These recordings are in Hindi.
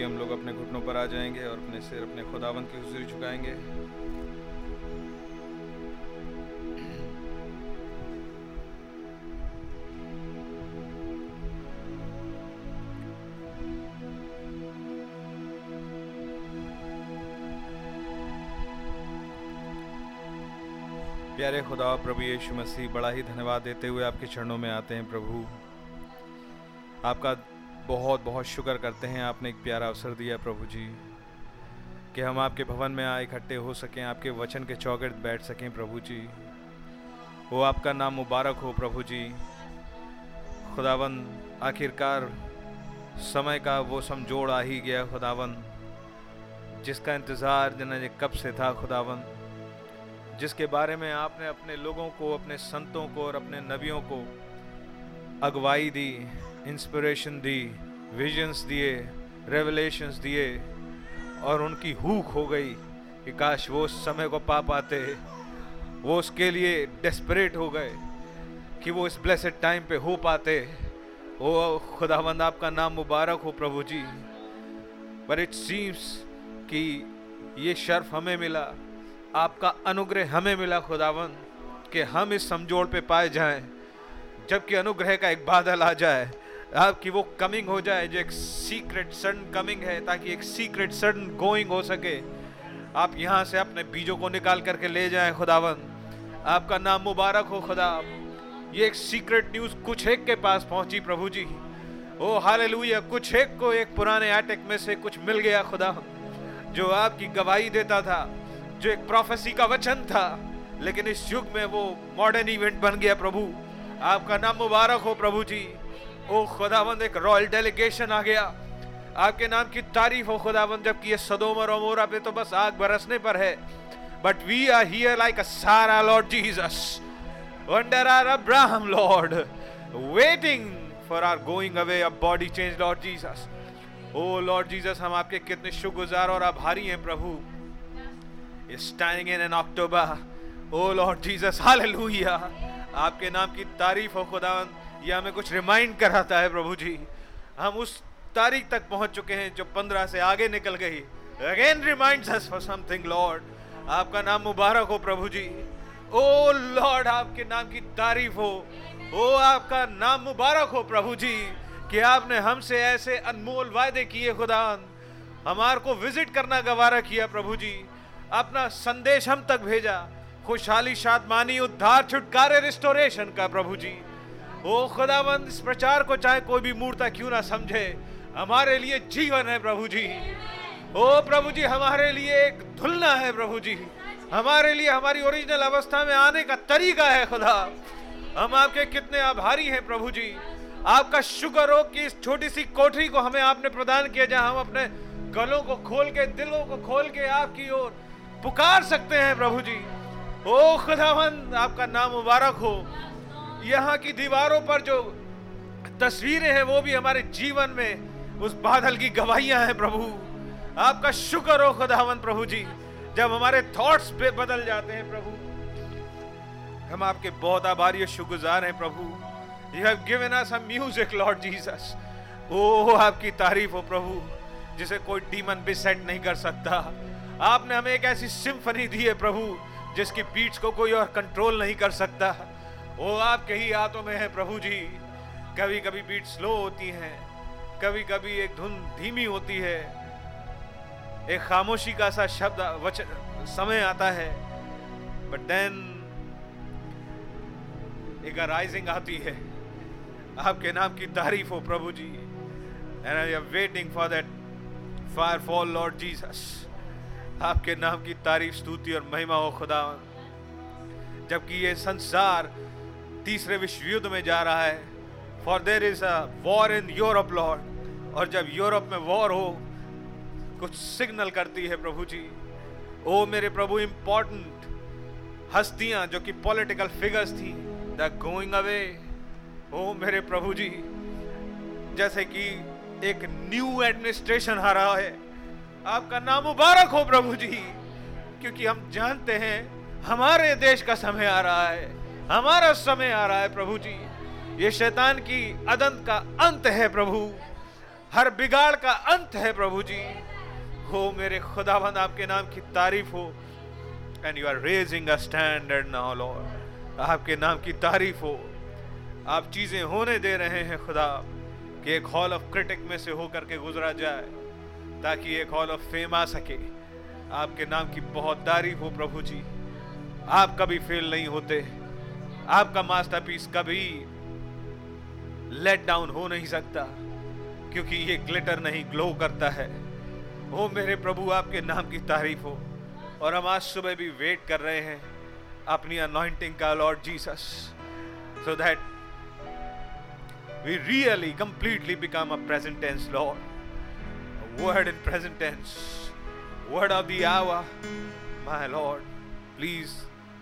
आइए हम लोग अपने घुटनों पर आ जाएंगे और अपने सिर अपने खुदावंद की हुजूरी झुकाएंगे। प्यारे खुदा प्रभु यीशु मसीह, बड़ा ही धन्यवाद देते हुए आपके चरणों में आते हैं। प्रभु आपका बहुत बहुत शुक्र करते हैं, आपने एक प्यारा अवसर दिया प्रभु जी कि हम आपके भवन में आए इकट्ठे हो सकें, आपके वचन के चौगिर्द बैठ सकें। प्रभु जी वो आपका नाम मुबारक हो। प्रभु जी खुदावन आखिरकार समय का वो समझोड़ आ ही गया खुदावन, जिसका इंतज़ार जनाजे कब से था खुदावन, जिसके बारे में आपने अपने लोगों को, अपने संतों को और अपने नबियों को अगवाई दी, इंस्पिरेशन दी, विजन्स दिए, रेवलेशंस दिए और उनकी हुक हो गई कि काश वो उस समय को पा पाते। वो उसके लिए डेस्परेट हो गए कि वो इस ब्लेसेड टाइम पे हो पाते। ओ खुदावंद आपका नाम मुबारक हो प्रभु जी। पर इट सीम्स कि ये शर्फ हमें मिला, आपका अनुग्रह हमें मिला खुदावन कि हम इस समझौड़ पे पाए जाएं, जबकि अनुग्रह का एक बादल आ जाए, आपकी वो कमिंग हो जाए जो एक सीक्रेट सडन कमिंग है, ताकि एक सीक्रेट सडन गोइंग हो सके। आप यहाँ से अपने बीजों को निकाल करके ले जाएं खुदावन। आपका नाम मुबारक हो खुदा। ये एक सीक्रेट न्यूज़ कुछ एक के पास पहुँची प्रभु जी। ओ हालेलुया, कुछ एक को एक पुराने अटैक में से कुछ मिल गया खुदा, जो आपकी गवाही देता था, जो एक प्रोफेसी का वचन था, लेकिन इस युग में वो मॉडर्न इवेंट बन गया। प्रभु आपका नाम मुबारक हो प्रभु जी। ओ खुदावंद एक रॉयल डेलीगेशन आ गया, आपके नाम की तारीफ हो खुदावंद, जबकि ये सदोम और अमोरा पे तो बस आग बरसने पर है, but we are here like a सारा Lord Jesus under our Abraham Lord, waiting for our going away of body change Lord Jesus. O Lord Jesus, हम आपके कितने शुक्रगुजार और आभारी हैं प्रभु, standing in October. O Lord Jesus hallelujah, आपके नाम की तारीफ हो खुदावंद। यह हमें कुछ रिमाइंड कराता है प्रभु जी, हम उस तारीख तक पहुंच चुके हैं जो 15 से आगे निकल गई। Again reminds us for something Lord. आपका नाम मुबारक हो प्रभु जी। ओ लॉर्ड आपके नाम की तारीफ हो। ओ आपका नाम मुबारक हो प्रभु जी कि आपने हमसे ऐसे अनमोल वायदे किए खुदावंद। हमारे को विजिट करना गवारा किया प्रभु जी, अपना संदेश हम तक भेजा, खुशहाली, शादमानी, उद्धार, छुटकारे, रिस्टोरेशन का प्रभु जी। ओ खुदावंद, इस प्रचार को चाहे कोई भी मूर्ता क्यों ना समझे, हमारे लिए जीवन है प्रभु जी। ओ प्रभु जी, हमारे लिए एक धुलना है प्रभु जी, हमारे लिए हमारी ओरिजिनल अवस्था में आने का तरीका है खुदा। हम आपके कितने आभारी हैं प्रभु जी। आपका शुक्र हो कि इस छोटी सी कोठरी को हमें आपने प्रदान किया, जहाँ हम अपने गलों को खोल के, दिलों को खोल के आपकी ओर पुकार सकते हैं प्रभु जी। ओ खुदावंद आपका नाम मुबारक हो। यहाँ की दीवारों पर जो तस्वीरें हैं वो भी हमारे जीवन में उस बादल की गवाहियाँ हैं प्रभु। आपका शुक्र हो खुदावंद प्रभु जी, जब हमारे थॉट्स पे बदल जाते हैं प्रभु। हम आपके बहुत आभारी और शुक्रगुजार हैं प्रभु। You have given us a music Lord Jesus. ओ आपकी तारीफ हो प्रभु, जिसे कोई डीमन भी सेट नहीं कर सकता। आपने हमें एक ऐसी सिम्फनी दी है प्रभु, जिसकी बीट्स को कोई और कंट्रोल नहीं कर सकता। वो आपके ही हाथों में है प्रभु जी। कभी कभी बीट स्लो होती हैं, कभी कभी एक धुन धीमी होती है, एक खामोशी का सा शब्द वचन समय आता है, बट देन एक अराइजिंग आती है। आपके नाम की तारीफ हो प्रभु जी। And I am waiting for that fire fall Lord Jesus. आपके नाम की तारीफ, स्तुति और महिमा हो खुदा। जबकि ये संसार तीसरे विश्व युद्ध में जा रहा है, for there is a war in Europe Lord. और जब यूरोप में वॉर हो, कुछ सिग्नल करती है प्रभु जी। ओ मेरे प्रभु, इम्पोर्टेंट हस्तियां जो कि पॉलिटिकल फिगर्स थी, द गोइंग अवे। ओ मेरे प्रभु जी, जैसे कि एक न्यू एडमिनिस्ट्रेशन आ रहा है। आपका नाम मुबारक हो प्रभु जी, क्योंकि हम जानते हैं हमारे देश का समय आ रहा है, हमारा समय आ रहा है प्रभु जी। ये शैतान की अदंत का अंत है प्रभु। हर बिगाड़ का अंत है प्रभु जी। हो मेरे खुदावंद, आपके नाम की तारीफ हो। And you are raising a standard now Lord, आपके नाम की तारीफ हो। आप चीज़ें होने दे रहे हैं खुदा कि एक हॉल ऑफ क्रिटिक में से होकर के गुजरा जाए ताकि एक हॉल ऑफ फेम आ सके। आपके नाम की बहुत तारीफ हो प्रभु जी। आप कभी फेल नहीं होते, आपका मास्टरपीस कभी लेट डाउन हो नहीं सकता, क्योंकि ये ग्लिटर नहीं ग्लो करता है। हो मेरे प्रभु, आपके नाम की तारीफ हो। और हम आज सुबह भी वेट कर रहे हैं अपनी अनॉइंटिंग का Lord Jesus, so that we really completely become a present tense Lord, a word in present tense, word of the hour, my Lord, please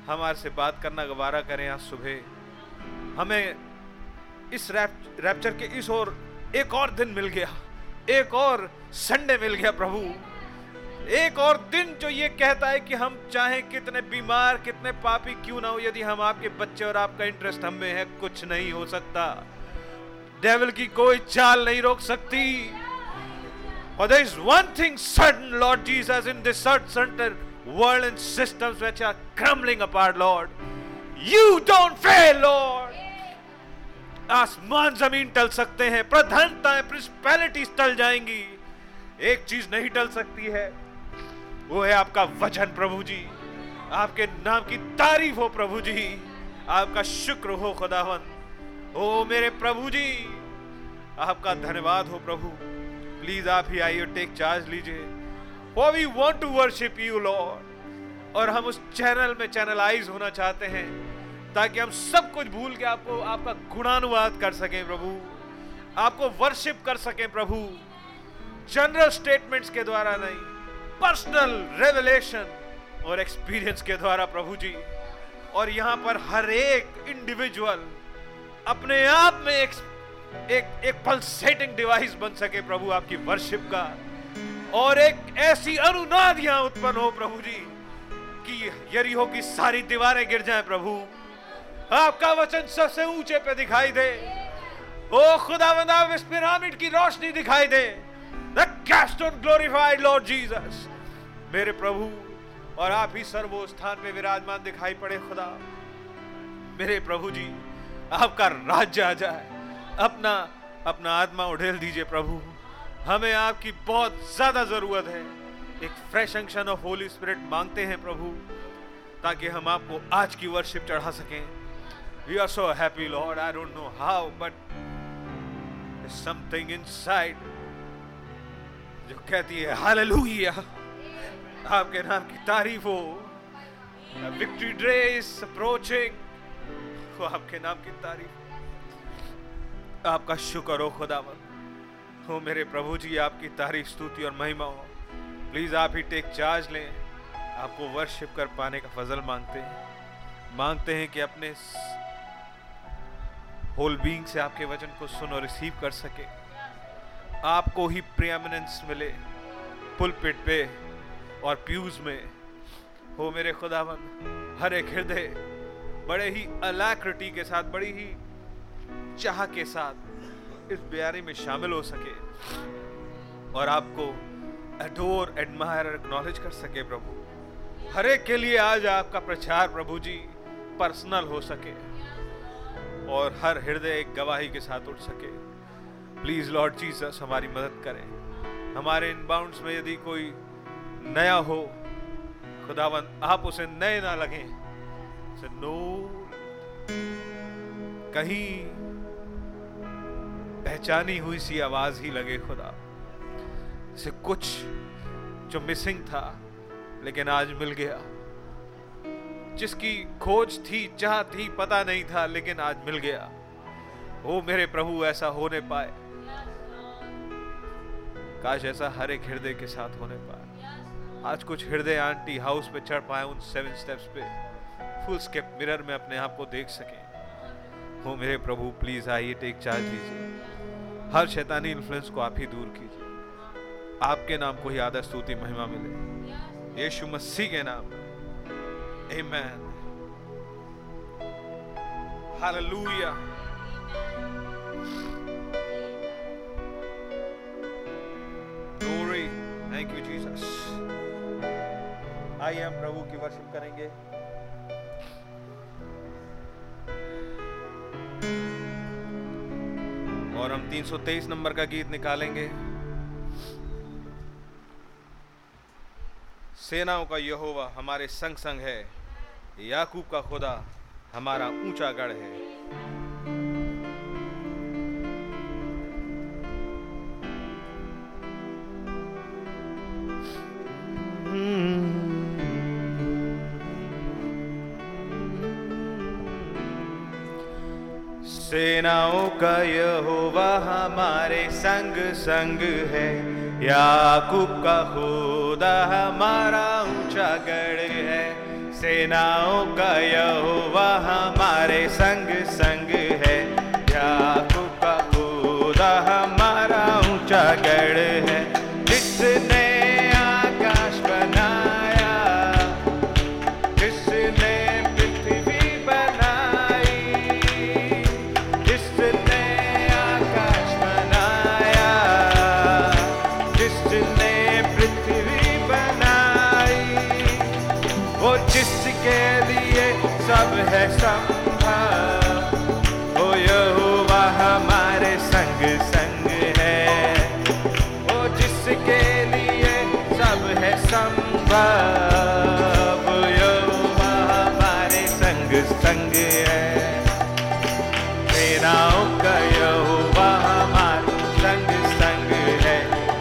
हमारे से बात करना गवारा करें आज सुबह। हमें इस रैप्चर के इस और एक और दिन मिल गया, एक और संडे मिल गया प्रभु, एक और दिन जो ये कहता है कि हम चाहे कितने बीमार कितने पापी क्यों ना हो, यदि हम आपके बच्चे और आपका इंटरेस्ट हम में है, कुछ नहीं हो सकता। डेविल की कोई चाल नहीं रोक सकती। और there is one thing certain, Lord Jesus, in this certain world and systems which are crumbling apart, Lord, you don't fail, Lord. आसमान जमीन टल सकते हैं, प्रधानताएं प्रिंसिपैलिटीज टल जाएंगी, एक चीज नहीं टल सकती है, वो है आपका वचन प्रभु जी। आपके नाम की तारीफ हो प्रभु जी, आपका शुक्र हो खुदावन। ओ मेरे प्रभु जी, आपका धन्यवाद हो प्रभु। प्लीज आप ही आइए, टेक चार्ज लीजिए। For we want to worship you Lord, और हम उस चैनल में चैनलाइज होना चाहते हैं ताकि हम सब कुछ भूल के आपको, आपका गुणानुवाद कर सकें प्रभु, आपको वर्शिप कर सकें प्रभु। जनरल स्टेटमेंट्स के द्वारा नहीं, पर्सनल रेवलेशन और एक्सपीरियंस के द्वारा प्रभु जी। और यहां पर हर एक इंडिविजुअल अपने आप में एक पल्सेटिंग डिवाइस बन सके प्रभु आपकी वर्शिप का, और एक ऐसी अनुनाद यहां उत्पन्न हो प्रभु जी कि यरीहो की सारी दीवारें गिर जाएं प्रभु, आपका वचन सबसे ऊंचे पे दिखाई दे। ओ खुदावंद, आप इस पिरामिड की रोशनी दिखाई दे, The capstone glorified Lord Jesus, मेरे प्रभु। और आप ही सर्वस्थान में विराजमान दिखाई पड़े खुदा, मेरे प्रभु जी। आपका राज्य आ जाए, अपना आत्मा उड़ेल दीजिए प्रभु। हमें आपकी बहुत ज्यादा जरूरत है, एक fresh unction of Holy Spirit मांगते हैं प्रभु, ताकि हम आपको आज की वर्शिप चढ़ा सकें। We are so happy Lord, I don't know how, but there's something inside जो कहती है हालेलुया, आपके नाम की तारीफ हो। विक्ट्री डे इज अप्रोचिंग, आपके नाम की तारीफ, आपका शुक्र हो खुदावन। हो मेरे प्रभु जी, आपकी तारीफ स्तुति और महिमा हो। प्लीज आप ही टेक चार्ज लें, आपको वर्शिप कर पाने का फजल मांगते हैं कि अपने होल बीइंग से आपके वचन को सुन और रिसीव कर सके। आपको ही प्रीएमिनेंस मिले पुलपिट पे और प्यूज में। हो मेरे खुदावन, हर एक हृदय बड़े ही अलाकृति के साथ, बड़ी ही चाह के साथ इस बयानी में शामिल हो सके और आपको एडोर, एडमायर, एक्नॉलेज कर सके प्रभु। हर एक के लिए आज आपका प्रचार प्रभु जी पर्सनल हो सके और हर हृदय एक गवाही के साथ उठ सके। प्लीज़ लॉर्ड जीसस, हमारी मदद करें। हमारे इनबाउंड्स में यदि कोई नया हो खुदावन, आप उसे नए ना लगें। So, no, कहीं पहचानी हुई सी आवाज़ ही लगे खुदा, से कुछ जो मिसिंग था लेकिन आज मिल गया, जिसकी खोज थी, चाह थी, पता नहीं था लेकिन आज मिल गया। ओ मेरे प्रभु, ऐसा होने पाए, काश ऐसा हर एक हृदय के साथ होने पाए। आज कुछ हृदय आंटी हाउस पे चढ़ पाए, उन 7 स्टेप्स पे फुल स्केप मिरर में अपने आप को देख सकें। ओ मेरे प्रभु, प्लीज आइए, टेक चार्ज लीजिए। हर शैतानी इन्फ्लुएंस को आप ही दूर कीजिए। आपके नाम को ही आदर स्तुति महिमा मिले, यीशु मसीह के नाम, amen, hallelujah. Thank you Jesus. आइए हम प्रभु की वर्शिप करेंगे। और हम 323 नंबर का गीत निकालेंगे। सेनाओं का यहोवा हमारे संग संग है, याकूब का खुदा हमारा ऊंचा गढ़ है। सेनाओं का यहोवा हमारे संग संग है, याकूब का खुदा हमारा ऊंचा गढ़ है। सेनाओं का यहोवा हमारे संग संग है, याकूब का खुदा हमारा ऊंचा गढ़ है। जिसने आकाश बनाया, जिसने पृथ्वी बनाई, जिसने आकाश बनाया, जिसने पृथ्वी बनाई, वो जिसके लिए सब है संभव, वो यहोवा हमारे संग संग है। वो जिसके लिए सब है संभव, वो यहोवा हमारे संग संग है। सेनाओं का यहोवा हमारे संग संग है,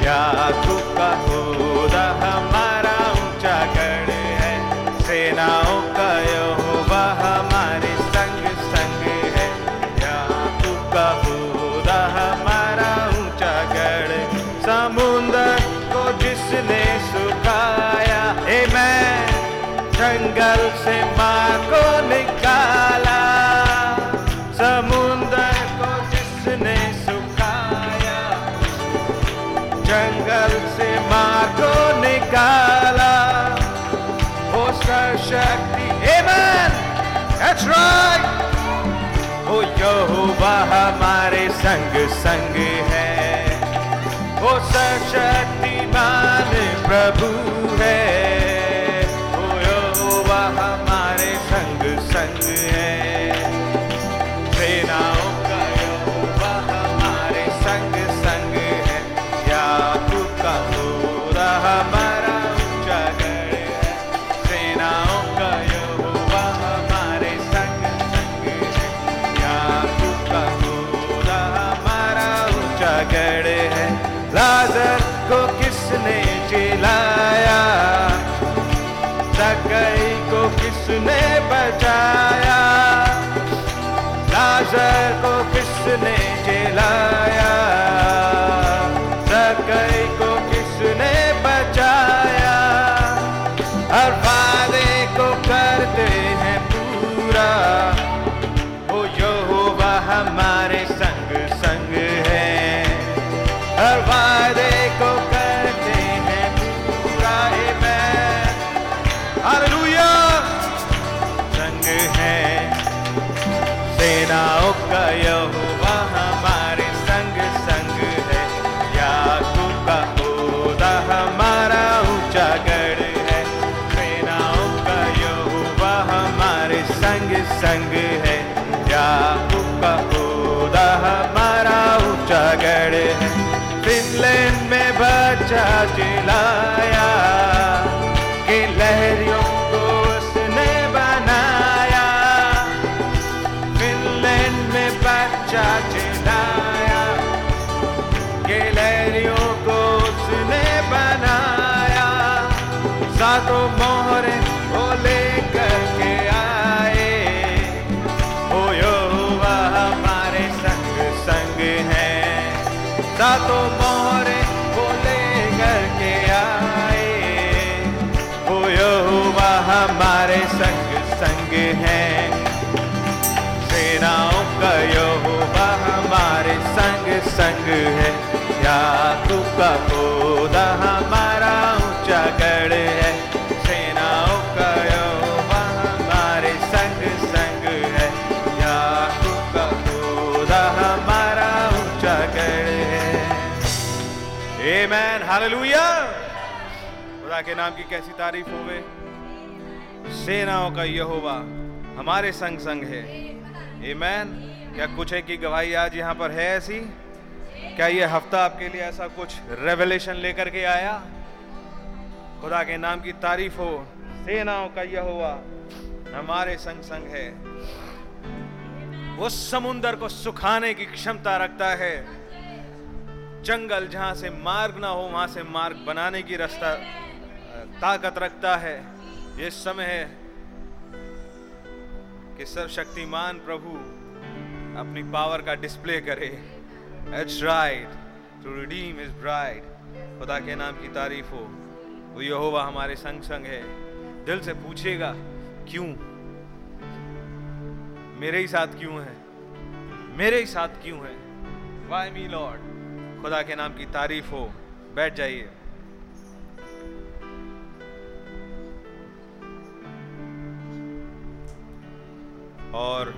याकूब का खुदा हमारा ऊंचा गढ़ है। सेनाओं का यहोवा हमारे संग संग है, याकूब का खुदा हमारा ऊंचा गढ़। समुंदर को जिसने सुखाया, आमेन। जंगल से माँ को निकाला, समुंदर को जिसने सुखाया, जंगल से माँ को निकाला, वो सर्वशक्ति, आमेन, दैट्स राइट। वो यहोवा हमारे संग संग है, वो सर्वशक्तिमान प्रभु है। वो यहोवा हमारे संग संग है। सेनाओं का यहोवा हमारे संग संग है, याकूब का खुदा हमारा ऊंचा गढ़ है। सेनाओं का यहोवा हमारे संग संग है, याकूब का खुदा हमारा ऊंचा गढ़ है। लाजर को किसने जिलाया, जक्कई को किसने बचाया, लाजर को किसने जिलाया, जक्कई को किसने बचाया। हर वादे को करते हैं पूरा, वो यहोवा हमारे संग संग है। हर वादे को करते हैं पूरा, आमेन, हालेलुया, संग है। सेनाओं का यहोवा हमारे संग संग है, याकूब का खुदा हमारा ऊंचा गढ़ है। सेनाओं का यहोवा हमारे संग संग है, याकूब का खुदा हमारा ऊंचा गढ़ है। फिनलैंड में बच्चा जिलाया, कि लहरियों को उसने बनाया। फिनलैंड में बच्चा जिलाया, कि लहरियों को उसने बनाया। सातों मोहरे वो लेकर के आए, वो यहोवा हमारे संग संग है। सातों मोहरे वो लेकर के आए, वो यहोवा हमारे संग संग है। सेनाओं का यहोवा हमारे संग संग है, याकूब का खुदा हमारा ऊंचा गढ़ है। सेनाओं का यहोवा हमारे संग संग है, याकूब का खुदा हमारा ऊंचा गढ़ है। Amen, hallelujah. खुदा के नाम की कैसी तारीफ होवे। सेनाओं का यहोवा हमारे संग संग है। आमीन। क्या कुछ है कि गवाही आज यहाँ पर है ऐसी? क्या ये हफ्ता आपके लिए ऐसा कुछ रेवलेशन लेकर के आया? खुदा के नाम की तारीफ हो। सेनाओं का यहोवा हमारे संग संग है। वो समुंदर को सुखाने की क्षमता रखता है। जंगल जहाँ से मार्ग ना हो वहाँ से मार्ग बनाने की रास्ता ताकत रखता है। ये समय है कि सर्वशक्तिमान प्रभु अपनी पावर का डिस्प्ले करे। It's right to redeem his bride. खुदा के नाम की तारीफ हो। वो यहोवा हमारे संग संग है। दिल से पूछेगा क्यों मेरे ही साथ क्यों है, मेरे ही साथ क्यों है, वाई मी लॉर्ड। खुदा के नाम की तारीफ हो। बैठ जाइए। और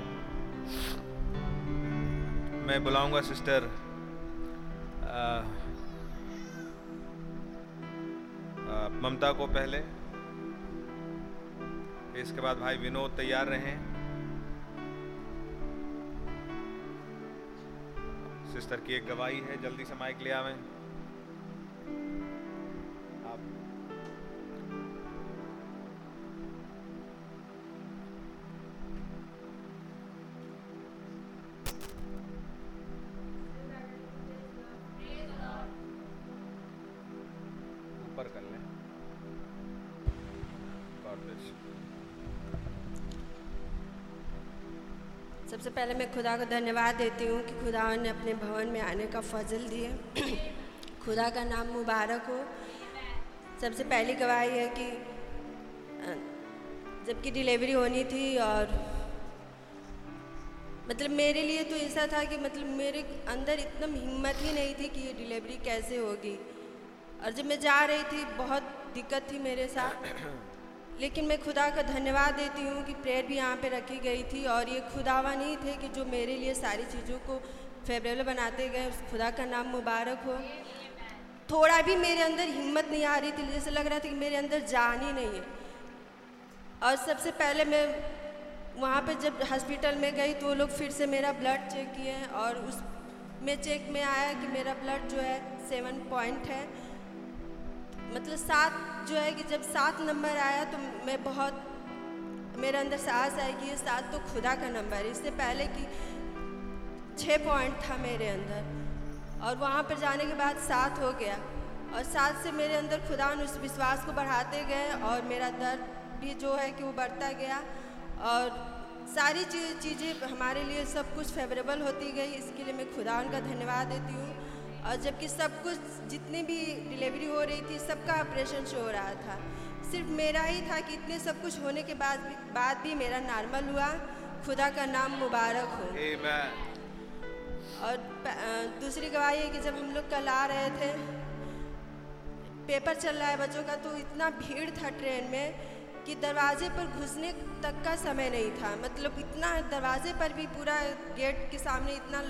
मैं बुलाऊंगा सिस्टर ममता को पहले, इसके बाद भाई विनोद तैयार रहे। सिस्टर की एक गवाही है, जल्दी से माइक ले आवें आप। ऊपर कर लें। सबसे पहले मैं खुदा को धन्यवाद देती हूँ कि खुदा ने अपने भवन में आने का फजल दिया। खुदा का नाम मुबारक हो। सबसे पहली गवाही है कि जबकि डिलीवरी होनी थी और मतलब मेरे लिए तो ऐसा था कि मतलब मेरे अंदर इतना हिम्मत ही नहीं थी कि ये डिलीवरी कैसे होगी। और जब मैं जा रही थी बहुत दिक्कत थी मेरे साथ, लेकिन मैं खुदा का धन्यवाद देती हूँ कि प्रेयर भी यहाँ पे रखी गई थी और ये खुदावन ही थे कि जो मेरे लिए सारी चीज़ों को फेवरेबल बनाते गए। खुदा का नाम मुबारक हो। थोड़ा भी मेरे अंदर हिम्मत नहीं आ रही थी, जैसे लग रहा था कि मेरे अंदर जान ही नहीं है। और सबसे पहले मैं वहाँ पे जब हॉस्पिटल में गई तो वो लोग फिर से मेरा ब्लड चेक किए और उस में चेक में आया कि मेरा ब्लड जो है 7 पॉइंट है, मतलब 7 जो है कि जब 7 नंबर आया तो मैं बहुत मेरे अंदर साहस आई कि ये 7 तो खुदा का नंबर है। इससे पहले कि 6 पॉइंट था मेरे अंदर और वहाँ पर जाने के बाद 7 हो गया। और 7 से मेरे अंदर खुदा ने उस विश्वास को बढ़ाते गए और मेरा दर्द भी जो है कि वो बढ़ता गया और सारी चीज़ें हमारे लिए सब कुछ फेवरेबल होती गई। इसके लिए मैं खुदा उनका धन्यवाद देती हूँ। और जबकि सब कुछ जितनी भी डिलीवरी हो रही थी सबका ऑपरेशन शो हो रहा था, सिर्फ मेरा ही था कि इतने सब कुछ होने के बाद भी मेरा नॉर्मल हुआ। खुदा का नाम मुबारक हो। आमीन। और दूसरी गवाही है कि जब हम लोग कल आ रहे थे, पेपर चल रहा है बच्चों का, तो इतना भीड़ था ट्रेन में कि दरवाजे पर घुसने तक का समय नहीं था। मतलब इतना दरवाजे पर भी पूरा गेट के सामने इतना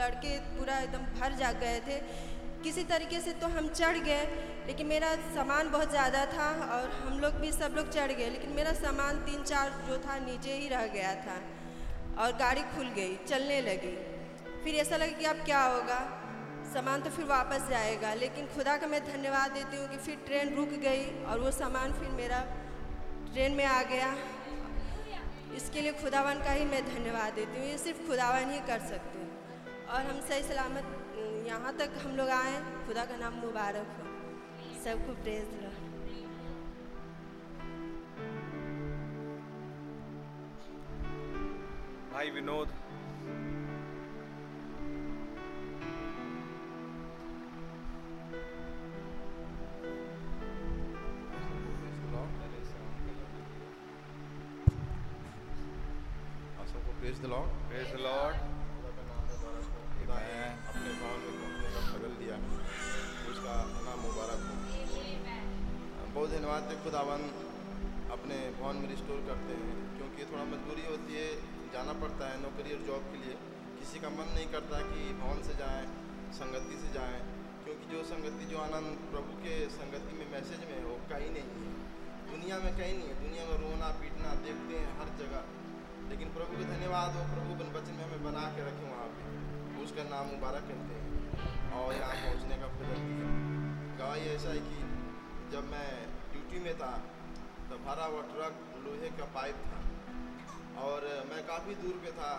लड़के पूरा एकदम भर जा गए थे। किसी तरीके से तो हम चढ़ गए, लेकिन मेरा सामान बहुत ज़्यादा था और हम लोग भी सब लोग चढ़ गए, लेकिन मेरा सामान 3-4 जो था नीचे ही रह गया था। और गाड़ी खुल गई, चलने लगी। फिर ऐसा लगा कि अब क्या होगा, सामान तो फिर वापस जाएगा। लेकिन खुदा का मैं धन्यवाद देती हूँ कि फिर ट्रेन रुक गई और वो सामान फिर मेरा ट्रेन में आ गया। इसके लिए खुदावन का ही मैं धन्यवाद देती हूँ। ये सिर्फ खुदावन ही कर सकते हैं। और हम सही सलामत यहाँ तक हम लोग आए। खुदा का नाम मुबारक हो। सबको प्रेज दो। भाई विनोद, Praise the Lord। मैं अपने गाँव में घूमने का बदल दिया, उसका नाम मुबारक हो। बहुत धन्यवाद है खुदावन अपने भवन में रिस्टोर करते हैं, क्योंकि थोड़ा मजबूरी होती है, जाना पड़ता है नौकरी और जॉब के लिए। किसी का मन नहीं करता कि भवन से जाएं, संगति से जाएं, क्योंकि जो संगति, जो आनंद प्रभु के संगति में मैसेज में है वो कहीं नहीं है, दुनिया में कहीं नहीं है। दुनिया में रोना पीटना देखते हैं हर जगह, लेकिन प्रभु के धन्यवाद हो, प्रभु बन वचन में हमें बना के रखे वहाँ पे, उसका नाम मुबारक करते हैं और यहाँ पहुँचने का फजल दिया। गाँव ऐसा है कि जब मैं ड्यूटी में था तब हरा वो ट्रक लोहे का पाइप था और मैं काफ़ी दूर पे था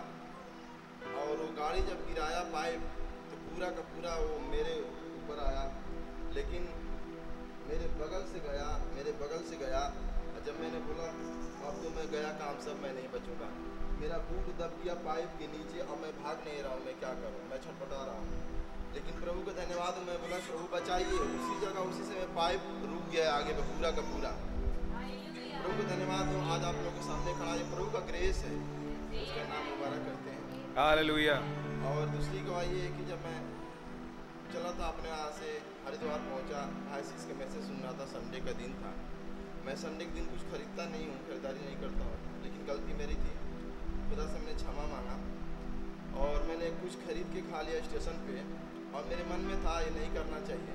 और वो गाड़ी जब गिराया पाइप तो पूरा का पूरा वो मेरे ऊपर आया, लेकिन मेरे बगल से गया। और जब मैंने बोला अब तो मैं गया काम सब, मैं नहीं बचूँगा, मेरा बूट दब गया पाइप के नीचे और मैं भाग नहीं रहा हूँ, मैं क्या करूँ, मैं छटपटा रहा हूँ। लेकिन प्रभु का धन्यवाद, मैं बोला प्रभु बचाइए, उसी जगह उसी से मैं पाइप रुक गया आगे पर पूरा का पूरा। प्रभु का धन्यवाद हो, आज आप लोगों के सामने खड़ा है, प्रभु का ग्रेस है, उसका नाम मुबारक करते हैं। हालेलुया। और दूसरी गवाही है कि जब मैं चला था अपने यहाँ से हरिद्वार पहुँचा, आईसीएस का मैसेज सुन रहा था, संडे का दिन था। मैं संडे के दिन कुछ खरीदता नहीं हूँ, खरीदारी नहीं करता हूँ, लेकिन गलती मेरी थी, खुदा से मैंने क्षमा मांगा और मैंने कुछ खरीद के खा लिया स्टेशन पे। और मेरे मन में था ये नहीं करना चाहिए,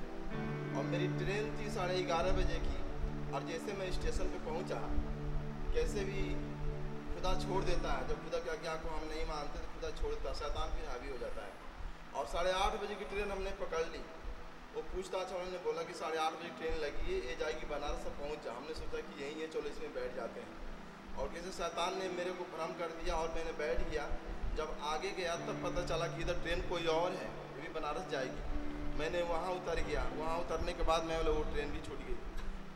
और मेरी ट्रेन थी 11:30 बजे की, और जैसे मैं स्टेशन पर पहुँचा कैसे भी खुदा छोड़ देता है, जब खुदा की आज्ञा को हम नहीं मानते तो खुदा छोड़ देता है, शैतान फिर हावी हो जाता है। और 8:30 बजे की ट्रेन हमने पकड़ ली, वो पूछताछ उन्होंने बोला कि 8:30 बजे ट्रेन लगी है, ये जाएगी बनारस, सब पहुँच जा। हमने सोचा कि यही है, चलो इसमें बैठ जाते हैं, और कैसे शैतान ने मेरे को भ्रम कर दिया और मैंने बैठ गया। जब आगे गया तब पता चला कि इधर ट्रेन कोई और है, ये भी बनारस जाएगी। मैंने वहाँ उतर गया, वहाँ उतरने के बाद मैं वो ट्रेन भी छूट गई।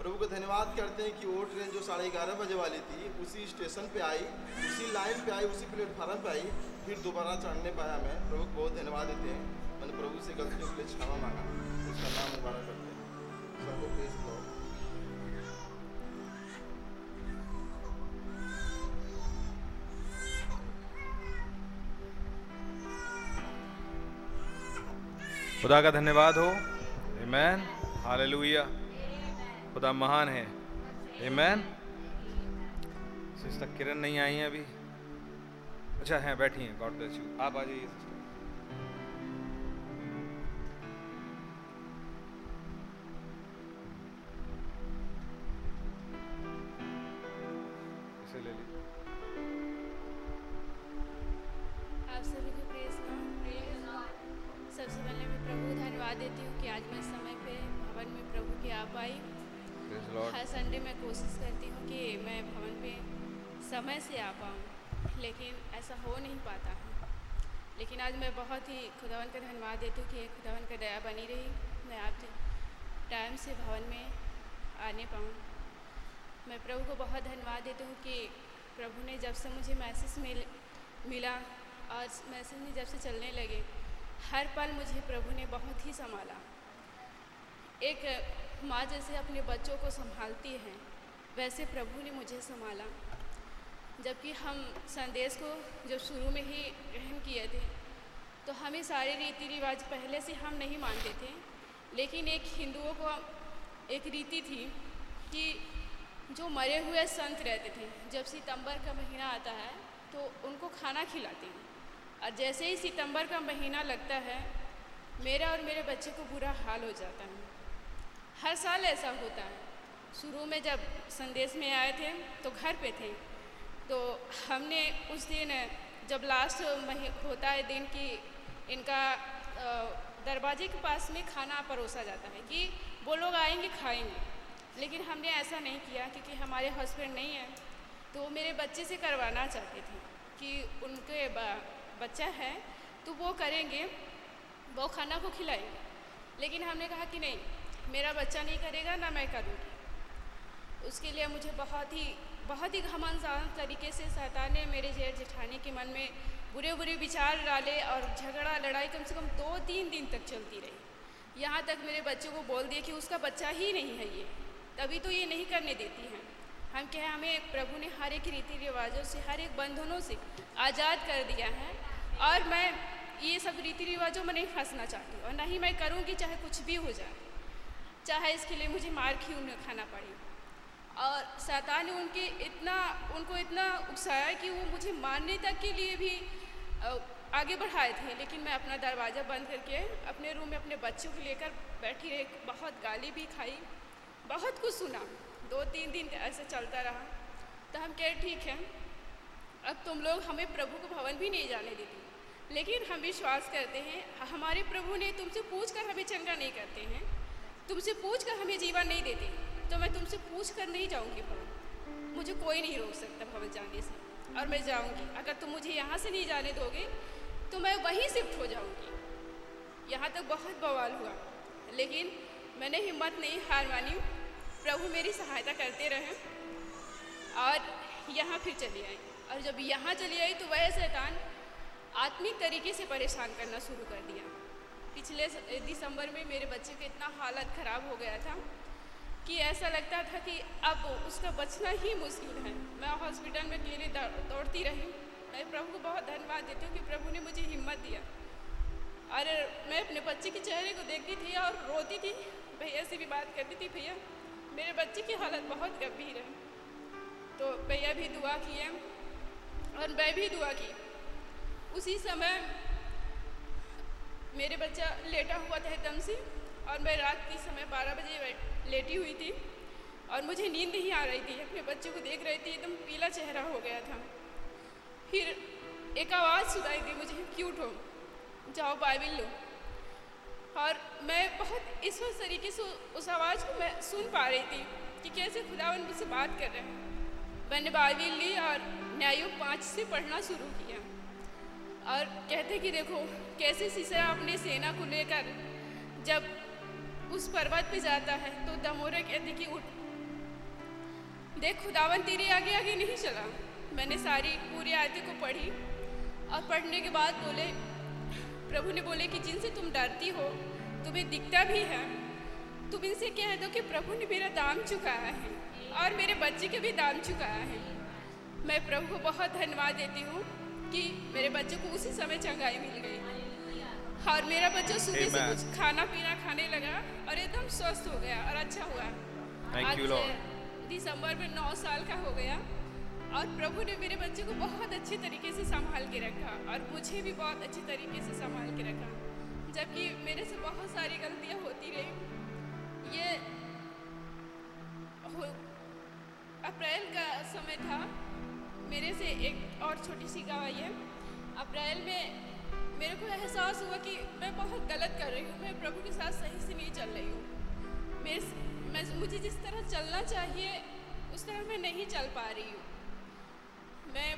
प्रभु को धन्यवाद करते हैं कि वो ट्रेन जो 11:30 बजे वाली थी उसी स्टेशन पे आई, उसी लाइन पे आई, उसी प्लेटफार्म पे आई, फिर दोबारा चढ़ने पाया। मैं प्रभु को बहुत धन्यवाद देते हैं, मैंने प्रभु से गलतियों के लिए क्षमा मांगा, उसका नाम मुबारक करते हैं। सबको प्रेज़ द लॉर्ड। खुदा का धन्यवाद हो। आमीन, हालेलुया। खुदा महान है। आमीन। सिस्टर किरण नहीं आई हैं अभी, अच्छा हैं, बैठी हैं। God bless you. आप आ जाइए सिस्टर। आज मैं बहुत ही खुदावन का धन्यवाद देती हूँ कि खुदावन का दया बनी रही, मैं आप टाइम से भवन में आने पाऊँ। मैं प्रभु को बहुत धन्यवाद देती हूँ कि प्रभु ने जब से मुझे मैसेज मिला और मैसेज में जब से चलने लगे, हर पल मुझे प्रभु ने बहुत ही संभाला। एक माँ जैसे अपने बच्चों को संभालती है, वैसे प्रभु ने मुझे संभाला। जबकि हम संदेश को जब शुरू में ही ग्रहण किए थे तो हमें सारे रीति रिवाज पहले से हम नहीं मानते थे, लेकिन एक हिंदुओं को एक रीति थी कि जो मरे हुए संत रहते थे, जब सितंबर का महीना आता है तो उनको खाना खिलाते हैं। और जैसे ही सितंबर का महीना लगता है मेरा और मेरे बच्चे को बुरा हाल हो जाता है। हर साल ऐसा होता है। शुरू में जब संदेश में आए थे तो घर पे थे, तो हमने उस दिन जब लास्ट होता है दिन की इनका दरवाजे के पास में खाना परोसा जाता है कि वो लोग आएंगे खाएंगे, लेकिन हमने ऐसा नहीं किया क्योंकि हमारे हस्बैंड नहीं हैं, तो मेरे बच्चे से करवाना चाहते थे कि उनके बच्चा है तो वो करेंगे, वो खाना को खिलाएंगे। लेकिन हमने कहा कि नहीं, मेरा बच्चा नहीं करेगा ना मैं करूँगी। उसके लिए मुझे बहुत ही घमंडसार तरीके से शैतान ने मेरे जेठ जेठानी के मन में बुरे बुरे विचार डाले और झगड़ा लड़ाई कम से कम 2-3 दिन तक चलती रही। यहाँ तक मेरे बच्चों को बोल दिया कि उसका बच्चा ही नहीं है ये, तभी तो ये नहीं करने देती हैं। हम कहें हमें प्रभु ने हर एक रीति रिवाजों से, हर एक बंधनों से आज़ाद कर दिया है, और मैं ये सब रीति रिवाजों में नहीं फंसना चाहती और ना ही मैं करूँगी, चाहे कुछ भी हो जाए, चाहे इसके लिए मुझे मार क्यों न खाना पड़े। और शैतान ने उनको इतना उकसाया कि वो मुझे मारने तक के लिए भी आगे बढ़ाए थे, लेकिन मैं अपना दरवाज़ा बंद करके अपने रूम में अपने बच्चों को लेकर बैठी रही। बहुत गाली भी खाई, बहुत कुछ सुना, 2-3 दिन ऐसे चलता रहा। तो हम कहे ठीक है, अब तुम लोग हमें प्रभु को भवन भी नहीं जाने देती, लेकिन हम विश्वास करते हैं हमारे प्रभु ने तुमसे पूछ कर हमें चंगा नहीं करते हैं, तुमसे पूछ कर हमें जीवन नहीं देते, तो मैं तुमसे पूछ कर नहीं जाऊँगी भवन, मुझे कोई नहीं रोक सकता भवन जाने से, और मैं जाऊँगी। अगर तुम मुझे यहाँ से नहीं जाने दोगे तो मैं वहीं शिफ्ट हो जाऊँगी। यहाँ तक बहुत बवाल हुआ, लेकिन मैंने हिम्मत नहीं हार मानी, प्रभु मेरी सहायता करते रहे और यहाँ फिर चली आई। और जब यहाँ चली आई तो वह शैतान आत्मिक तरीके से परेशान करना शुरू कर दिया। पिछले दिसंबर में मेरे बच्चे का इतना हालत ख़राब हो गया था कि ऐसा लगता था कि अब उसका बचना ही मुश्किल है। मैं हॉस्पिटल में अकेले दौड़ती रही। मैं प्रभु को बहुत धन्यवाद देती हूँ कि प्रभु ने मुझे हिम्मत दिया। और मैं अपने बच्चे के चेहरे को देखती थी और रोती थी, भैया से भी बात करती थी, भैया मेरे बच्चे की हालत बहुत गंभीर है। तो भैया भी दुआ किए और मैं भी दुआ की। उसी समय मेरे बच्चा लेटा हुआ था एकदम से, और मैं रात के समय 12 बजे लेटी हुई थी और मुझे नींद नहीं आ रही थी। अपने बच्चे को देख रही थी, एकदम पीला चेहरा हो गया था। फिर एक आवाज़ सुनाई थी मुझे, क्यूट हो जाओ बाइबिल लो। और मैं बहुत इस तरीके से उस आवाज़ को मैं सुन पा रही थी कि कैसे खुदावन मुझसे बात कर रहे हैं। मैंने बाइबिल ली और न्यायोग 5 से पढ़ना शुरू किया। और कहते कि देखो कैसे सीसरा अपने सेना को लेकर जब उस पर्वत पे जाता है तो दमोरा कहते कि उठ देख, खुदावन तेरे आगे आगे नहीं चला। मैंने सारी पूरी आयतें को पढ़ी और पढ़ने के बाद बोले, प्रभु ने बोले कि जिनसे तुम डरती हो, तुम्हें दिखता भी है, तुम इनसे कह दो कि प्रभु ने मेरा दाम चुकाया है और मेरे बच्चे के भी दाम चुकाया है। मैं प्रभु को बहुत धन्यवाद देती हूँ कि मेरे बच्चों को उसी समय चंगाई मिल गई और मेरा बच्चा सुबह से कुछ खाना पीना खाने लगा और एकदम स्वस्थ हो गया और अच्छा हुआ। आज दिसंबर में 9 साल का हो गया और प्रभु ने मेरे बच्चे को बहुत अच्छे तरीके से संभाल के रखा और मुझे भी बहुत अच्छे तरीके से संभाल के रखा, जबकि मेरे से बहुत सारी गलतियां होती रही। ये अप्रैल का समय था, मेरे से एक और छोटी सी गवाही है। अप्रैल में मेरे को एहसास हुआ कि मैं बहुत गलत कर रही हूँ, मैं प्रभु के साथ सही से नहीं चल रही हूँ। मुझे जिस तरह चलना चाहिए उस तरह मैं नहीं चल पा रही हूँ। मैं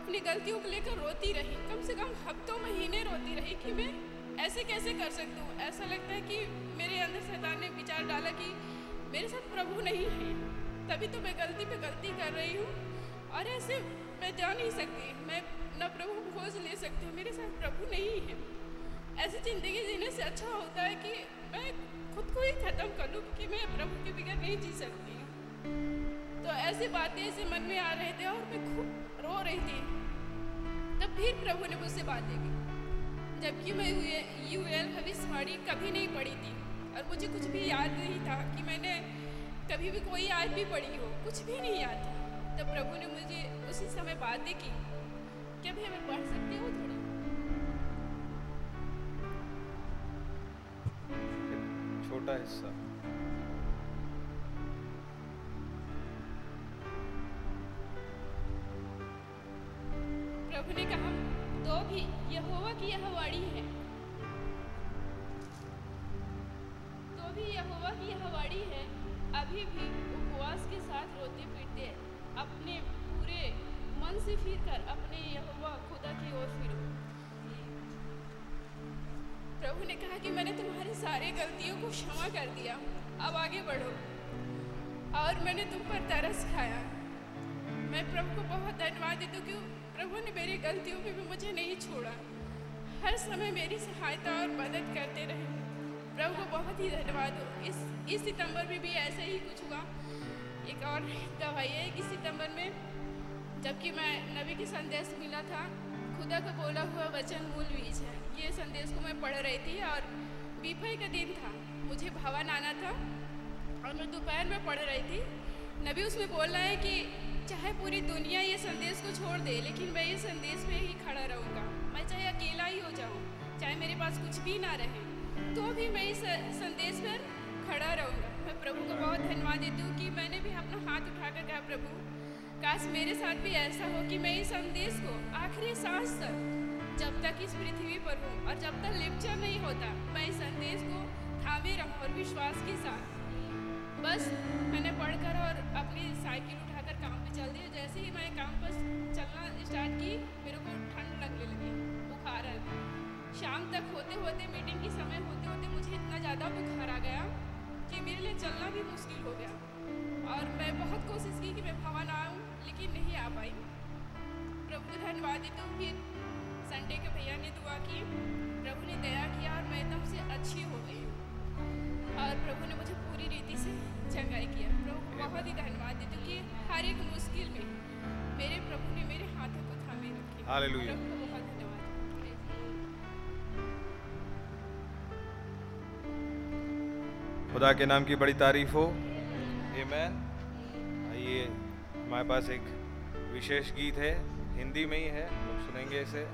अपनी गलतियों को लेकर रोती रही, कम से कम हफ्तों महीने रोती रही कि मैं ऐसे कैसे कर सकती हूँ। ऐसा लगता है कि मेरे अंदर शैतान ने विचार डाला कि मेरे साथ प्रभु नहीं है, तभी तो मैं गलती पे गलती कर रही हूँ और ऐसे मैं जा नहीं सकती, मैं ना प्रभु को खोज ले सकती हूँ, मेरे साथ प्रभु नहीं है। ऐसी ज़िंदगी जीने से अच्छा होता है कि मैं खुद को ही ख़त्म कर लूँ कि मैं प्रभु के बगैर नहीं जी सकती। तो ऐसी बातें ऐसे मन में आ रहे थे और मैं खूब रो रही थी। तब फिर प्रभु ने मुझसे बातें की, जबकि मैं UL भविष्यवाणी कभी नहीं पढ़ी थी और मुझे कुछ भी याद नहीं था कि मैंने कभी भी कोई आयत भी पढ़ी हो, कुछ भी नहीं याद था। तब प्रभु ने मुझे उसी समय बातें की कि अभी मैं पढ़ सकती हूँ थोड़ा। छोटा हिस्सा ने कहा, तो भी यहोवा की यह वाणी है, तो भी यहोवा की यह वाणी है, अभी भी उपवास के साथ रोते पीटते अपने पूरे मन से फिर कर अपने यहोवा खुदा की ओर फिरो। प्रभु ने कहा कि मैंने तुम्हारी सारी गलतियों को क्षमा कर दिया, अब आगे बढ़ो। और मैंने तुम पर तरस खाया। मैं प्रभु को बहुत धन्यवाद देती हूँ कि प्रभु ने मेरी गलतियों में भी मुझे नहीं छोड़ा, हर समय मेरी सहायता और मदद करते रहे। प्रभु को बहुत ही धन्यवाद हो। इस सितंबर में भी ऐसा ही कुछ हुआ। एक और गवाही है कि सितंबर में जबकि मैं नबी के संदेश मिला था, खुदा का बोला हुआ वचन मूल बीज है, ये संदेश को मैं पढ़ रही थी और बीफाई का दिन था, मुझे भवन आना था और मैं दोपहर में पढ़ रही थी। नबी उसमें बोल रहा है कि चाहे पूरी दुनिया ये संदेश को छोड़ दे, लेकिन मैं ये संदेश में ही खड़ा रहूँगा। पास कुछ भी ना रहे तो भी मैं इस संदेश पर खड़ा रहूँगा। मैं प्रभु को बहुत धन्यवाद देती हूँ कि मैंने भी अपना हाथ उठाकर कहा, प्रभु काश मेरे साथ भी ऐसा हो कि मैं इस संदेश को आखिरी सांस तक, जब तक इस पृथ्वी पर हूँ और जब तक लेक्चर नहीं होता, मैं इस संदेश को थामे रहूँ और विश्वास के साथ। बस मैंने पढ़कर और अपनी साइकिल उठाकर काम पे चल दी। जैसे ही मैंने काम पर चलना स्टार्ट की, मेरे को ठंड लगने लगी, बुखार आ गया। शाम तक होते होते, मीटिंग के समय होते होते मुझे इतना ज़्यादा बुखार आ गया कि मेरे लिए चलना भी मुश्किल हो गया। और मैं बहुत कोशिश की कि मैं भवन आऊँ, लेकिन नहीं आ पाई। प्रभु धन्यवाद देता हूँ। फिर संडे के भैया ने दुआ की, प्रभु ने दया किया और मैं एकदम से अच्छी हो गई और प्रभु ने मुझे पूरी रीति से चंगाई किया। प्रभु को बहुत ही धन्यवाद देती हूँ कि हर एक मुश्किल में मेरे प्रभु ने मेरे हाथों को थामे रखे। हालेलुया। प्रभु बहुत धन्यवाद। खुदा के नाम की बड़ी तारीफ हो। आमीन। आइए, हमारे पास एक विशेष गीत है, हिंदी में ही है, हम सुनेंगे इसे।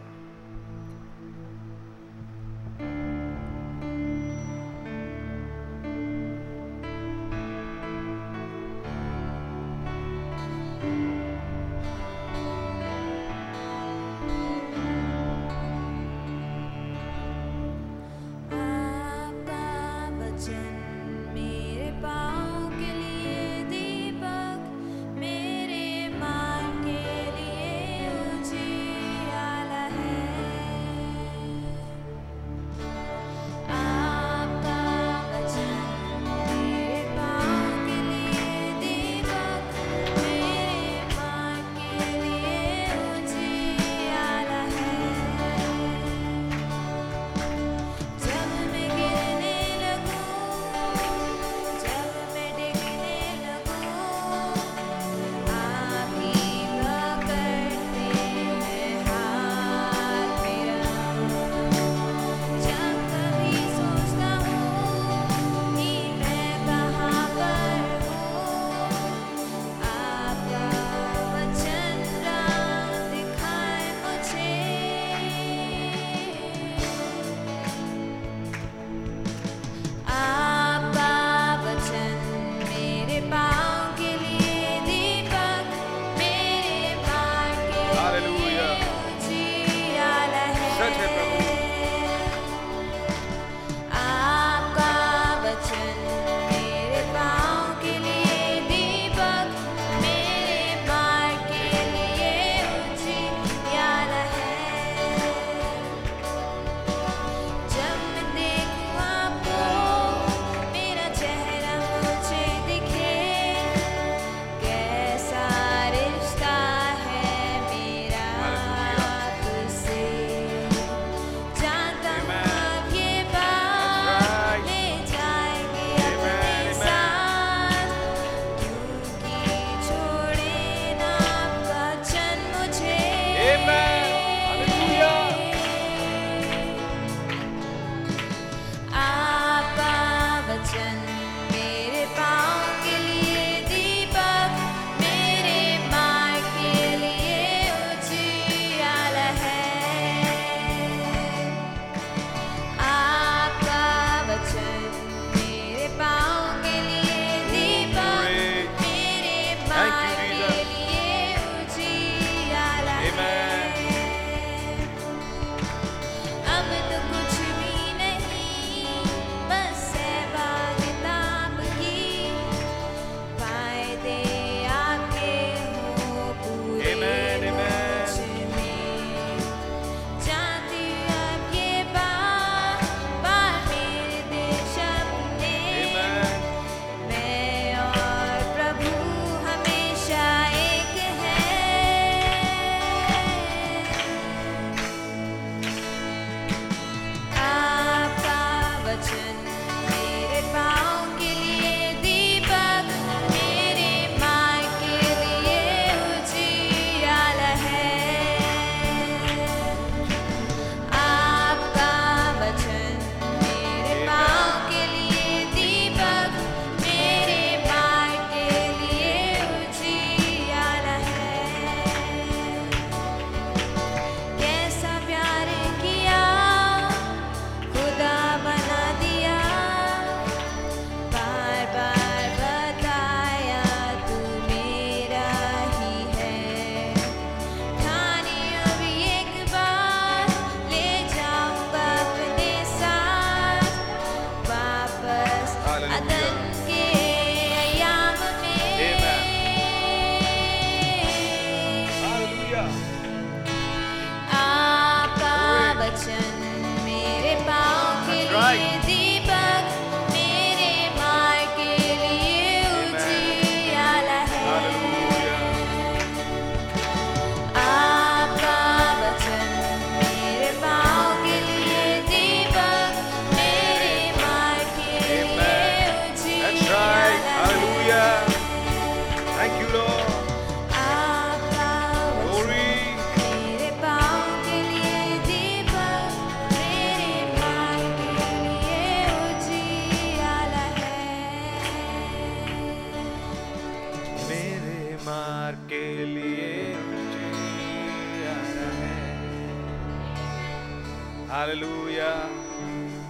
हालेलुया,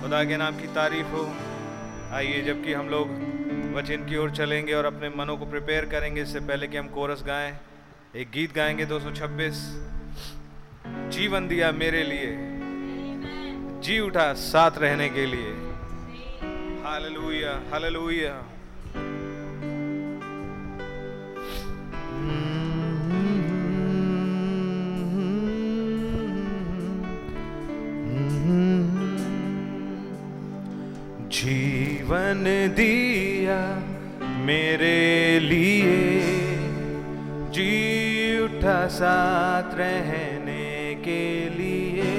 खुदा के नाम की तारीफ हो। आइए जबकि हम लोग वचन की ओर चलेंगे और अपने मनों को प्रिपेयर करेंगे, इससे पहले कि हम कोरस गाएं, एक गीत गाएंगे 226, जीवन दिया मेरे लिए, जी उठा साथ रहने के लिए। Hallelujah, hallelujah. जीवन दिया मेरे लिए, जी उठा साथ रहने के लिए।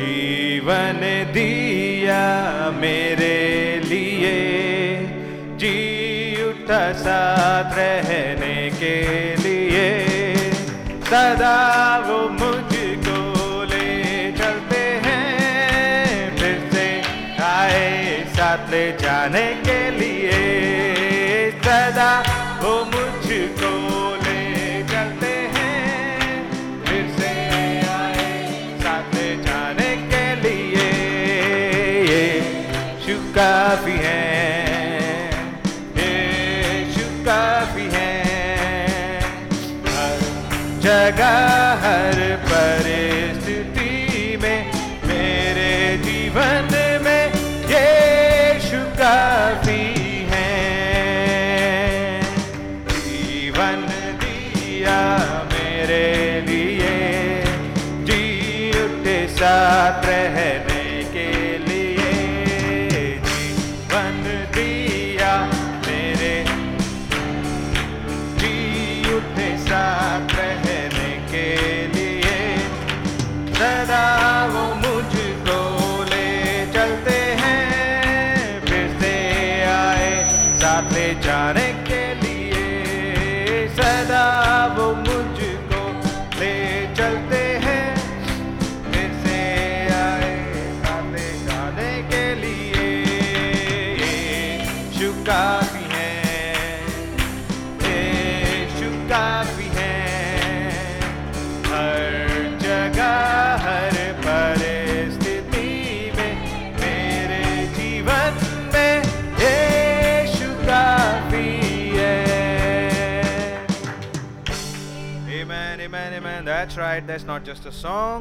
जीवन दिया मेरे लिए, जी उठा साथ रहने के लिए। सदा वो मुझको ले चलते हैं, फिर से आए साथ ले जाने के लिए। सदा वो मुझको ले चलते हैं, फिर से आए साथ ले जाने के लिए। ये शुकाफी है, ये शुकाफी है। हर जगह हर परिस्थिति में मेरे जीवन में ये शुकाफी साथ रहने के लिए। जीवन दिया मेरे, जी उठे साथ रहने के लिए। सदा वो मुझको ले चलते हैं, फिर से आए साथ ले जाने के लिए। सदा वो मुझको ले चलते हैं, काफी हैं, यीशु काफी हैं। हर जगह हर परिस्थिति में मेरे जीवन में यीशु काफी है। Amen, amen, amen. That's right. That's not just a song.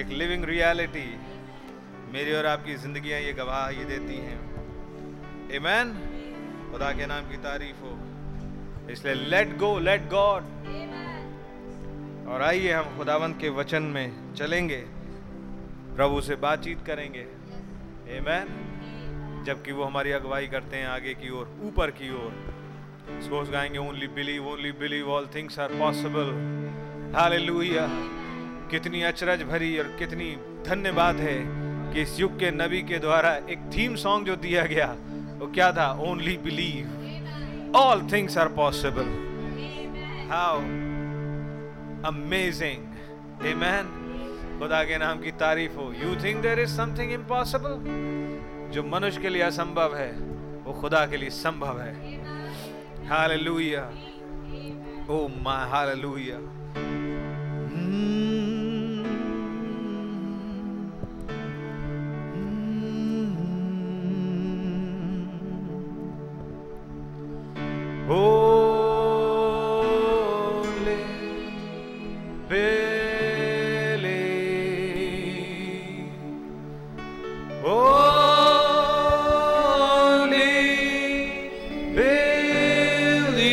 एक लिविंग रियलिटी। मेरी और आपकी जिंदगियां ये गवाह ये देती हैं। Amen. खुदा के नाम की तारीफ हो। इसलिए लेट गो, लेट गॉड। और आइए हम खुदावंत के वचन में चलेंगे, प्रभु से बातचीत करेंगे। Amen. जबकि वो हमारी अगुवाई करते हैं आगे की ओर, ऊपर की ओर। सोच गाएंगे only believe all things are possible. Hallelujah. कितनी अचरज भरी और कितनी धन्यवाद है कि इस युग के नबी के द्वारा एक थीम सॉन्ग जो दिया गया वो क्या था? Only believe all things are possible. How amazing. Amen. खुदा के नाम की तारीफ हो। You think there is something impossible? जो मनुष्य के लिए असंभव है वो खुदा के लिए संभव है। Hallelujah. O my hallelujah. Holy believe, only believe,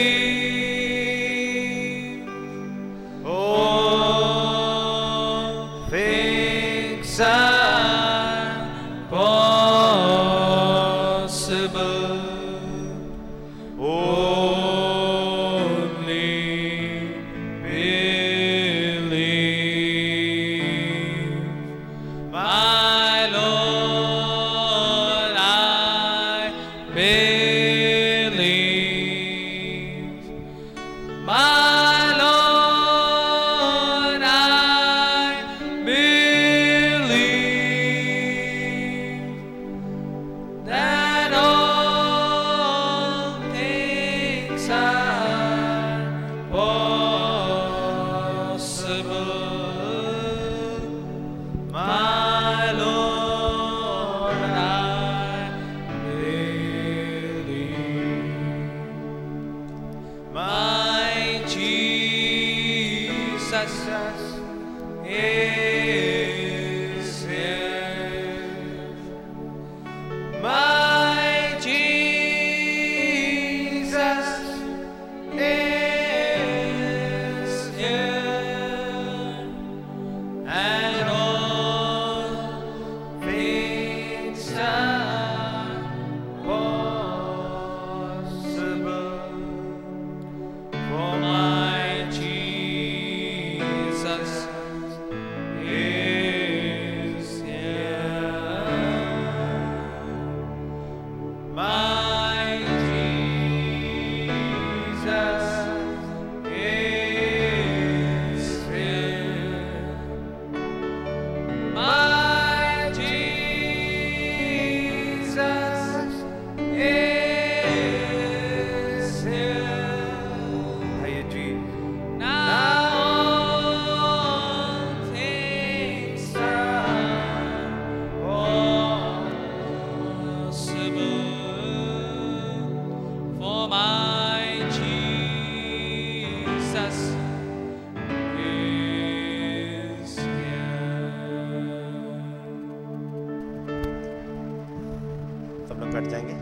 cut जाएंगे।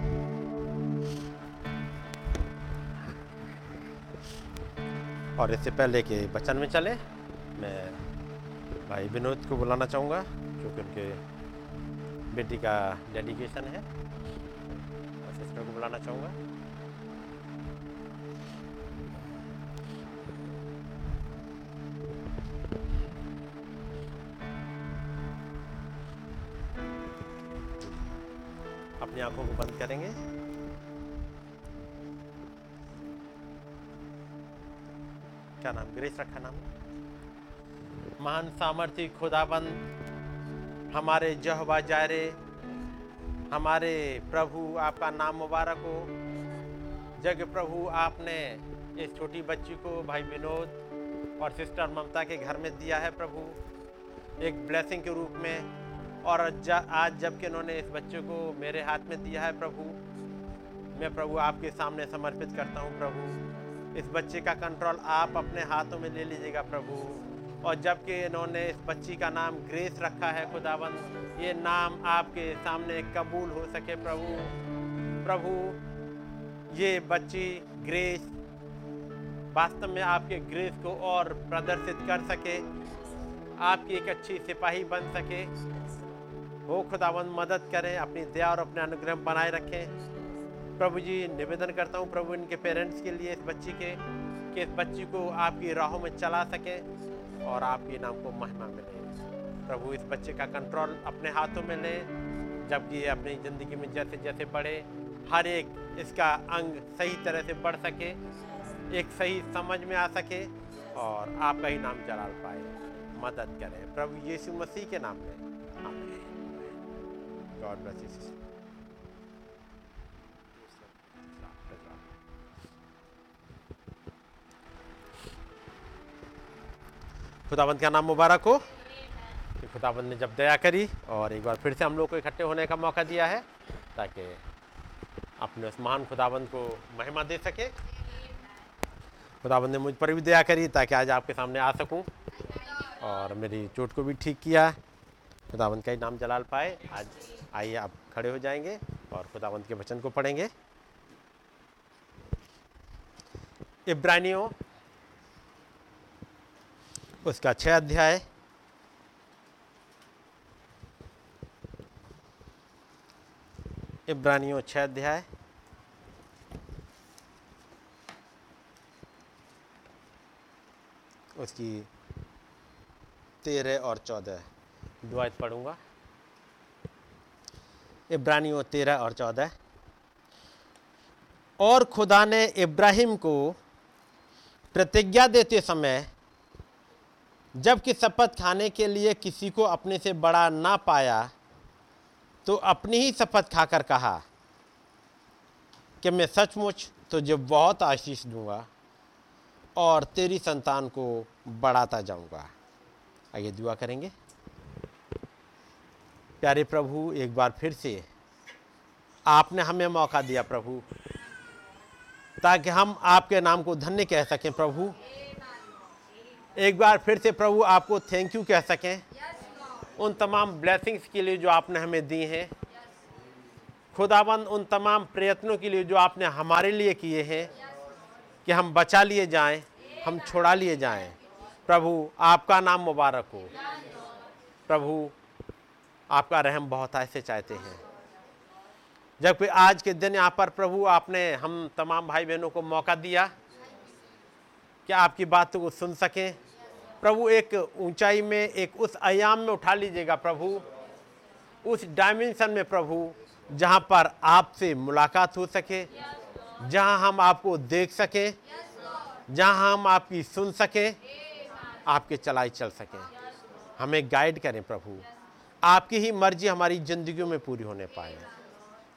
और इससे पहले कि बचन में चले, मैं भाई विनोद को बुलाना चाहूँगा, क्योंकि उनके बेटी का डेडिकेशन है। और सिस्टर को बुलाना चाहूँगा। अपनी आंखों को बंद करेंगे क्या नाम ग्रेस रखा नाम। महान सामर्थी खुदाबंद हमारे यहोवा जायरे हमारे प्रभु आपका नाम मुबारक हो। जग प्रभु आपने इस छोटी बच्ची को भाई विनोद और सिस्टर ममता के घर में दिया है प्रभु एक ब्लेसिंग के रूप में। और आज जबकि उन्होंने इस बच्चे को मेरे हाथ में दिया है प्रभु, मैं प्रभु आपके सामने समर्पित करता हूँ प्रभु। इस बच्चे का कंट्रोल आप अपने हाथों में ले लीजिएगा प्रभु। और जबकि इन्होंने इस बच्ची का नाम ग्रेस रखा है खुदावंद, ये नाम आपके सामने कबूल हो सके प्रभु। प्रभु ये बच्ची ग्रेस वास्तव में आपके ग्रेस को और प्रदर्शित कर सके, आपकी एक अच्छी सिपाही बन सके। वो खुदावंद मदद करें, अपनी दया और अपने अनुग्रह बनाए रखें प्रभु जी। निवेदन करता हूँ प्रभु इनके पेरेंट्स के लिए, इस बच्ची के कि इस बच्ची को आपकी राहों में चला सके और आपके नाम को महिमा मिले प्रभु। इस बच्चे का कंट्रोल अपने हाथों में ले, जबकि ये अपनी ज़िंदगी में जैसे जैसे बढ़े हर एक इसका अंग सही तरह से बढ़ सके, एक सही समझ में आ सके और आपका ही नाम जला पाए। मदद करें प्रभु यीशु मसीह के नाम में, आमीन। God bless you. खुदाबंद का नाम मुबारक हो। खुदाबंद ने जब दया करी और एक बार फिर से हम लोग को इकट्ठे होने का मौका दिया है, ताकि अपने उस महान खुदाबंद को महिमा दे सके। खुदाबंद ने मुझ पर भी दया करी ताकि आज आपके सामने आ सकूं, और मेरी चोट को भी ठीक किया। खुदाबंद का ही नाम जलाल पाए। आज आइए आप खड़े हो जाएंगे और खुदाबंद के वचन को पढ़ेंगे। इब्रानियों उसका 6 अध्याय इब्रानियों 6 अध्याय उसकी 13 और 14 दुआएं पढ़ूंगा। इब्रानियों 13 और 14। और खुदा ने इब्राहिम को प्रतिज्ञा देते समय, जबकि शपथ खाने के लिए किसी को अपने से बड़ा ना पाया, तो अपनी ही शपथ खाकर कहा कि मैं सचमुच तुझे बहुत आशीष दूंगा और तेरी संतान को बढ़ाता जाऊंगा। आइए दुआ करेंगे। प्यारे प्रभु, एक बार फिर से आपने हमें मौका दिया प्रभु, ताकि हम आपके नाम को धन्य कह सकें प्रभु। एक बार फिर से प्रभु आपको थैंक यू कह सकें उन तमाम ब्लेसिंग्स के लिए जो आपने हमें दी हैं। खुदाबंद उन तमाम प्रयत्नों के लिए जो आपने हमारे लिए किए हैं कि हम बचा लिए जाएं, हम छुड़ा लिए जाएं। प्रभु आपका नाम मुबारक हो। प्रभु आपका रहम बहुत ऐसे चाहते हैं। जबकि आज के दिन यहाँ पर प्रभु आपने हम तमाम भाई बहनों को मौका दिया कि आपकी बातों को सुन सकें प्रभु। एक ऊंचाई में, एक उस आयाम में उठा लीजिएगा प्रभु, उस डायमेंशन में प्रभु, जहां पर आपसे मुलाकात हो सके, जहां हम आपको देख सकें, जहां हम आपकी सुन सकें, आपके चलाई चल सकें। हमें गाइड करें प्रभु, आपकी ही मर्जी हमारी ज़िंदगियों में पूरी होने पाए।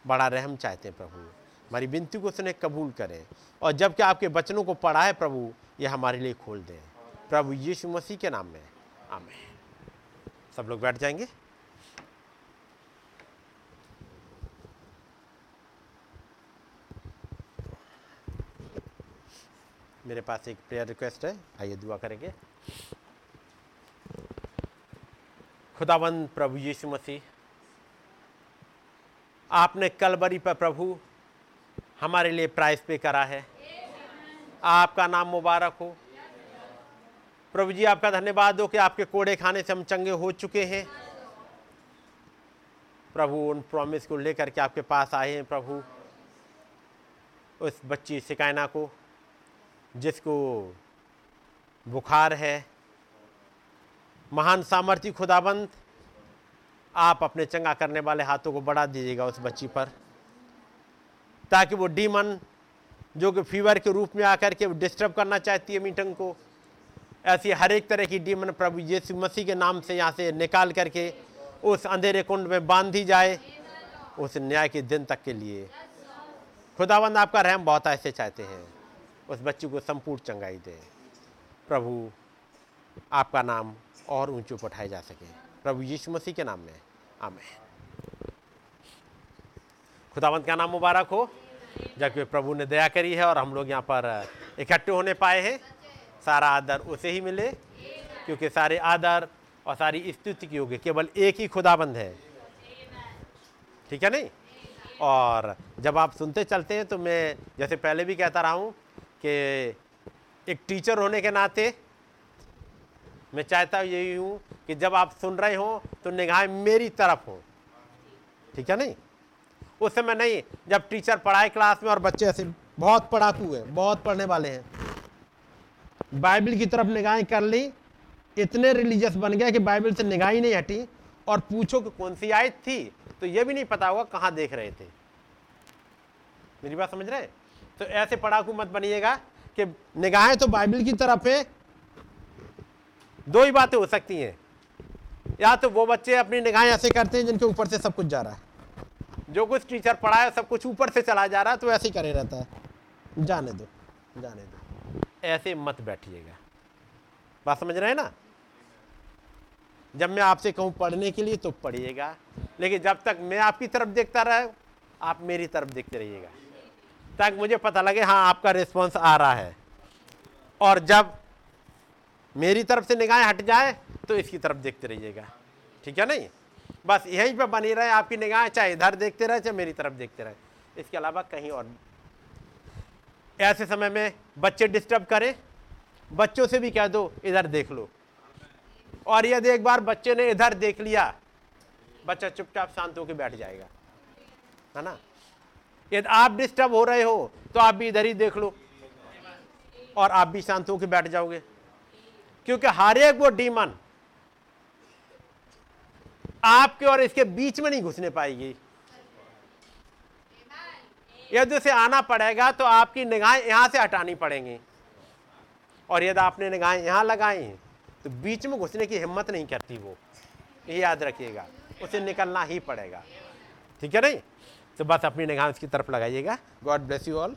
बड़ा रहम चाहते हैं प्रभु। हमारी विनती को उसने कबूल करें, और जबकि आपके वचनों को पढ़ा है प्रभु, ये हमारे लिए खोल दें प्रभु यीशु मसीह के नाम में, आमीन। सब लोग बैठ जाएंगे। मेरे पास एक प्रेयर रिक्वेस्ट है, आइए दुआ करेंगे। खुदावंद प्रभु यीशु मसीह, आपने कलवरी पर प्रभु हमारे लिए प्राइस पे करा है। आपका नाम मुबारक हो। प्रभु जी आपका धन्यवाद हो कि आपके कोड़े खाने से हम चंगे हो चुके हैं। प्रभु उन प्रॉमिस को लेकर के आपके पास आए हैं। प्रभु उस बच्ची शिकायना को जिसको बुखार है, महान सामर्थी खुदाबंद आप अपने चंगा करने वाले हाथों को बढ़ा दीजिएगा उस बच्ची पर, ताकि वो डीमन जो कि फीवर के रूप में आकर के डिस्टर्ब करना चाहती है मीटिंग को, ऐसी हर एक तरह की डीमन प्रभु यीशु मसीह के नाम से यहाँ से निकाल करके उस अंधेरे कुंड में बांधी जाए उस न्याय के दिन तक के लिए। खुदावंद आपका रहम बहुत ऐसे चाहते हैं, उस बच्ची को संपूर्ण चंगाई दे प्रभु, आपका नाम और ऊंचे उठाए जा सके प्रभु यीशु मसीह के नाम में, आमीन। खुदावंत का नाम मुबारक हो। जबकि प्रभु ने दया करी है और हम लोग यहाँ पर इकट्ठे होने पाए हैं, सारा आदर उसे ही मिले, क्योंकि सारे आदर और सारी स्तुति की होगी केवल एक ही खुदाबंद है, ठीक है नहीं। और जब आप सुनते चलते हैं तो मैं जैसे पहले भी कहता रहा हूँ कि एक टीचर होने के नाते मैं चाहता यही हूँ कि जब आप सुन रहे हो तो निगाहें मेरी तरफ हो, ठीक है नहीं। उस समय नहीं जब टीचर पढ़ाए क्लास में और बच्चे ऐसे बहुत पढ़ाकू हैं, बहुत पढ़ने वाले हैं, बाइबल की तरफ निगाहें कर ली, इतने रिलीजियस बन गया कि बाइबल से निगाह ही नहीं हटी, और पूछो कि कौन सी आयत थी तो ये भी नहीं पता होगा कहाँ देख रहे थे। मेरी बात समझ रहे हैं? तो ऐसे पढ़ाकू मत बनिएगा कि निगाहें तो बाइबल की तरफ है। दो ही बातें हो सकती हैं, या तो वो बच्चे अपनी निगाहें ऐसे करते हैं जिनके ऊपर से सब कुछ जा रहा है, जो कुछ टीचर पढ़ाया सब कुछ ऊपर से चला जा रहा है, तो ऐसे ही करे रहता है, जाने दो जाने दो, ऐसे मत बैठिएगा। बात समझ रहे हैं ना? जब मैं आपसे कहूँ पढ़ने के लिए तो पढ़िएगा, लेकिन जब तक मैं आपकी तरफ देखता रहा आप मेरी तरफ देखते रहिएगा, ताकि मुझे पता लगे हाँ आपका रिस्पॉन्स आ रहा है। और जब मेरी तरफ से निगाहें हट जाए तो इसकी तरफ देखते रहिएगा, ठीक है नहीं। बस यहीं पर बनी रहे आपकी निगाहें, चाहे इधर देखते रहे चाहे मेरी तरफ देखते रहे, इसके अलावा कहीं और। ऐसे समय में बच्चे डिस्टर्ब करें, बच्चों से भी कह दो इधर देख लो, और यदि एक बार बच्चे ने इधर देख लिया बच्चा चुपचाप शांत होकर बैठ जाएगा, है ना। यदि आप डिस्टर्ब हो रहे हो तो आप भी इधर ही देख लो और आप भी शांत होकर बैठ जाओगे, क्योंकि हर एक वो डीमन आपके और इसके बीच में नहीं घुसने पाएगी। यदि उसे आना पड़ेगा तो आपकी निगाहें यहां से हटानी पड़ेंगी, और यदि आपने निगाहें यहां लगाई तो बीच में घुसने की हिम्मत नहीं करती वो, ये याद रखिएगा, उसे निकलना ही पड़ेगा, ठीक है नहीं। तो बस अपनी निगाह उसकी तरफ लगाइएगा। God bless you all.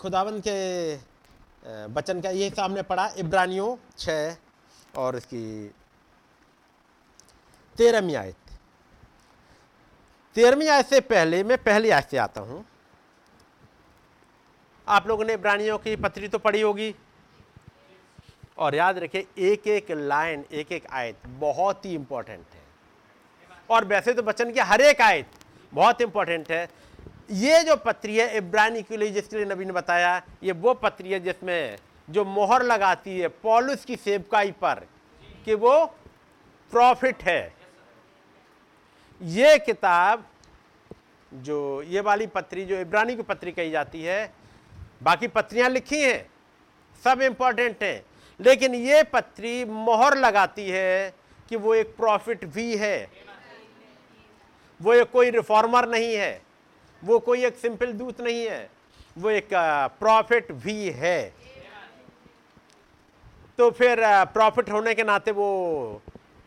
खुदावंद के वचन का ये सामने पड़ा, इब्रानियों 6 और उसकी 13वीं आयत। 13वीं आयत से पहले मैं पहली आयत से आता हूँ। आप लोगों ने इब्रानियों की पत्री तो पढ़ी होगी, और याद रखिए एक एक लाइन एक एक आयत बहुत ही इम्पोर्टेंट है, और वैसे तो वचन की हर एक आयत बहुत इंपॉर्टेंट है। ये जो पत्री है इब्रानी के लिए, जिसके लिए नबी ने बताया, ये वो पत्री है जिसमें जो मोहर लगाती है पौलुस की सेवकाई पर कि वो प्रॉफिट है। ये किताब जो ये वाली पत्री जो इब्रानी की पत्री कही जाती है, बाकी पत्रियां लिखी हैं सब इम्पोर्टेंट हैं, लेकिन ये पत्री मोहर लगाती है कि वो एक प्रॉफिट भी है। वो एक कोई रिफॉर्मर नहीं है, वो कोई एक सिंपल दूत नहीं है, वो एक प्रॉफिट भी है। तो फिर प्रॉफिट होने के नाते वो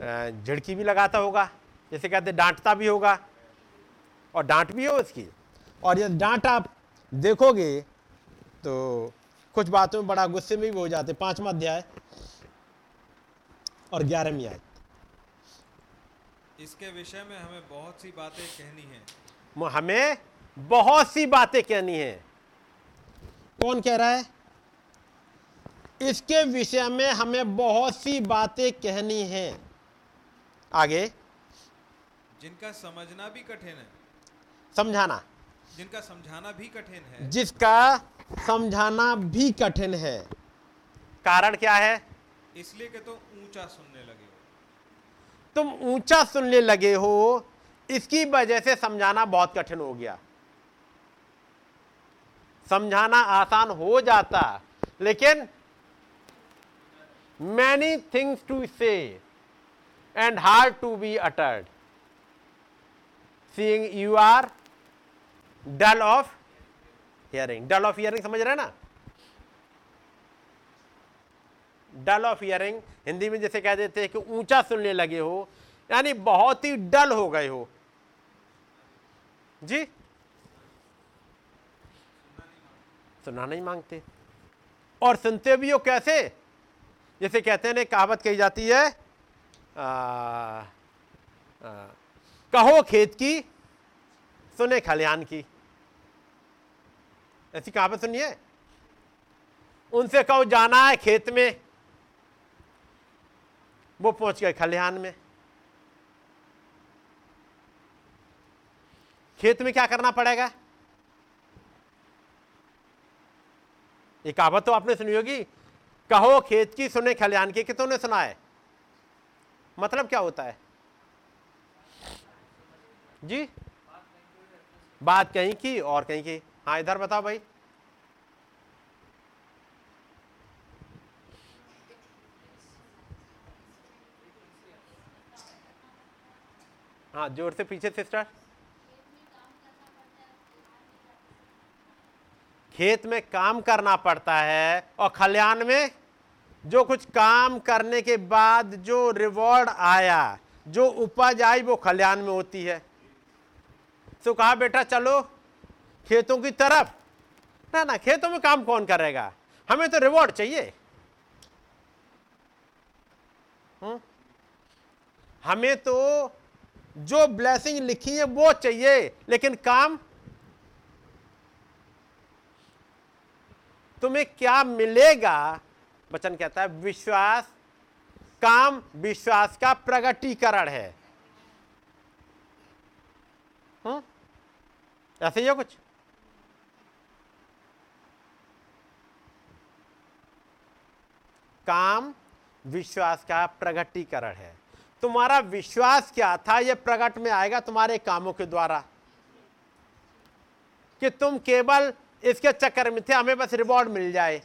झिड़की भी लगाता होगा, जैसे कहते डांटता भी होगा, और डांट भी हो उसकी। और यदि डांट आप देखोगे तो कुछ बातों में बड़ा गुस्से में भी हो जाते। 5वां अध्याय और 11वीं आयत। इसके विषय में हमें बहुत सी बातें कहनी है। हमें बहुत सी बातें कहनी है। कौन कह रहा है? इसके विषय में हमें बहुत सी बातें कहनी है। आगे जिनका समझना भी कठिन है, समझाना, जिनका समझाना भी कठिन है, जिसका समझाना भी कठिन है। कारण क्या है? इसलिए कि तुम ऊंचा सुनने लगे हो। तुम ऊंचा सुनने लगे हो, इसकी वजह से समझाना बहुत कठिन हो गया। समझाना आसान हो जाता, लेकिन many things to say and hard to be uttered, seeing you are dull of hearing। dull of hearing समझ रहे ना? dull of hearing हिंदी में जैसे कह देते हैं कि ऊंचा सुनने लगे हो, यानी बहुत ही डल हो गए हो। जी, सुनना नहीं मांगते, और सुनते भी हो कैसे? जैसे कहते हैं, कहावत कही जाती है, कहो खेत की सुने खलिहान की। ऐसी कहावत सुनिए, उनसे कहो जाना है खेत में, वो पहुंच गए खलिहान में। खेत में क्या करना पड़ेगा? ये कहावत तो आपने सुनी होगी, कहो खेत की सुने खलिहान की। कितनों ने सुना है? मतलब क्या होता है जी? बात कहीं की और कहीं की। हाँ, इधर बताओ भाई। हाँ, जोर से पीछे सिस्टर। खेत में काम करना पड़ता है, और खलिहान में जो कुछ काम करने के बाद जो रिवॉर्ड आया, जो उपज आई, वो खलिहान में होती है। तो कहा बेटा चलो खेतों की तरफ। ना ना, खेतों में काम कौन करेगा, हमें तो रिवॉर्ड चाहिए। हमें तो जो ब्लेसिंग लिखी है वो चाहिए, लेकिन काम तुम्हें क्या मिलेगा? वचन कहता है विश्वास, काम विश्वास का प्रगटीकरण है। ऐसे ही है कुछ। काम विश्वास का प्रगटीकरण है। तुम्हारा विश्वास क्या था, यह प्रकट में आएगा तुम्हारे कामों के द्वारा। कि तुम केवल इसके चक्कर में थे, हमें बस रिवॉर्ड मिल जाए।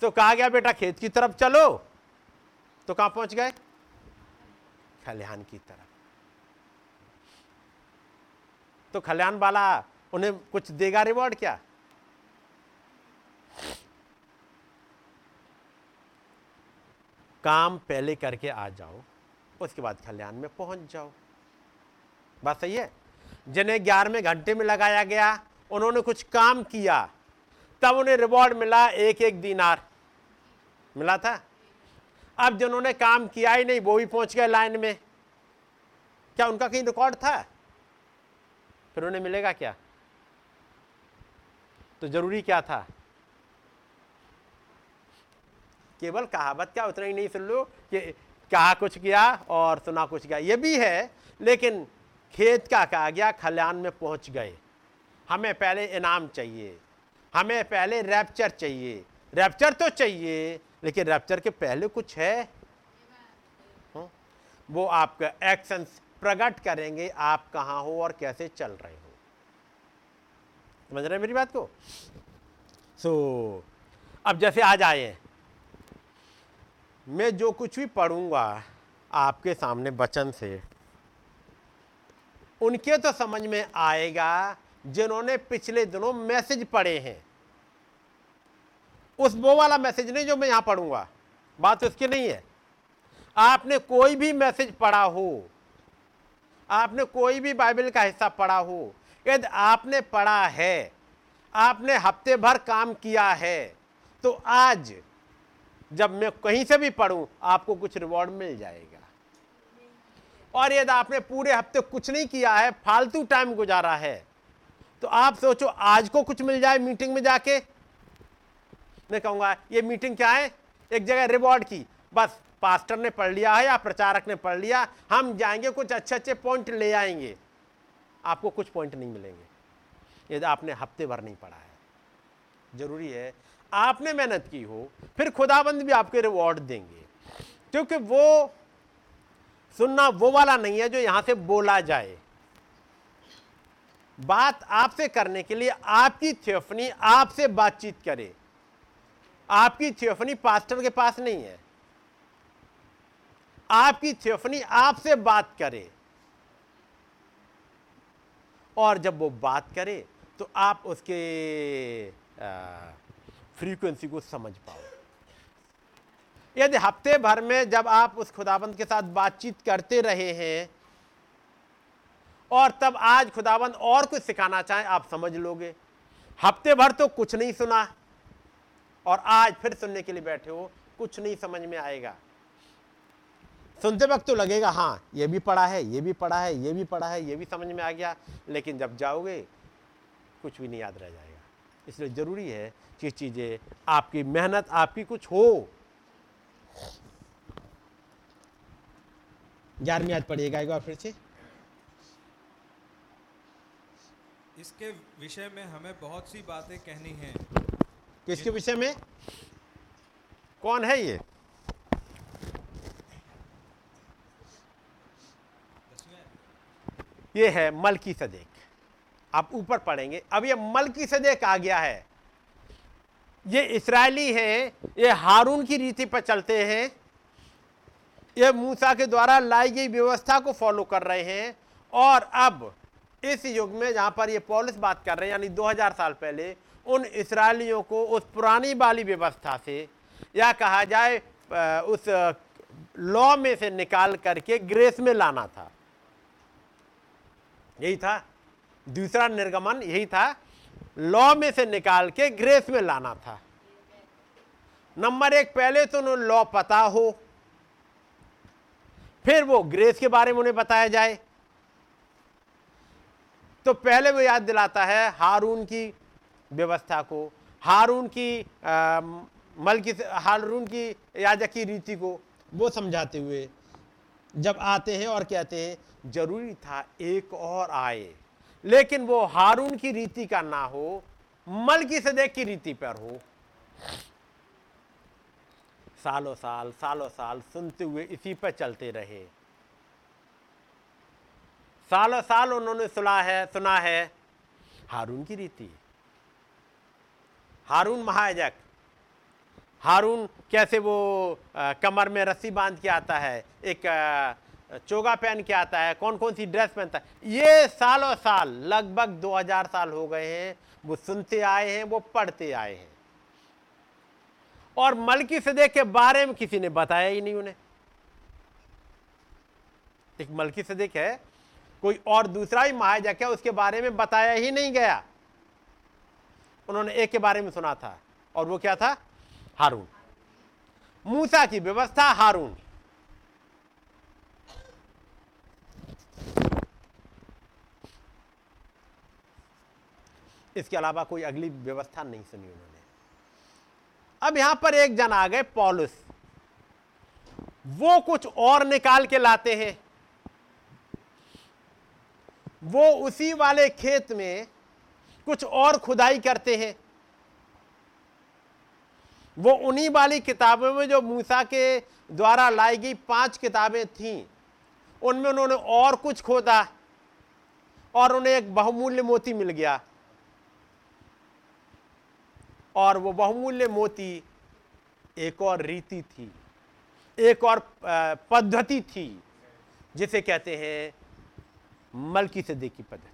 तो कहा गया बेटा खेत की तरफ चलो, तो कहां पहुंच गए? खलिहान की तरफ। तो खलिहान वाला उन्हें कुछ देगा रिवॉर्ड क्या? काम पहले करके आ जाओ, उसके बाद खलिहान में पहुंच जाओ। बात सही है। जिन्हें 11वें घंटे में लगाया गया, उन्होंने कुछ काम किया, तब उन्हें रिवॉर्ड मिला, 1-1 दीनार मिला था। अब जिन्होंने काम किया ही नहीं, वो भी पहुंच गए लाइन में। क्या उनका कहीं रिकॉर्ड था? फिर उन्हें मिलेगा क्या? तो जरूरी क्या था? केवल कहावत का उतना ही नहीं सुन लो कि कहा कुछ गया और सुना कुछ गया, ये भी है, लेकिन खेत का कहा गया खलिहान में पहुंच गए। हमें पहले इनाम चाहिए, हमें पहले रैप्चर चाहिए। रैप्चर तो चाहिए, लेकिन रैप्चर के पहले कुछ है। वो आपका एक्शंस प्रकट करेंगे, आप कहाँ हो और कैसे चल रहे हो। समझ रहे हैं मेरी बात को? अब जैसे आज आए, मैं जो कुछ भी पढ़ूंगा आपके सामने वचन से, उनके तो समझ में आएगा जिन्होंने पिछले दिनों मैसेज पढ़े हैं। उस वो वाला मैसेज नहीं जो मैं यहां पढ़ूंगा, बात उसकी नहीं है। आपने कोई भी मैसेज पढ़ा हो, आपने कोई भी बाइबल का हिस्सा पढ़ा हो, यदि आपने पढ़ा है, आपने हफ्ते भर काम किया है, तो आज जब मैं कहीं से भी पढ़ूं आपको कुछ रिवॉर्ड मिल जाएगा। और यदि आपने पूरे हफ्ते कुछ नहीं किया है, फालतू टाइम गुजारा है, तो आप सोचो आज को कुछ मिल जाए मीटिंग में जाके। मैं कहूंगा ये मीटिंग क्या है? एक जगह रिवॉर्ड की। बस पास्टर ने पढ़ लिया है या प्रचारक ने पढ़ लिया, हम जाएंगे कुछ अच्छे अच्छे पॉइंट ले आएंगे, आपको कुछ पॉइंट नहीं मिलेंगे यदि आपने हफ्ते भर नहीं पढ़ा है। जरूरी है आपने मेहनत की हो, फिर खुदाबंद भी आपके रिवॉर्ड देंगे, क्योंकि वो सुनना वो वाला नहीं है जो यहां से बोला जाए। बात आपसे करने के लिए आपकी थियोफनी आपसे बातचीत करे, आपकी थियोफनी पास्टर के पास नहीं है, आपकी थियोफनी आपसे बात करे, और जब वो बात करे तो आप उसके फ्रीक्वेंसी को समझ पाओ। यदि हफ्ते भर में जब आप उस खुदाबंद के साथ बातचीत करते रहे हैं और तब आज खुदाबंद और कुछ सिखाना चाहे आप समझ लोगे। हफ्ते भर तो कुछ नहीं सुना और आज फिर सुनने के लिए बैठे हो, कुछ नहीं समझ में आएगा। सुनते वक्त तो लगेगा हाँ ये भी पढ़ा है, ये भी पढ़ा है, ये भी पढ़ा है, ये भी समझ में आ गया, लेकिन जब जाओगे कुछ भी नहीं याद रह जाएगा। इसलिए ज़रूरी है कि चीज़ें आपकी मेहनत आपकी कुछ हो। यार आज पढ़िएगा एक बार फिर से। इसके विषय में हमें बहुत सी बातें कहनी हैं। किसके विषय में? कौन है ये? ये है मलकीसदेक। आप ऊपर पढ़ेंगे, अब ये मलकीसदेक आ गया है। ये इस्राएली हैं, ये हारून की रीति पर चलते हैं, ये मूसा के द्वारा लाई गई व्यवस्था को फॉलो कर रहे हैं, और अब इस युग में जहाँ पर ये पौलुस बात कर रहे हैं, यानी 2000 साल पहले उन इस्राएलियों को उस पुरानी बाली व्यवस्था से, या कहा जाए उस लॉ में से निकाल करके ग्रेस में लाना था। यही था दूसरा निर्गमन, यही था, लॉ में से निकाल के ग्रेस में लाना था। नंबर एक, पहले तो उन्हें लॉ पता हो, फिर वो ग्रेस के बारे में उन्हें बताया जाए। तो पहले वो याद दिलाता है हारून की व्यवस्था को, हारून की याजक की रीति को, वो समझाते हुए जब आते हैं और कहते हैं जरूरी था एक और आए, लेकिन वो हारून की रीति का ना हो, मलकीसदेक की रीति पर हो। सालों साल सुनते हुए इसी पर चलते रहे, सालों साल उन्होंने सुना है हारून की रीति, हारून महायाजक, हारून कैसे वो कमर में रस्सी बांध के आता है, एक चोगा पहन के आता है, कौन कौन सी ड्रेस पहनता है। ये सालों साल, लगभग 2000 साल हो गए हैं, वो सुनते आए हैं, वो पढ़ते आए हैं, और मलकीसदेक के बारे में किसी ने बताया ही नहीं उन्हें। एक मलकीसदेक है, कोई और दूसरा ही महायाजक है, उसके बारे में बताया ही नहीं गया। उन्होंने एक के बारे में सुना था, और वो क्या था? हारून, मूसा की व्यवस्था हारून। इसके अलावा कोई अगली व्यवस्था नहीं सुनी उन्होंने। अब यहां पर एक जन आ गए पौलुस, वो कुछ और निकाल के लाते हैं। वो उसी वाले खेत में कुछ और खुदाई करते हैं, वो उन्हीं वाली किताबों में जो मूसा के द्वारा लाई गई 5 किताबें थीं, उनमें उन्होंने और कुछ खोदा और उन्हें एक बहुमूल्य मोती मिल गया, और वो बहुमूल्य मोती एक और रीति थी, एक और पद्धति थी, जिसे कहते हैं मलकीसदेक की पद्धति।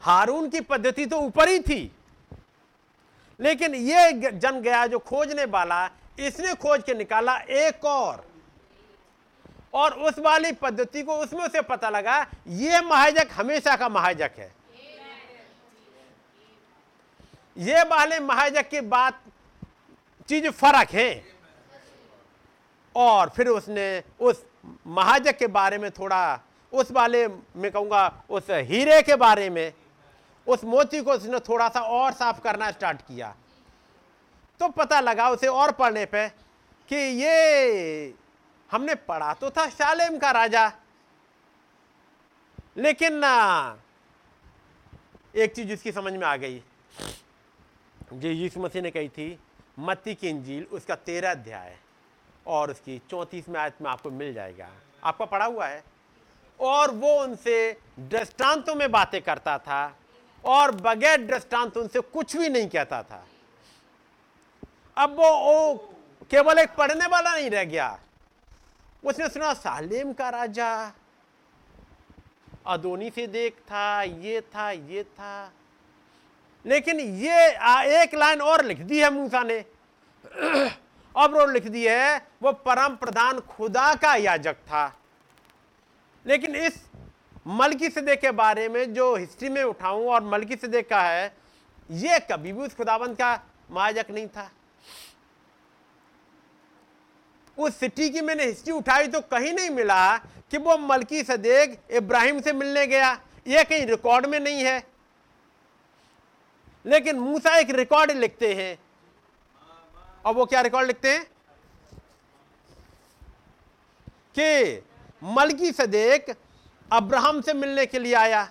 हारून की पद्धति तो ऊपर ही थी, लेकिन ये जन गया जो खोजने वाला, इसने खोज के निकाला एक और उस वाली पद्धति को। उसमें से पता लगा ये महायाजक हमेशा का महायाजक है, ये वाले महायाजक की बात चीज फर्क है। और फिर उसने उस महायाजक के बारे में थोड़ा, उस वाले मैं कहूँगा उस हीरे के बारे में, उस मोती को उसने थोड़ा सा और साफ करना स्टार्ट किया। तो पता लगा उसे और पढ़ने पे कि ये हमने पढ़ा तो था शालेम का राजा, लेकिन एक चीज़ इसकी समझ में आ गई जो यीशु मसीह ने कही थी मत्ती की इंजील उसका 13 अध्याय और उसकी 34 आयत में आपको मिल जाएगा, आपका पढ़ा हुआ है। और वो उनसे दृष्टांतों में बातें करता था और बगैर दृष्टांत उनसे कुछ भी नहीं कहता था। अब वो केवल एक पढ़ने वाला नहीं रह गया, उसने सुना शालेम का राजा, अदोनी से देख था, ये था, ये था, लेकिन ये एक लाइन और लिख दी है मूसा ने। अब वो लिख दी है वो परम प्रधान खुदा का याजक था। लेकिन इस मलकीसेदेक के बारे में जो हिस्ट्री में उठाऊं और मलकीसेदेक का है, ये कभी भी उस खुदाबंद का महायाजक नहीं था। उस सिटी की मैंने हिस्ट्री उठाई तो कहीं नहीं मिला कि वो मलकीसेदेक इब्राहिम से मिलने गया, ये कहीं रिकॉर्ड में नहीं है। लेकिन मूसा एक रिकॉर्ड लिखते हैं, और वो क्या रिकॉर्ड लिखते हैं कि मलकीसेदेक अब्राहम से मिलने के लिए आया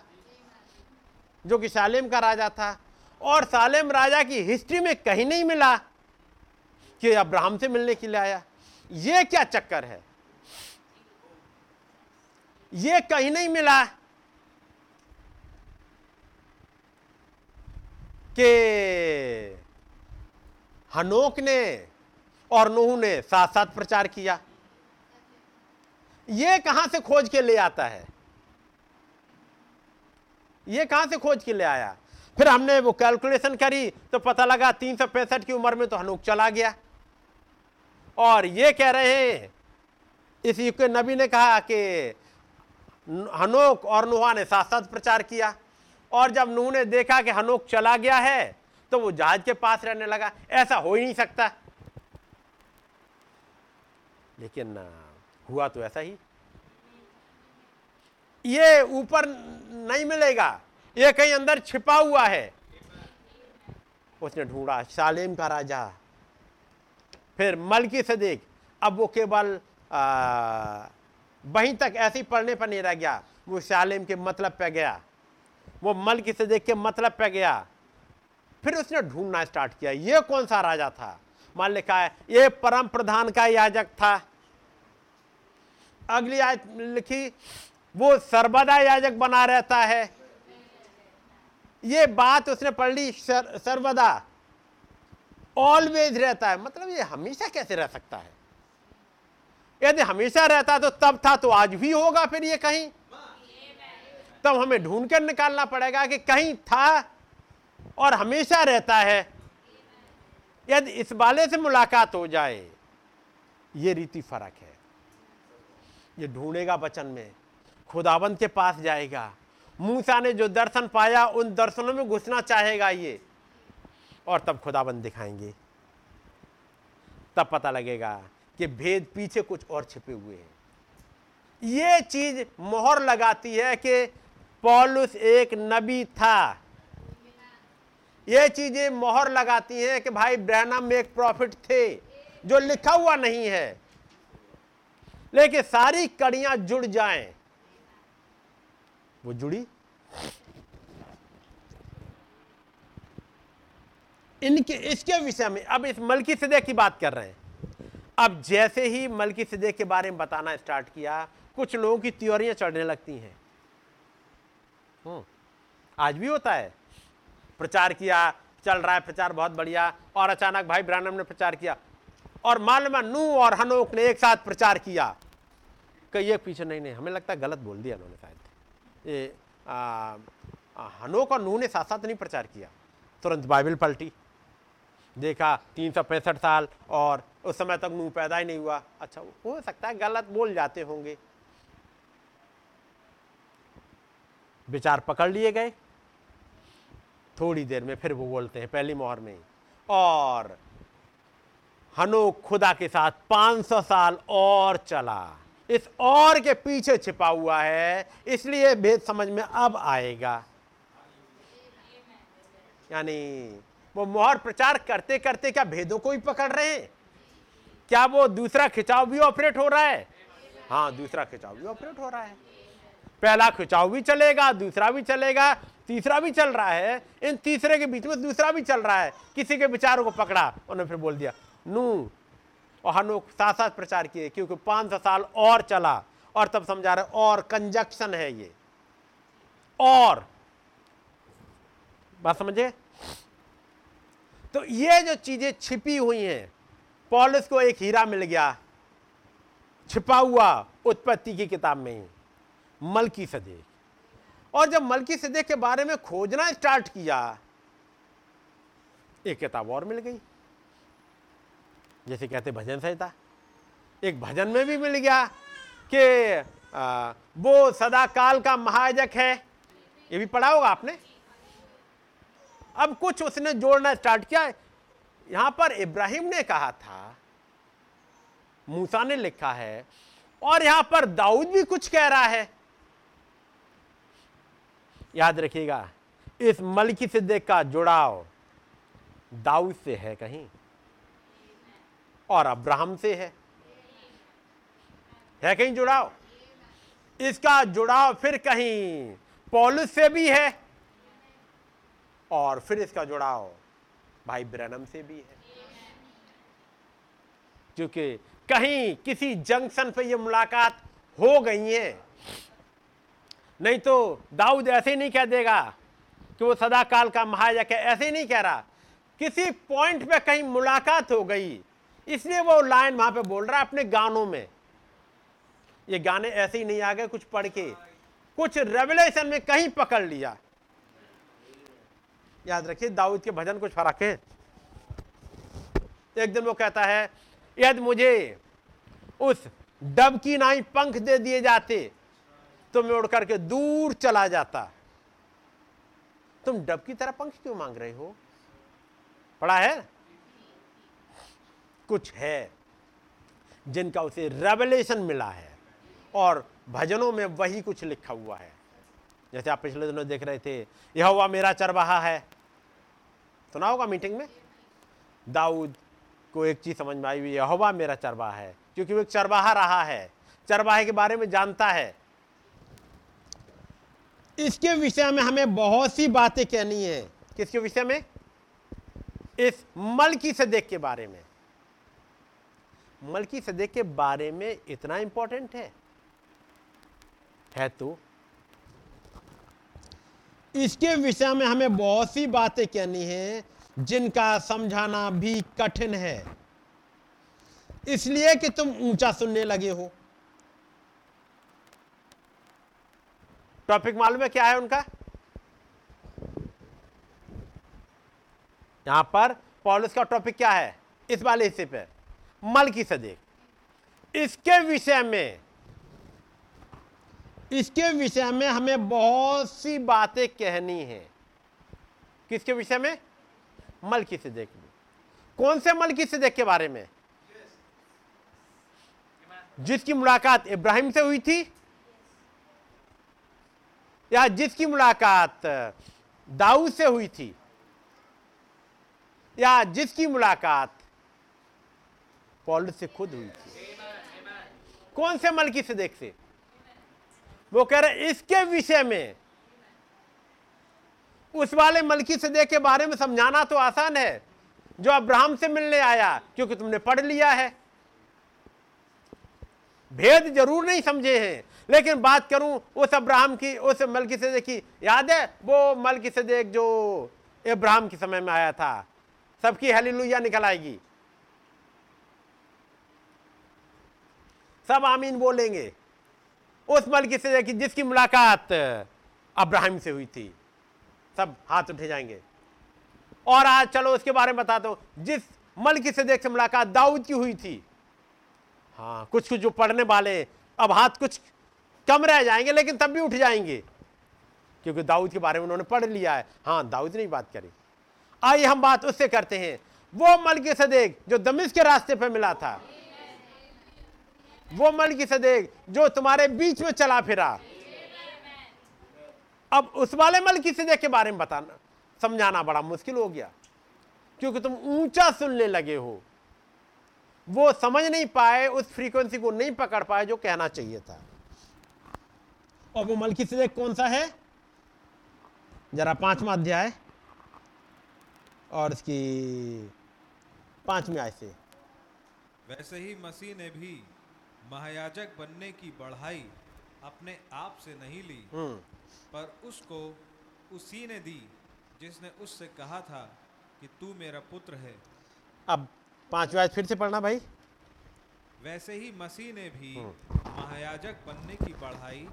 जो कि शालेम का राजा था, और शालेम राजा की हिस्ट्री में कहीं नहीं मिला कि अब्राहम से मिलने के लिए आया। ये क्या चक्कर है, ये कहीं नहीं मिला कि हनोक ने और नूह ने साथ साथ प्रचार किया, ये कहां से खोज के ले आता है, ये कहां से खोज के ले आया। फिर हमने वो कैलकुलेशन करी तो पता लगा 365 की उम्र में तो हनोक चला गया, और ये कह रहे हैं इस युग के नबी ने कहा कि हनोक और नूहा ने साथ साथ प्रचार किया, और जब नूह ने देखा कि हनोक चला गया है तो वो जहाज के पास रहने लगा। ऐसा हो ही नहीं सकता, लेकिन हुआ तो ऐसा ही। ये ऊपर नहीं मिलेगा, ये कहीं अंदर छिपा हुआ है। उसने ढूंढा शालेम का राजा, फिर मलकीसेदेक। अब वो केवल वहीं तक ऐसे ही पढ़ने पर नहीं रह गया, वो शालेम के मतलब पे गया, वो मलकीसेदेक के मतलब पे गया। फिर उसने ढूंढना स्टार्ट किया ये कौन सा राजा था। मान लिखा है ये परम प्रधान का याजक था। अगली आयत लिखी वो सर्वदा याजक बना रहता है। ये बात उसने पढ़ ली, सर्वदा ऑलवेज रहता है, मतलब ये हमेशा कैसे रह सकता है। यदि हमेशा रहता तो तब था तो आज भी होगा। फिर ये कहीं तब हमें ढूंढ कर निकालना पड़ेगा कि कहीं था और हमेशा रहता है। यदि इस वाले से मुलाकात हो जाए, ये रीति फर्क है। ये ढूंढेगा वचन में, खुदाबंद के पास जाएगा। मूसा ने जो दर्शन पाया उन दर्शनों में घुसना चाहेगा ये, और तब खुदाबंद दिखाएंगे, तब पता लगेगा कि भेद पीछे कुछ और छिपे हुए हैं। ये चीज मोहर लगाती है कि पौलुस एक नबी था। ये चीजें मोहर लगाती हैं कि भाई ब्रैनम एक प्रॉफिट थे, जो लिखा हुआ नहीं है। लेकिन सारी कड़ियां जुड़ जाएं, वो जुड़ी। इनके इसके विषय में अब इस मलकीसेदेक की बात कर रहे हैं। अब जैसे ही मलकीसेदेक के बारे में बताना स्टार्ट किया, कुछ लोगों की त्योरियां चढ़ने लगती हैं। आज भी होता है, प्रचार किया, चल रहा है प्रचार बहुत बढ़िया, और अचानक भाई ब्रैनम ने प्रचार किया और मालूम है नूह और हनोक ने एक साथ प्रचार किया। कई एक पीछे नहीं, हमें लगता है गलत बोल दिया उन्होंने शायद। ये हनोक और नूह ने साथ साथ नहीं प्रचार किया। तुरंत बाइबल पलटी, देखा 365 साल, और उस समय तक नूह पैदा ही नहीं हुआ। अच्छा, हो सकता है गलत बोल जाते होंगे, विचार पकड़ लिए गए। थोड़ी देर में फिर वो बोलते हैं पहली मोहर में, और हनोक खुदा के साथ 500 साल और चला। इस और के पीछे छिपा हुआ है, इसलिए भेद समझ में अब आएगा। यानी वो मोहर प्रचार करते करते क्या भेदों को भी पकड़ रहे हैं? क्या वो दूसरा खिंचाव भी ऑपरेट हो रहा है? हाँ, दूसरा खिंचाव भी ऑपरेट हो रहा है। पहला खिंचाव भी चलेगा, दूसरा भी चलेगा, तीसरा भी चल रहा है। इन तीसरे के बीच में दूसरा भी चल रहा है। किसी के विचारों को पकड़ा, उन्होंने फिर बोल दिया नू और हनोक साथ प्रचार किए, क्योंकि 500 साल और चला। और तब समझा रहे और कंजक्शन है ये, और बात समझे? तो ये जो चीजें छिपी हुई हैं, पॉलुस को एक हीरा मिल गया छिपा हुआ उत्पत्ति की किताब में ही, मल्कीसदेक। और जब मल्कीसदेक के बारे में खोजना स्टार्ट किया, एक किताब और मिल गई, जैसे कहते भजन संहिता। एक भजन में भी मिल गया कि वो सदाकाल का महायाजक है, ये भी पढ़ा होगा आपने। अब कुछ उसने जोड़ना स्टार्ट किया। यहां पर इब्राहिम ने कहा था, मूसा ने लिखा है, और यहां पर दाऊद भी कुछ कह रहा है। याद रखिएगा, इस मल्कीसदेक का जुड़ाव दाऊद से है कहीं, और अब्राहम से है कहीं जुड़ाव। इसका जुड़ाव फिर कहीं पौलुस से भी है, और फिर इसका जुड़ाव भाई ब्रैनम से भी है, क्योंकि कहीं किसी जंक्शन पे ये मुलाकात हो गई है। नहीं तो दाऊद ऐसे नहीं कह देगा कि वो सदाकाल का महायाजक है, ऐसे नहीं कह रहा। किसी पॉइंट पे कहीं मुलाकात हो गई, इसलिए वो लाइन वहां पे बोल रहा है अपने गानों में। ये गाने ऐसे ही नहीं आ गए, कुछ पढ़ के, कुछ रेवलेशन में कहीं पकड़ लिया। याद रखिए, दाऊद के भजन कुछ फर्क है। एक दिन वो कहता है, यदि मुझे उस डब की नाई पंख दे दिए जाते तो मैं उड़ करके दूर चला जाता। तुम डब की तरह पंख क्यों मांग रहे हो? पढ़ा है? कुछ है जिनका उसे रेवलेशन मिला है, और भजनों में वही कुछ लिखा हुआ है। जैसे आप पिछले दिनों देख रहे थे, यहोवा मेरा चरवाहा है, सुना होगा मीटिंग में। दाऊद को एक चीज समझ में आई हुई, यहोवा मेरा चरवाहा है, क्योंकि वो एक चरवाहा रहा है, चरवाहे के बारे में जानता है। इसके विषय में हमें बहुत सी बातें कहनी है। किसके विषय में? इस मल्कीसदेक के बारे में। मल्कीसदेक के बारे में इतना इंपॉर्टेंट है तो इसके विषय में हमें बहुत सी बातें कहनी हैं, जिनका समझाना भी कठिन है, इसलिए कि तुम ऊंचा सुनने लगे हो। टॉपिक मालूम है क्या है उनका? यहां पर पॉलुस का टॉपिक क्या है इस वाले हिस्से पे? मल्कीसदेक। इसके विषय में हमें बहुत सी बातें कहनी है। किसके विषय में? मल्कीसदेक। कौन से मल्कीसदेक के बारे में? जिसकी मुलाकात इब्राहिम से हुई थी, या जिसकी मुलाकात दाऊद से हुई थी, या जिसकी मुलाकात पॉलुस से खुद हुई थी। कौन से मल्कीसदेक से? वो कह रहे इसके विषय में। उस वाले मल्कीसदेक के बारे में समझाना तो आसान है जो अब्राहम से मिलने आया, क्योंकि तुमने पढ़ लिया है। भेद जरूर नहीं समझे हैं, लेकिन बात करूं उस अब्राहम की, उस मल्कीसदेक की। याद है वो मल्कीसदेक जो अब्राहम के समय में आया था? सबकी हालेलुया निकल आएगी, सब आमीन बोलेंगे। उस मल्कीसदेक की जिसकी मुलाकात अब्राहिम से हुई थी, सब हाथ उठे जाएंगे। और आज चलो उसके बारे में बताता हूं, जिस मल्कीसदेक से मुलाकात दाऊद की हुई थी। हाँ, कुछ कुछ जो पढ़ने वाले अब हाथ कुछ कम रह जाएंगे, लेकिन तब भी उठ जाएंगे, क्योंकि दाऊद के बारे में उन्होंने पढ़ लिया है। हाँ, दाऊद ने ही बात करी। आइए हम बात उससे करते हैं, वो मल्कीसदेक जो दमिश्क के रास्ते पर मिला था, वो मल्कीसदेक जो तुम्हारे बीच में चला फिरा। अब उस वाले मल्कीसदेक के बारे में बताना, समझाना बड़ा मुश्किल हो गया। क्योंकि तुम ऊंचा सुनने लगे हो। वो समझ नहीं पाए, उस फ्रीक्वेंसी को नहीं पकड़ पाए जो कहना चाहिए था। और वो मल्कीसेदेक कौन सा है, जरा 5वां अध्याय और इसकी 5वीं आयत से। वैसे ही मसीह ने भी महायाजक बनने की बढ़ाई अपने आप से नहीं ली, पर उसको उसी ने दी जिसने उससे कहा था कि तू मेरा पुत्र है। अब 5वां आयत फिर से पढ़ना भाई। वैसे ही मसीह ने भी महायाजक बनने की बढ़ाई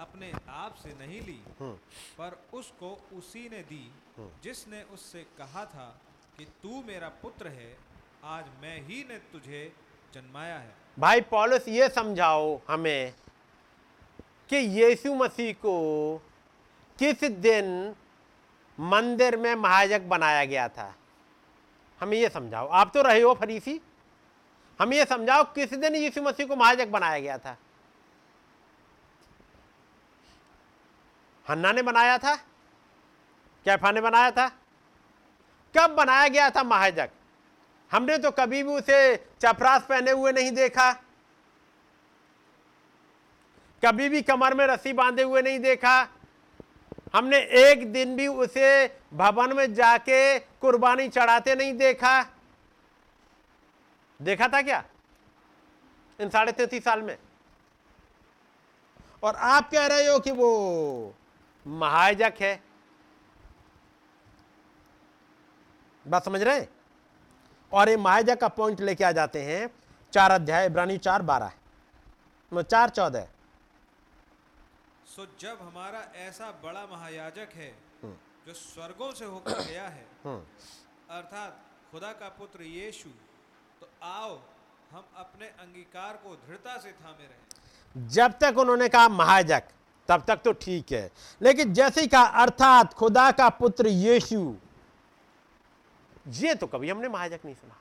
अपने आप से नहीं ली, पर उसको उसी ने दी जिसने उससे कहा था कि तू मेरा पुत्र है, आज मैं ही ने तुझे जन्माया है। भाई पौलुस ये समझाओ हमें कि यीशु मसीह को किस दिन मंदिर में महायाजक बनाया गया था, हमें ये समझाओ। आप तो रहे हो फरीसी, हमें ये समझाओ किस दिन यीशु मसीह को महायाजक बनाया गया था। हन्ना ने बनाया था, कैफा ने बनाया था, कब बनाया गया था महायाजक? हमने तो कभी भी उसे चपरास पहने हुए नहीं देखा, कभी भी कमर में रस्सी बांधे हुए नहीं देखा, हमने एक दिन भी उसे भवन में जाके कुर्बानी चढ़ाते नहीं देखा। देखा था क्या इन 33.5 साल में? और आप कह रहे हो कि वो महायाजक है। बात समझ रहे हैं? और ये महायाजक का पॉइंट लेके आ जाते हैं 4 अध्याय, इब्रानी 4:12-14। सो जब हमारा ऐसा बड़ा महायाजक है जो स्वर्गों से होकर गया है, अर्थात खुदा का पुत्र यीशु, तो आओ हम अपने अंगीकार को दृढ़ता से थामे रहें। जब तक उन्होंने कहा महायाजक तब तक तो ठीक है, लेकिन जैसे ही कहा अर्थात खुदा का पुत्र यीशु, ये तो कभी हमने महायाजक नहीं सुना।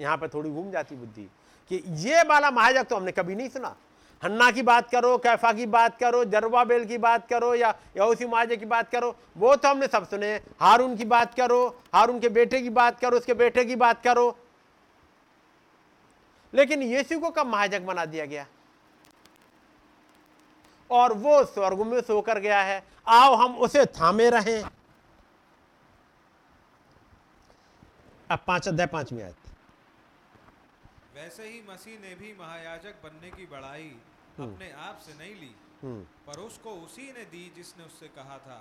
यहां पर थोड़ी घूम जाती बुद्धि कि ये वाला महायाजक तो हमने कभी नहीं सुना। हन्ना की बात करो, कैफा की बात करो, जरुब्बाबेल की बात करो, या यहोशू महायाजक की बात करो, वो तो हमने सब सुने। हारून की बात करो, हारून के बेटे की बात करो, उसके बेटे की बात करो, लेकिन यीशु को कब महायाजक बना दिया गया? और वो स्वर्ग में सोकर गया है, आओ हम उसे थामे रहें। अब 5 अध्याय 5वीं आयत। वैसे ही मसीह ने भी महायाजक बनने की बढ़ाई अपने आप से नहीं ली, पर उसको उसी ने दी जिसने उससे कहा था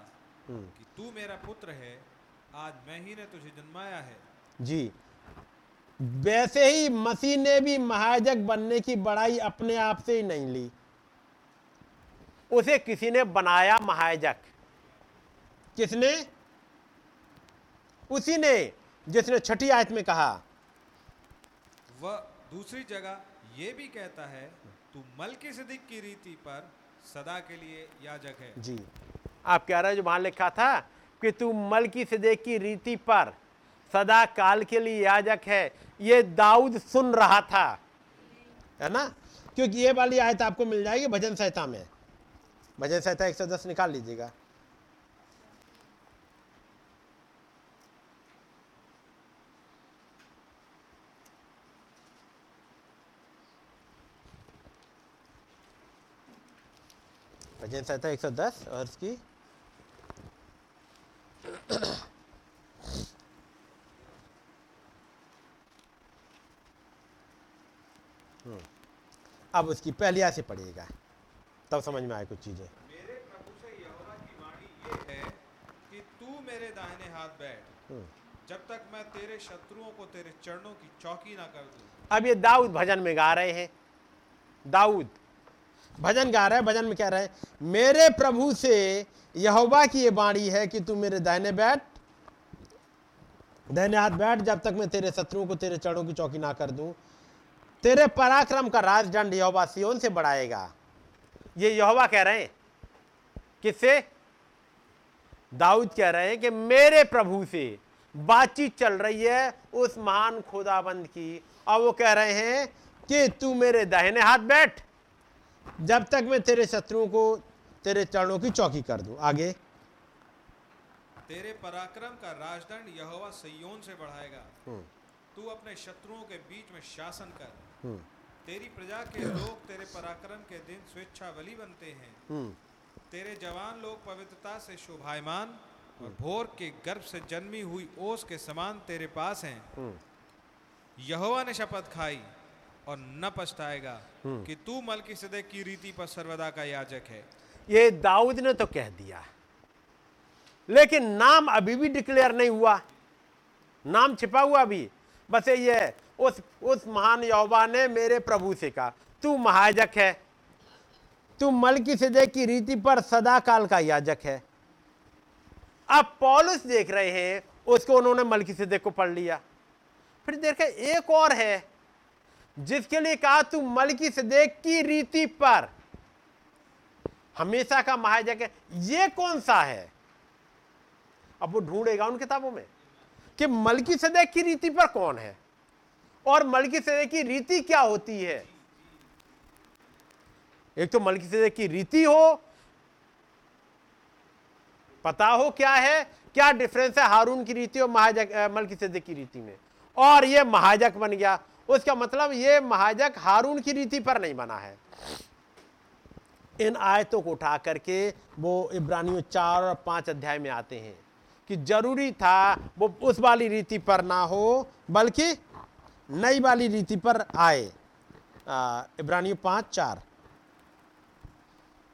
कि तू मेरा पुत्र है, आज मैं ही ने तुझे जन्माया है। जी, वैसे ही मसीह ने भी महायाजक बनने की बढ़ाई अपने आप से ही नहीं ली, उसे किसी ने बनाया महायाजक। किसने? उसी ने जिसने 6ठी आयत में कहा। वह दूसरी जगह ये भी कहता है तू मल्कीसेदेक की रीति पर सदा के लिए याजक है। जी, आप कह रहे हैं जो वहां लिखा था कि तू मल्कीसेदेक की रीति पर सदा काल के लिए याजक है, ये दाऊद सुन रहा था, है ना? क्योंकि ये वाली आयत आपको मिल जाएगी भजन संहिता में। भजन संहिता 110 निकाल लीजिएगा। भजन संहिता 110 और इसकी 1 आयत से पढ़िएगा, तब समझ में आए कुछ चीजें। मेरे प्रभु से यहोवा की वाणी ये है कि तू मेरे दाहिने हाथ बैठ जब तक मैं तेरे शत्रुओं को तेरे चरणों की चौकी ना कर दूं। अब ये दाऊद भजन में गा रहे हैं, दाऊद भजन गा रहा है, भजन में कह रहा है मेरे प्रभु से यहोवा की ये वाणी है कि तू मेरे दाहिने हाथ बैठ जब तक मैं तेरे शत्रुओं को तेरे चरणों की चौकी ना कर दूं। तेरे पराक्रम का राजदंड यहोवा सिय्योन से बढ़ाएगा। ये यहोवा कह रहे हैं, किससे? दाऊद कह रहे हैं कि मेरे प्रभु से बातचीत चल रही है उस महान खुदाबंद की, और वो कह रहे हैं कि तू मेरे दाहिने हाथ बैठ जब तक मैं तेरे शत्रुओं को तेरे चरणों की चौकी कर दूं। आगे तेरे पराक्रम का राजदंड यहोवा सिय्योन से बढ़ाएगा। तू अपने शत्रुओं के बीच में शासन कर। तेरी प्रजा के लोग तेरे पराक्रम के दिन स्वेच्छा बलि बनते हैं। तेरे जवान लोग पवित्रता से शोभायमान और भोर के गर्भ से जन्मी हुई ओस के समान तेरे पास हैं। यहोवा ने शपथ खाई और न पछताएगा कि तू मलकीसदेक की रीति पर सर्वदा का याजक है। ये दाऊद ने तो कह दिया, लेकिन नाम अभी भी डिक्लेयर नहीं हुआ, नाम छिपा हुआ भी। बस ये उस महान यहोवा ने मेरे प्रभु से कहा, तू महायाजक है, तू मलकीसदेक की रीति पर सदा काल का याजक है। अब पौलुस देख रहे हैं, उसको उन्होंने मलकीसदेक को पढ़ लिया। फिर देखा एक और है जिसके लिए कहा तू मलकीसदेक की रीति पर हमेशा का महायाजक है। ये कौन सा है? अब वो ढूंढेगा उन किताबों में कि मलकीसदेक की रीति पर कौन है और मलकीसदेक की रीति क्या होती है। एक तो मलकीसदेक की रीति हो, पता हो क्या है, क्या डिफरेंस है हारून की रीति और महायाजक मलकीसदेक की रीति में, और ये महायाजक बन गया। उसका मतलब ये महायाजक हारून की रीति पर नहीं बना है। इन आयतों को उठा करके वो इब्रानियों 4 और 5 अध्याय में आते हैं कि जरूरी था वो उस वाली रीति पर ना हो बल्कि नई वाली रीति पर आए। इब्रानियों 5:4।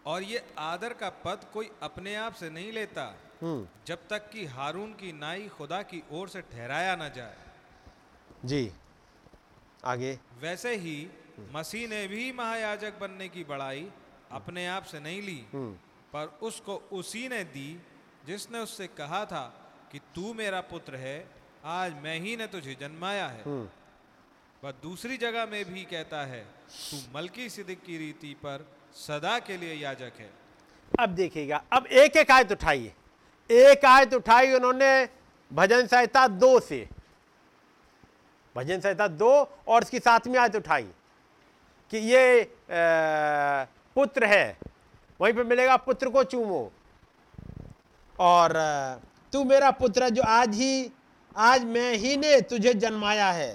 और ये आदर का पद कोई अपने आप से नहीं लेता जब तक कि हारून की नाई खुदा की ओर से ठहराया ना जाए। जी आगे, वैसे ही मसीह ने भी महायाजक बनने की बड़ाई अपने आप से नहीं ली, पर उसको उसी ने दी जिसने उससे कहा था कि तू मेरा पुत्र है, आज मैं ही ने तुझे जन्माया है। वह दूसरी जगह में भी कहता है तू मलकीसदेक की रीति पर सदा के लिए याजक है। अब देखिएगा, अब एक आयत उठाइए। एक आयत उठाई उन्होंने भजन संहिता 2 से, भजन संहिता 2 और इसकी 7वीं आयत उठाई कि ये पुत्र है। वहीं पे मिलेगा पुत्र को चूमो और तू मेरा पुत्र है जो आज मैं ही ने तुझे जन्माया है।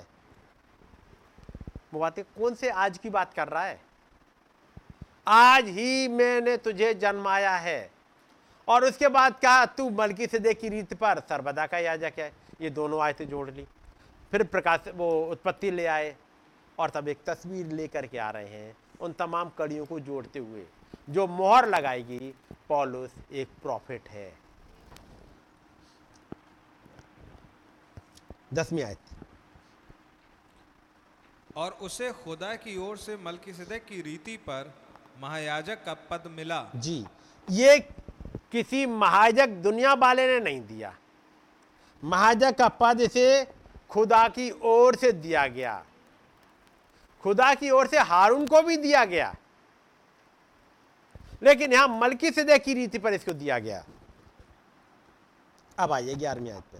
वो बातें कौन से आज की बात कर रहा है? आज ही मैंने तुझे जन्माया है। और उसके बाद कहा तू मलकीसदेक की रीति पर सर्वदा का याजक है। ये दोनों आयतें जोड़ ली। फिर प्रकाश वो उत्पत्ति ले आए और तब एक तस्वीर लेकर के आ रहे हैं उन तमाम कड़ियों को जोड़ते हुए जो मोहर लगाएगी पौलुस एक प्रॉफिट है। 10वीं आयत, और उसे खुदा की ओर से मलकीसदेक की रीति पर महायाजक का पद मिला। जी, ये किसी महायाजक दुनिया वाले ने नहीं दिया। महायाजक का पद इसे खुदा की ओर से दिया गया। खुदा की ओर से हारून को भी दिया गया, लेकिन यहां मलकीसदेक की रीति पर इसको दिया गया। अब आइए 11वीं आयत पे।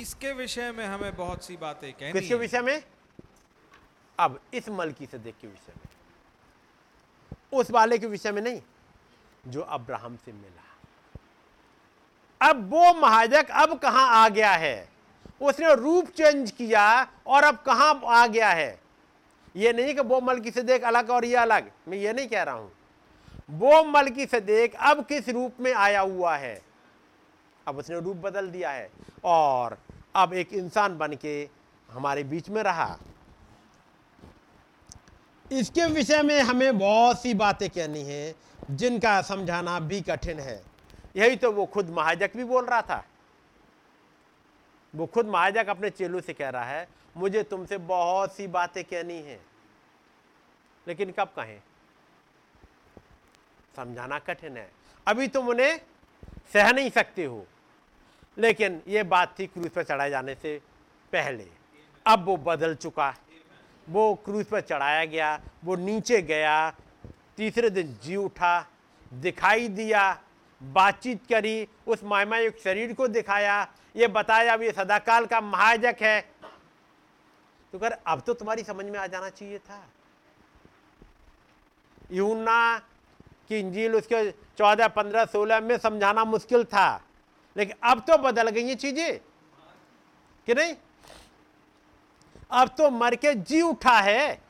इसके विषय में हमें बहुत सी बातें कहनी है। किसके विषय में? अब इस मलकीसदेक के विषय में, उस वाले के विषय में नहीं जो अब्राहम से मिला। अब वो महायाजक अब कहां आ गया है? उसने रूप चेंज किया और अब कहां आ गया है? ये नहीं कि वो मलकीसदेक अलग और ये अलग, मैं ये नहीं कह रहा हूं। वो मलकीसदेक अब किस रूप में आया हुआ है? अब उसने रूप बदल दिया है और अब एक इंसान बन के हमारे बीच में रहा। इसके विषय में हमें बहुत सी बातें कहनी है जिनका समझाना भी कठिन है। यही तो वो खुद महायाजक भी बोल रहा था। वो खुद महायाजक अपने चेलों से कह रहा है मुझे तुमसे बहुत सी बातें कहनी है, लेकिन कब कहें? समझाना कठिन है। अभी तुम उन्हें सह नहीं सकते हो, लेकिन ये बात थी क्रूस पर चढ़ाए जाने से पहले। अब वो बदल चुका, वो क्रूस पर चढ़ाया गया, वो नीचे गया, तीसरे दिन जी उठा, दिखाई दिया, बातचीत करी, उस महिमायुक्त शरीर को दिखाया, ये बताया अब ये सदाकाल का महायाजक है। तो कर अब तो तुम्हारी समझ में आ जाना चाहिए था। यूहन्ना की इंजील उसके 14, 15, 16 में समझाना मुश्किल था, लेकिन अब तो बदल गई ये चीजें कि नहीं। अब तो मर के जी उठा है।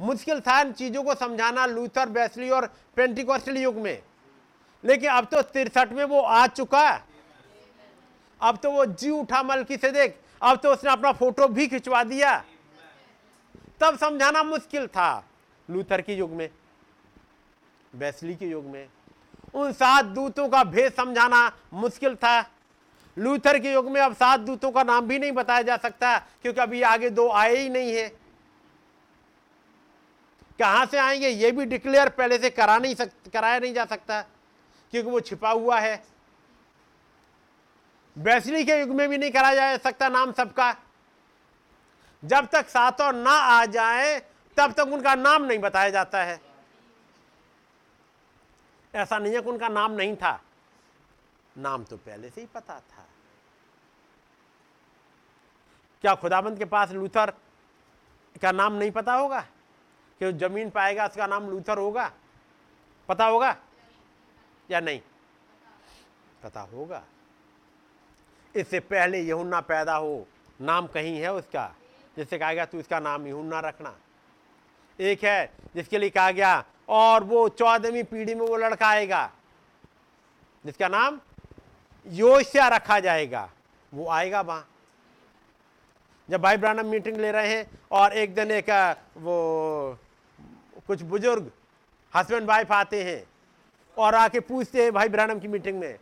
मुश्किल था इन चीजों को समझाना लूथर, वेस्ली और पेंटिकॉस्टल युग में, लेकिन अब तो 63 में वो आ चुका। अब तो वो जी उठा मल्कीसेदेक। अब तो उसने अपना फोटो भी खिंचवा दिया। तब समझाना मुश्किल था लूथर के युग में, वेस्ली के युग में। उन 7 दूतों का भेद समझाना मुश्किल था लूथर के युग में। अब 7 दूतों का नाम भी नहीं बताया जा सकता, क्योंकि अभी आगे 2 आए ही नहीं है। कहां से आएंगे ये भी डिक्लेयर पहले से कराया नहीं जा सकता, क्योंकि वो छिपा हुआ है। वेस्ली के युग में भी नहीं कराया जा सकता नाम सबका। जब तक 7 ना आ जाए तब तक उनका नाम नहीं बताया जाता है। ऐसा नहीं है कि उनका नाम नहीं था, नाम तो पहले से ही पता था। क्या खुदाबंद के पास लूथर का नाम नहीं पता होगा कि जमीन पाएगा उसका नाम लूथर होगा? पता होगा या नहीं पता होगा? इससे पहले यूहन्ना पैदा हो नाम कहीं है उसका, जिससे कहा गया तू इसका नाम यूहन्ना रखना। एक है जिसके लिए कहा गया, और वो 14वीं पीढ़ी में वो लड़का आएगा जिसका नाम योशिया रखा जाएगा, वो आएगा। वहाँ जब भाई ब्रानम मीटिंग ले रहे हैं और एक दिन एक वो कुछ बुजुर्ग हस्बैंड वाइफ आते हैं और आके पूछते हैं भाई ब्रानम की मीटिंग में,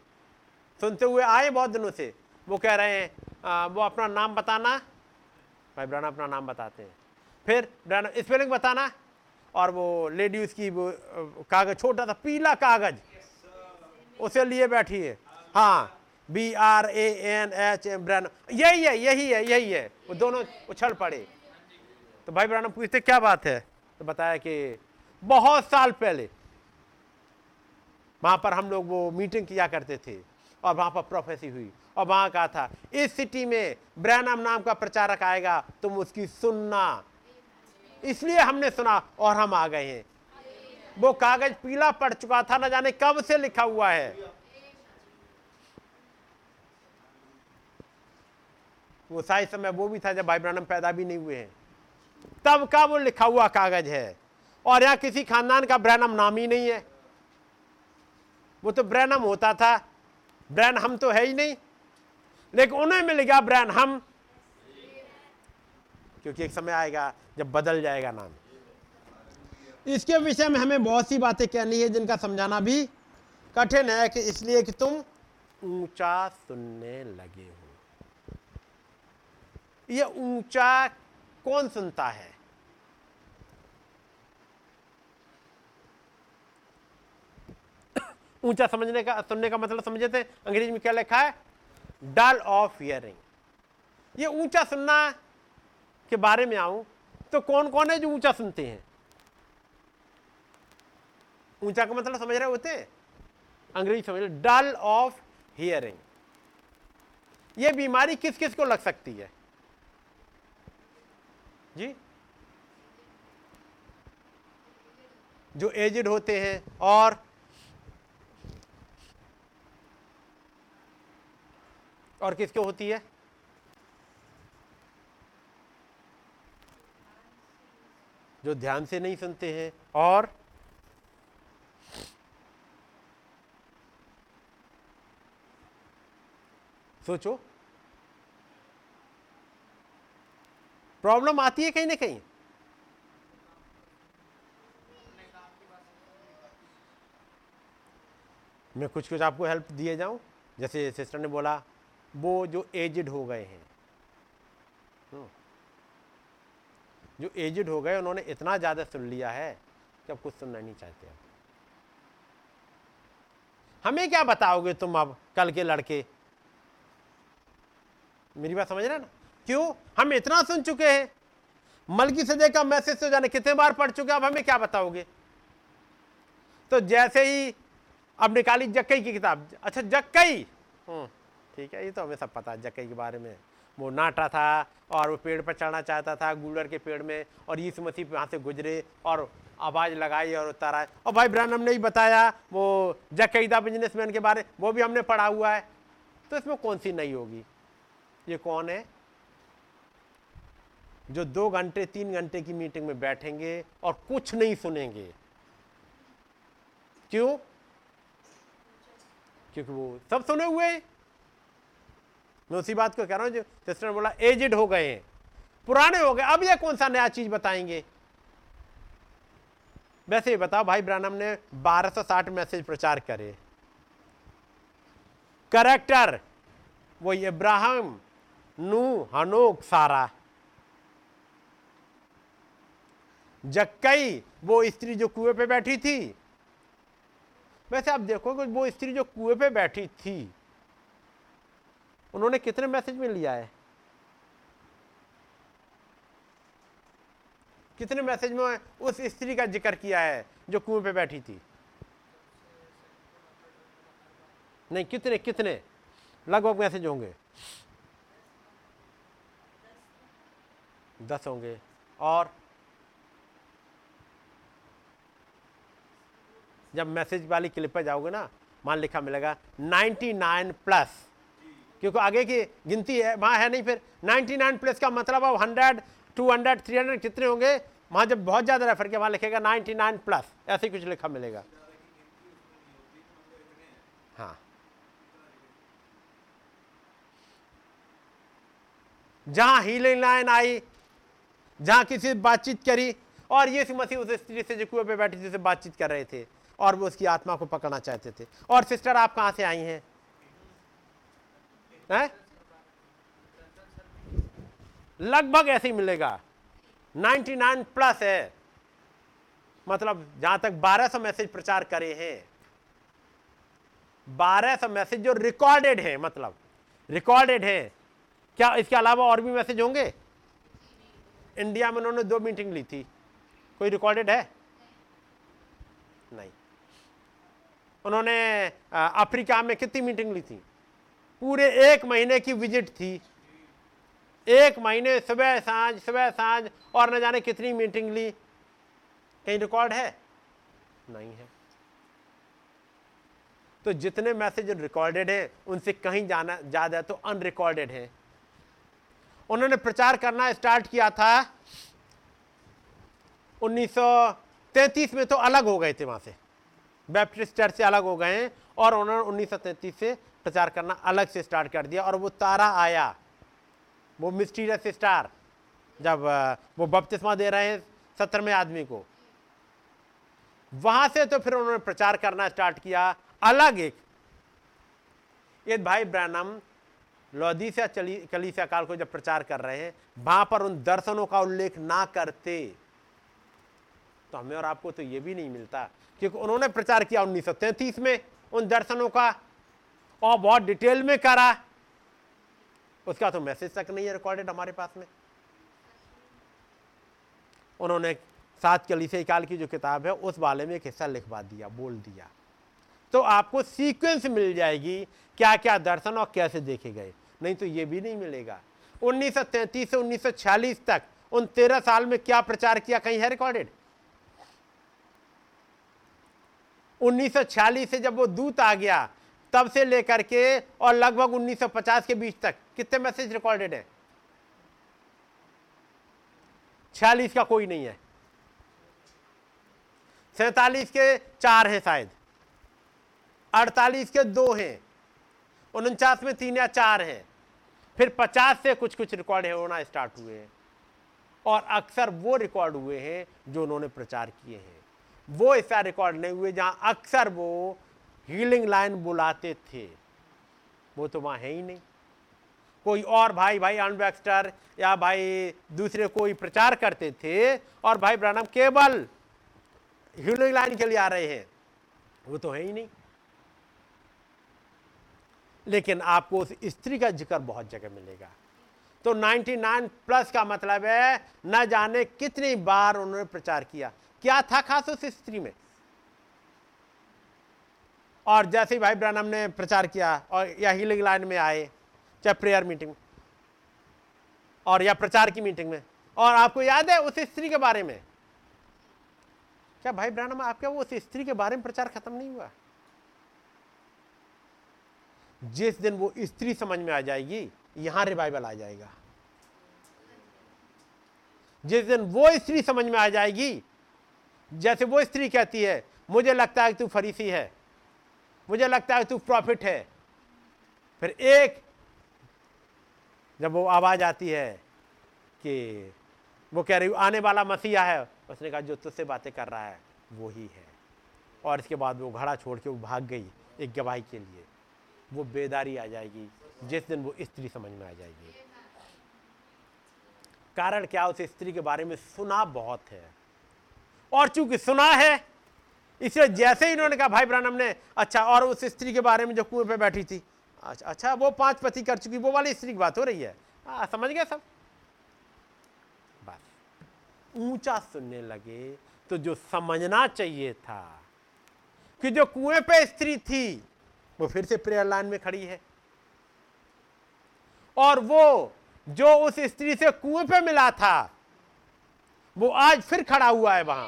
सुनते हुए आए बहुत दिनों से, वो कह रहे हैं वो अपना नाम बताना। भाई ब्रानम अपना नाम बताते हैं, फिर ब्रानम स्पेलिंग बताना, और वो लेडी उसकी वो कागज, छोटा सा पीला कागज उसे लिए बैठी है। हाँ, BRANHM ब्रानम, यही है। वो दोनों उछल पड़े। तो भाई ब्रानम पूछते क्या बात है, तो बताया कि बहुत साल पहले वहाँ पर हम लोग वो मीटिंग किया करते थे और वहाँ पर प्रोफेसी हुई और वहाँ कहा था इस सिटी में ब्रानम नाम का प्रचारक आएगा, तुम उसकी सुनना। इसलिए हमने सुना और हम आ गए हैं। वो कागज पीला पड़ चुका था, न जाने कब से लिखा हुआ है। वो शायद समय वो भी था जब भाई ब्रानम पैदा भी नहीं हुए हैं, तब का वो लिखा हुआ कागज है। और यहाँ किसी खानदान का ब्रानम नाम ही नहीं है। वो तो ब्रानम होता था, ब्रानहम तो है ही नहीं, लेकिन उन्हें मिल गया ब्रानहम, क्योंकि एक समय आएगा जब बदल जाएगा नाम। इसके विषय में हमें बहुत सी बातें कहनी है जिनका समझाना भी कठिन है, कि इसलिए कि तुम ऊंचा सुनने लगे हो। यह ऊंचा कौन सुनता है? ऊंचा समझने का, सुनने का मतलब समझे थे अंग्रेजी में क्या लिखा है, डल ऑफ हियरिंग। ये ऊंचा सुनना के बारे में आऊं तो कौन कौन है जो ऊंचा सुनते हैं? ऊंचा का मतलब समझ रहे होते अंग्रेजी समझ रहे, डल ऑफ हियरिंग। ये बीमारी किस किस को लग सकती है जी? जो एजिड होते हैं और किसको होती है? जो ध्यान से नहीं सुनते हैं, और सोचो प्रॉब्लम आती है कहीं ना कहीं। मैं कुछ आपको हेल्प दिए जाऊं, जैसे सिस्टर ने बोला वो जो एजिड हो गए हैं, जो एजिड हो गए उन्होंने इतना ज़्यादा सुन लिया है कि अब कुछ सुनना नहीं चाहते। अब हमें क्या बताओगे तुम, अब कल के लड़के? मेरी बात समझ रहे ना? क्यों? हम इतना सुन चुके हैं, मल्कीसेदेक का मैसेज तो जाने कितने बार पढ़ चुके, अब हमें क्या बताओगे? तो जैसे ही अब निकाली जक्कई की किताब। अच्छा जक्कई, ठीक है, ये तो हमें सब पता है जक्कई के बारे में। वो नाटा था और वो पेड़ पर चढ़ना चाहता था, गुलर के पेड़ में, और यीशु मसीह वहाँ से गुजरे और आवाज़ लगाई और उतारा। और भाई ब्रानम ने ही बताया वो जक्कई दा बिजनेसमैन के बारे, वो भी हमने पढ़ा हुआ है। तो इसमें कौन सी नहीं होगी? ये कौन है जो 2 घंटे 3 घंटे की मीटिंग में बैठेंगे और कुछ नहीं सुनेंगे? क्यों? क्योंकि वो सब सुने हुए हैं। मैं उसी बात को कह रहा हूं जो सिस्टर ने बोला, एजिड हो गए, पुराने हो गए, अब ये कौन सा नया चीज बताएंगे? वैसे ये बताओ, भाई ब्रानम ने 1260 मैसेज प्रचार करे। करैक्टर वही अब्राहम, नूह, हनोक, सारा। जक्कई वो स्त्री जो कुएं पे बैठी थी। वैसे आप देखो कि वो स्त्री जो कुएं पे बैठी थी, उन्होंने कितने मैसेज में लिया है? कितने मैसेज में उस स्त्री का जिक्र किया है जो कुएं पे बैठी थी? नहीं, कितने कितने लगभग मैसेज होंगे? 10 होंगे। और जब मैसेज वाली क्लिप पर जाओगे ना, मान लिखा मिलेगा 99+, क्योंकि आगे की गिनती है वहाँ है नहीं। फिर 99+ का मतलब अब 100, 200, 300 कितने होंगे? वहाँ जब बहुत ज़्यादा रेफर किया वहाँ लिखेगा 99+, ऐसे कुछ लिखा मिलेगा। हाँ, जहाँ हीलिंग लाइन आई, जहाँ किसी से बातचीत करी, और यीशु मसीह उस स्त्री से जो कुएं पे बैठी थी से बातचीत कर रहे थे और वो उसकी आत्मा को पकड़ना चाहते थे। और सिस्टर आप कहाँ से आई हैं? लगभग ऐसे ही मिलेगा, 99+ है, मतलब जहां तक 1200 मैसेज प्रचार करे हैं, 1200 मैसेज जो रिकॉर्डेड है, मतलब रिकॉर्डेड है। क्या इसके अलावा और भी मैसेज होंगे? इंडिया में उन्होंने 2 मीटिंग ली थी, कोई रिकॉर्डेड है? नहीं। उन्होंने अफ्रीका में कितनी मीटिंग ली थी? पूरे 1 महीने की विजिट थी, 1 महीने सुबह सांझ, सुबह सांझ, और न जाने कितनी मीटिंग ली। कहीं रिकॉर्ड है? नहीं है। तो जितने मैसेज रिकॉर्डेड हैं उनसे कहीं जाना ज़्यादा तो अनरिकॉर्डेड हैं। उन्होंने प्रचार करना स्टार्ट किया था 1933 में, तो अलग हो गए थे वहाँ से, बैप्टिस्ट चर्च से अलग हो गए हैं, और उन्होंने 1933 से प्रचार करना अलग से स्टार्ट कर दिया। और वो तारा आया, वो मिस्टीरियस स्टार, जब वो बपतिस्मा दे रहे हैं 17वें आदमी को, वहाँ से तो फिर उन्होंने प्रचार करना स्टार्ट किया अलग। एक ये भाई ब्रैनम लौदीसिया कलीसिया काल को जब प्रचार कर रहे हैं, वहाँ पर उन दर्शनों का उल्लेख ना करते तो हमें और आपको तो ये भी नहीं मिलता, क्योंकि उन्होंने प्रचार किया 1933 में उन दर्शनों का, और बहुत डिटेल में करा। उसका तो मैसेज तक नहीं है रिकॉर्डेड हमारे पास में। उन्होंने 7 कलीसियाई काल की जो किताब है उस वाले में एक हिस्सा लिखवा दिया, बोल दिया। तो आपको सीक्वेंस मिल जाएगी, क्या क्या दर्शन और कैसे देखे गए, नहीं तो ये भी नहीं मिलेगा। 1933 से 1946 तक उन 13 साल में क्या प्रचार किया, कहीं है रिकॉर्डेड? 1946 से जब वो दूत आ गया तब से लेकर के और लगभग 1950 के बीच तक कितने मैसेज रिकॉर्डेड हैं? 46 का कोई नहीं है, 47 के 4 हैं शायद, 48 के 2 हैं, 49 में 3 या 4 हैं, फिर 50 से कुछ कुछ रिकॉर्ड होना स्टार्ट हुए हैं। और अक्सर वो रिकॉर्ड हुए हैं जो उन्होंने प्रचार किए हैं, वो ऐसा रिकॉर्ड नहीं हुए जहाँ अक्सर वो हीलिंग लाइन बुलाते थे, वो तो वहाँ है ही नहीं। कोई और भाई अनबैक्स्टर या भाई दूसरे कोई प्रचार करते थे और भाई ब्रानम केवल हीलिंग लाइन के लिए आ रहे हैं, वो तो है ही नहीं। लेकिन आपको उस स्त्री का जिक्र बहुत जगह मिलेगा। तो 99+ का मतलब है न जाने कितनी बार उन्होंने प्रचार किया, क्या था खास उस स्त्री में। और जैसे ही भाई ब्रानम ने प्रचार किया और या हीलिंग लाइन में आए, चाहे प्रेयर मीटिंग में और या प्रचार की मीटिंग में, और आपको याद है उस स्त्री के बारे में, क्या भाई ब्रानम आपके वो उस स्त्री के बारे में प्रचार खत्म नहीं हुआ? जिस दिन वो स्त्री समझ में आ जाएगी, यहाँ रिवाइवल आ जाएगा। जिस दिन वो स्त्री समझ में आ जाएगी, जैसे वो स्त्री कहती है मुझे लगता है कि तू फरीसी है, मुझे लगता है कि तू प्रॉफिट है, फिर एक जब वो आवाज़ आती है कि वो कह रही आने वाला मसीहा है, उसने कहा जो तुझसे बातें कर रहा है वो ही है, और इसके बाद वो घड़ा छोड़ के वो भाग गई एक गवाही के लिए। वो बेदारी आ जाएगी जिस दिन वो स्त्री समझ में आ जाएगी। कारण क्या, उस स्त्री के बारे में सुना बहुत है, और चूंकि सुना है इसलिए जैसे ही इन्होंने कहा भाई ब्रानम ने, अच्छा, और उस स्त्री के बारे में जो कुएं पे बैठी थी, अच्छा वो 5 पति कर चुकी, वो वाली स्त्री की बात हो रही है, समझ गया सब, बस ऊंचा सुनने लगे। तो जो समझना चाहिए था कि जो कुएं पे स्त्री थी वो फिर से प्रेयर लाइन में खड़ी है, और वो जो उस स्त्री से कुएं पे मिला था वो आज फिर खड़ा हुआ है वहां,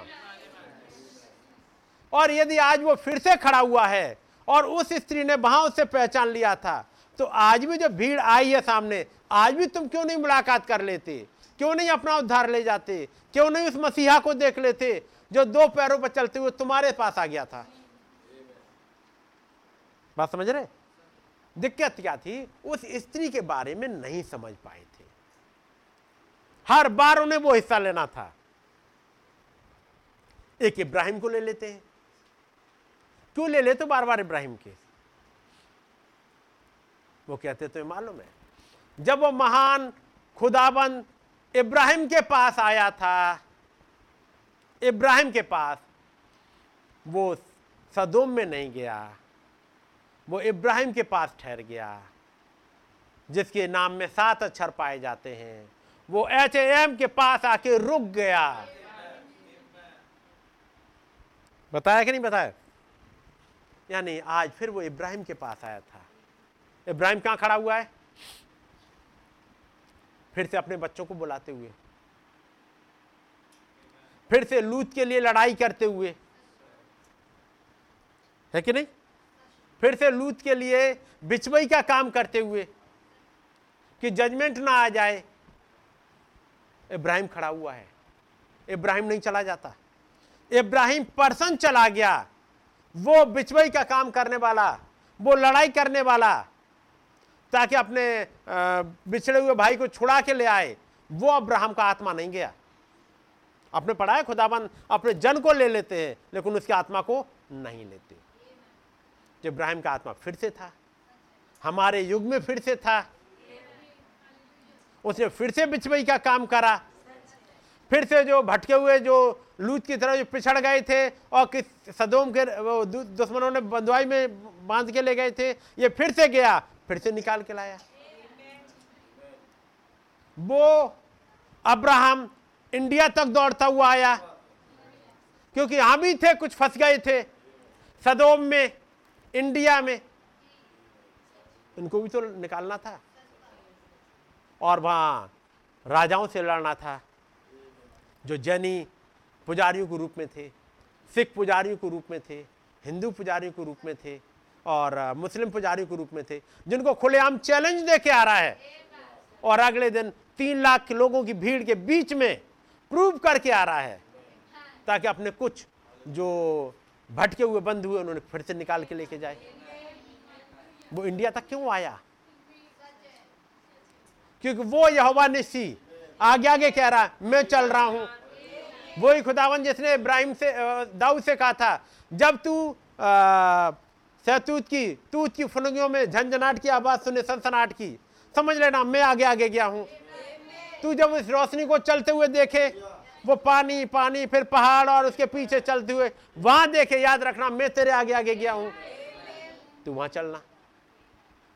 और यदि आज वो फिर से खड़ा हुआ है और उस स्त्री ने वहां उससे पहचान लिया था, तो आज भी जो भीड़ आई है सामने, आज भी तुम क्यों नहीं मुलाकात कर लेते, क्यों नहीं अपना उद्धार ले जाते, क्यों नहीं उस मसीहा को देख लेते जो 2 पैरों पर चलते हुए तुम्हारे पास आ गया था। बात समझ रहे? दिक्कत क्या थी, उस स्त्री के बारे में नहीं समझ पाए थे। हर बार उन्हें वो हिस्सा लेना था। एक इब्राहिम को ले लेते हैं, क्यों ले लेते बार बार इब्राहिम के? वो कहते तो मालूम है जब वो महान खुदाबंद इब्राहिम के पास आया था, इब्राहिम के पास वो सदोम में नहीं गया, वो इब्राहिम के पास ठहर गया जिसके नाम में 7 अक्षर पाए जाते हैं। वो H.A.M. के पास आके रुक गया। बताया कि नहीं बताया? यानी आज फिर वो इब्राहिम के पास आया था। इब्राहिम कहाँ खड़ा हुआ है? फिर से अपने बच्चों को बुलाते हुए, फिर से लूत के लिए लड़ाई करते हुए, है कि नहीं? फिर से लूत के लिए बिचवई का काम करते हुए कि जजमेंट ना आ जाए। इब्राहिम खड़ा हुआ है। इब्राहिम नहीं चला जाता, इब्राहिम पर्सन चला गया। वो बिचवई का काम करने वाला, वो लड़ाई करने वाला, ताकि अपने बिछड़े हुए भाई को छुड़ा के ले आए, वो अब्राहम का आत्मा नहीं गया। अपने पढ़ा है खुदाबंद अपने जन को ले लेते हैं लेकिन उसकी आत्मा को नहीं लेते। इब्राहिम का आत्मा फिर से था, हमारे युग में फिर से था, उसने फिर से बिचवई का काम करा। फिर से जो भटके हुए, जो लूत की तरह जो पिछड़ गए थे और किस सदोम के वो दुश्मनों ने बंधुआई में बांध के ले गए थे, ये फिर से गया, फिर से निकाल के लाया। वो अब्राहम इंडिया तक दौड़ता हुआ आया, क्योंकि हम ही थे कुछ फंस गए थे सदोम में, इंडिया में, इनको भी तो निकालना था और वहां राजाओं से लड़ना था जो जैनी पुजारियों के रूप में थे, सिख पुजारियों के रूप में थे, हिंदू पुजारियों के रूप में थे और मुस्लिम पुजारियों के रूप में थे, जिनको खुलेआम चैलेंज दे के आ रहा है। और अगले दिन 3 लाख लोगों की भीड़ के बीच में प्रूव करके आ रहा है, ताकि अपने कुछ जो भटके हुए बंद हुए उन्होंने फिर से निकाल के लेके जाए। वो इंडिया तक क्यों आया? क्योंकि वो यहोवा निसी आगे आगे कह रहा है मैं चल रहा हूं। वही खुदावन जिसने इब्राहिम से दाऊद से कहा था जब तू सैतूत की तूत की फुनगियों में झंझनाट की आवाज सुने, सनसनाहट की, समझ लेना मैं आगे आगे गया हूं। तू जब उस रोशनी को चलते हुए देखे, वो पानी पानी फिर पहाड़ और उसके पीछे चलते हुए वहां देखे, याद रखना मैं तेरे आगे आगे गया हूं, तू वहां चलना।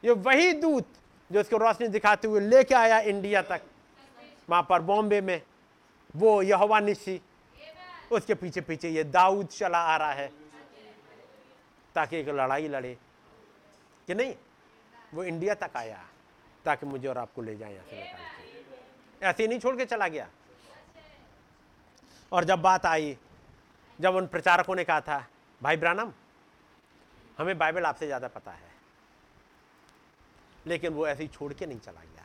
ये वही दूत जो उसको रोशनी दिखाते हुए लेके आया इंडिया तक, वहां पर बॉम्बे में वो यहोवा निसी, उसके पीछे पीछे ये दाऊद चला आ रहा है ताकि एक लड़ाई लड़े कि नहीं। वो इंडिया तक आया ताकि मुझे और आपको ले जाए यहाँ से, ऐसे ही नहीं छोड़ के चला गया। और जब बात आई, जब उन प्रचारकों ने कहा था भाई ब्रानम हमें बाइबल आपसे ज़्यादा पता है, लेकिन वो ऐसे ही छोड़ के नहीं चला गया।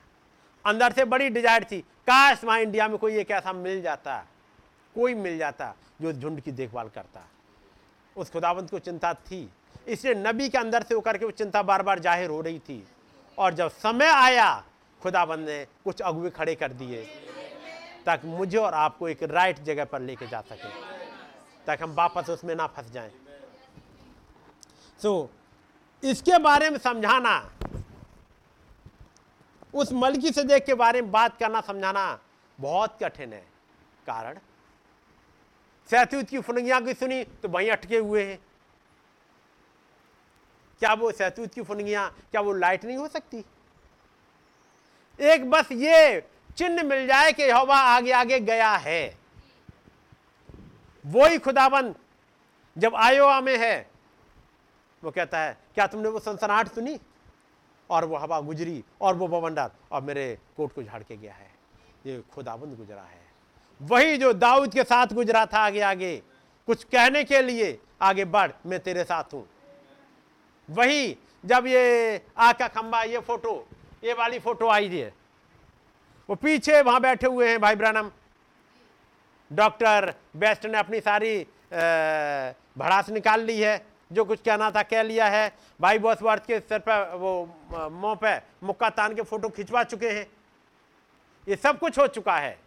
अंदर से बड़ी डिजायर थी, काश वहाँ इंडिया में कोई एक ऐसा मिल जाता, कोई मिल जाता जो झुंड की देखभाल करता। उस खुदावंत को चिंता थी, इसलिए नबी के अंदर से होकर के वो चिंता बार बार जाहिर हो रही थी। और जब समय आया खुदावंत ने कुछ अगुवे खड़े कर दिए ताकि मुझे और आपको एक राइट जगह पर लेके जा सके, ताकि हम वापस उसमें ना फंस जाएं। तो इसके बारे में समझाना, उस मलकीसेदेक के बारे में बात करना समझाना बहुत कठिन है। कारण शैतूत की फुनगियां की सुनी तो वहीं अटके हुए हैं। क्या वो शैतूत की फुनगियां, क्या वो लाइट नहीं हो सकती? एक बस ये चिन्ह मिल जाए कि यहोवा आगे आगे गया है। वो ही खुदाबंद जब आयोवा में है वो कहता है, क्या तुमने वो सनसनाहट सुनी और वो हवा गुजरी और वो बवंडर और मेरे कोट को झाड़ के गया है। ये खुदाबंद गुजरा है, वही जो दाऊद के साथ गुजरा था आगे आगे कुछ कहने के लिए, आगे बढ़ मैं तेरे साथ हूँ। वही जब ये आका खंबा, ये फोटो, ये वाली फोटो आई थी, वो पीछे वहाँ बैठे हुए हैं भाई ब्रानम, डॉक्टर बेस्ट ने अपनी सारी भड़ास निकाल ली है, जो कुछ कहना था कह लिया है, भाई बॉसवर्थ के सर पर वो मुँह पे मुक्का तान के फोटो खिंचवा चुके हैं, ये सब कुछ हो चुका है।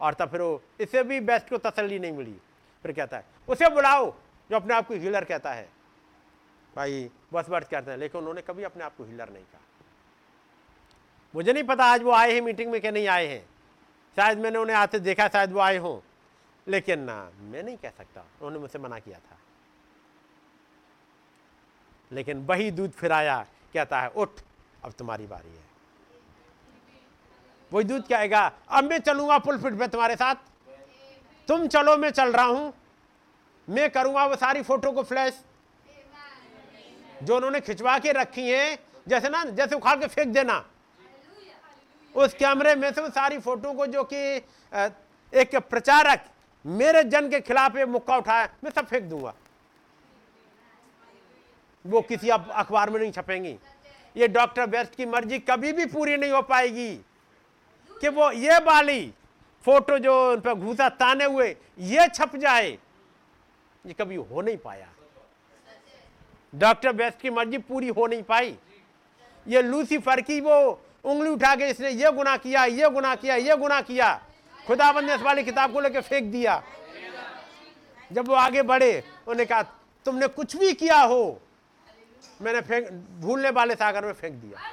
और तब फिर वो, इससे भी बेस्ट को तसल्ली नहीं मिली, फिर कहता है उसे बुलाओ जो अपने आप को हीलर कहता है। भाई बॉसवर्थ कहते हैं लेकिन उन्होंने कभी अपने आप को हीलर नहीं कहा। मुझे नहीं पता आज वो आए हैं मीटिंग में कि नहीं आए हैं, शायद मैंने उन्हें आते देखा, शायद वो आए हों, लेकिन मैं नहीं कह सकता, उन्होंने मुझसे मना किया था। लेकिन वही दूध फिराया, कहता है उठ अब तुम्हारी बारी है। वही दूध कहेगा अब मैं चलूंगा पुलपिट पे तुम्हारे साथ, तुम चलो मैं चल रहा हूं, मैं करूंगा वो सारी फोटो को फ्लैश जो उन्होंने खिंचवा के रखी है, जैसे ना जैसे उखाड़ के फेंक देना उस कैमरे में से वो सारी फोटो को, जो कि एक प्रचारक मेरे जन के खिलाफ ये मुक्का उठाया, मैं सब फेंक दूंगा। वो किसी अखबार में नहीं छपेंगी, ये डॉक्टर बेस्ट की मर्जी कभी भी पूरी नहीं हो पाएगी कि वो ये वाली फोटो जो उन पर घूसा ताने हुए ये छप जाए, ये कभी हो नहीं पाया। डॉक्टर बेस्ट की मर्जी पूरी हो नहीं पाई। ये लूसीफर की वो उंगली उठा के इसने ये गुनाह किया, ये गुनाह किया, ये गुनाह किया, खुदाबंद ने इस वाली किताब को लेकर फेंक दिया। जब वो आगे बढ़े उन्होंने कहा तुमने कुछ भी किया हो मैंने भूलने वाले सागर में फेंक दिया।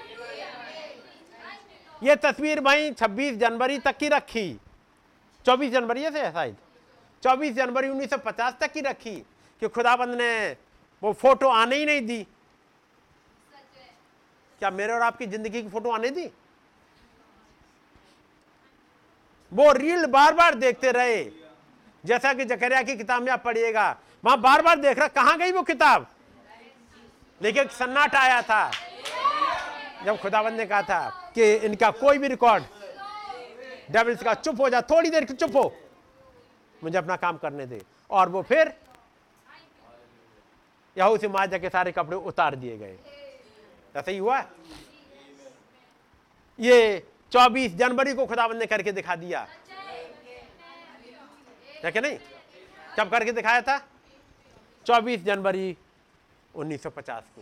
ये तस्वीर भाई 26 जनवरी तक की रखी, 24 जनवरी से शायद 24 जनवरी 1950 तक की रखी कि खुदाबंद ने वो फोटो आने ही नहीं दी। क्या मेरे और आपकी जिंदगी की फोटो आने दी? वो रील बार बार देखते रहे, जैसा कि जकरिया की किताब में आप पढ़िएगा, वहां बार बार देख रहा कहां गई वो किताब। लेकिन सन्नाटा आया था जब खुदावंद ने कहा था कि इनका कोई भी रिकॉर्ड, डेविल्स का चुप हो जा, थोड़ी देर के चुप हो, मुझे अपना काम करने दे। और वो फिर यहू से माजा के सारे कपड़े उतार दिए गए। ऐसा ही हुआ। ये 24 जनवरी को खुदावंद ने करके दिखा दिया, है कि नहीं? कब करके दिखाया था? 24 जनवरी 1950 को।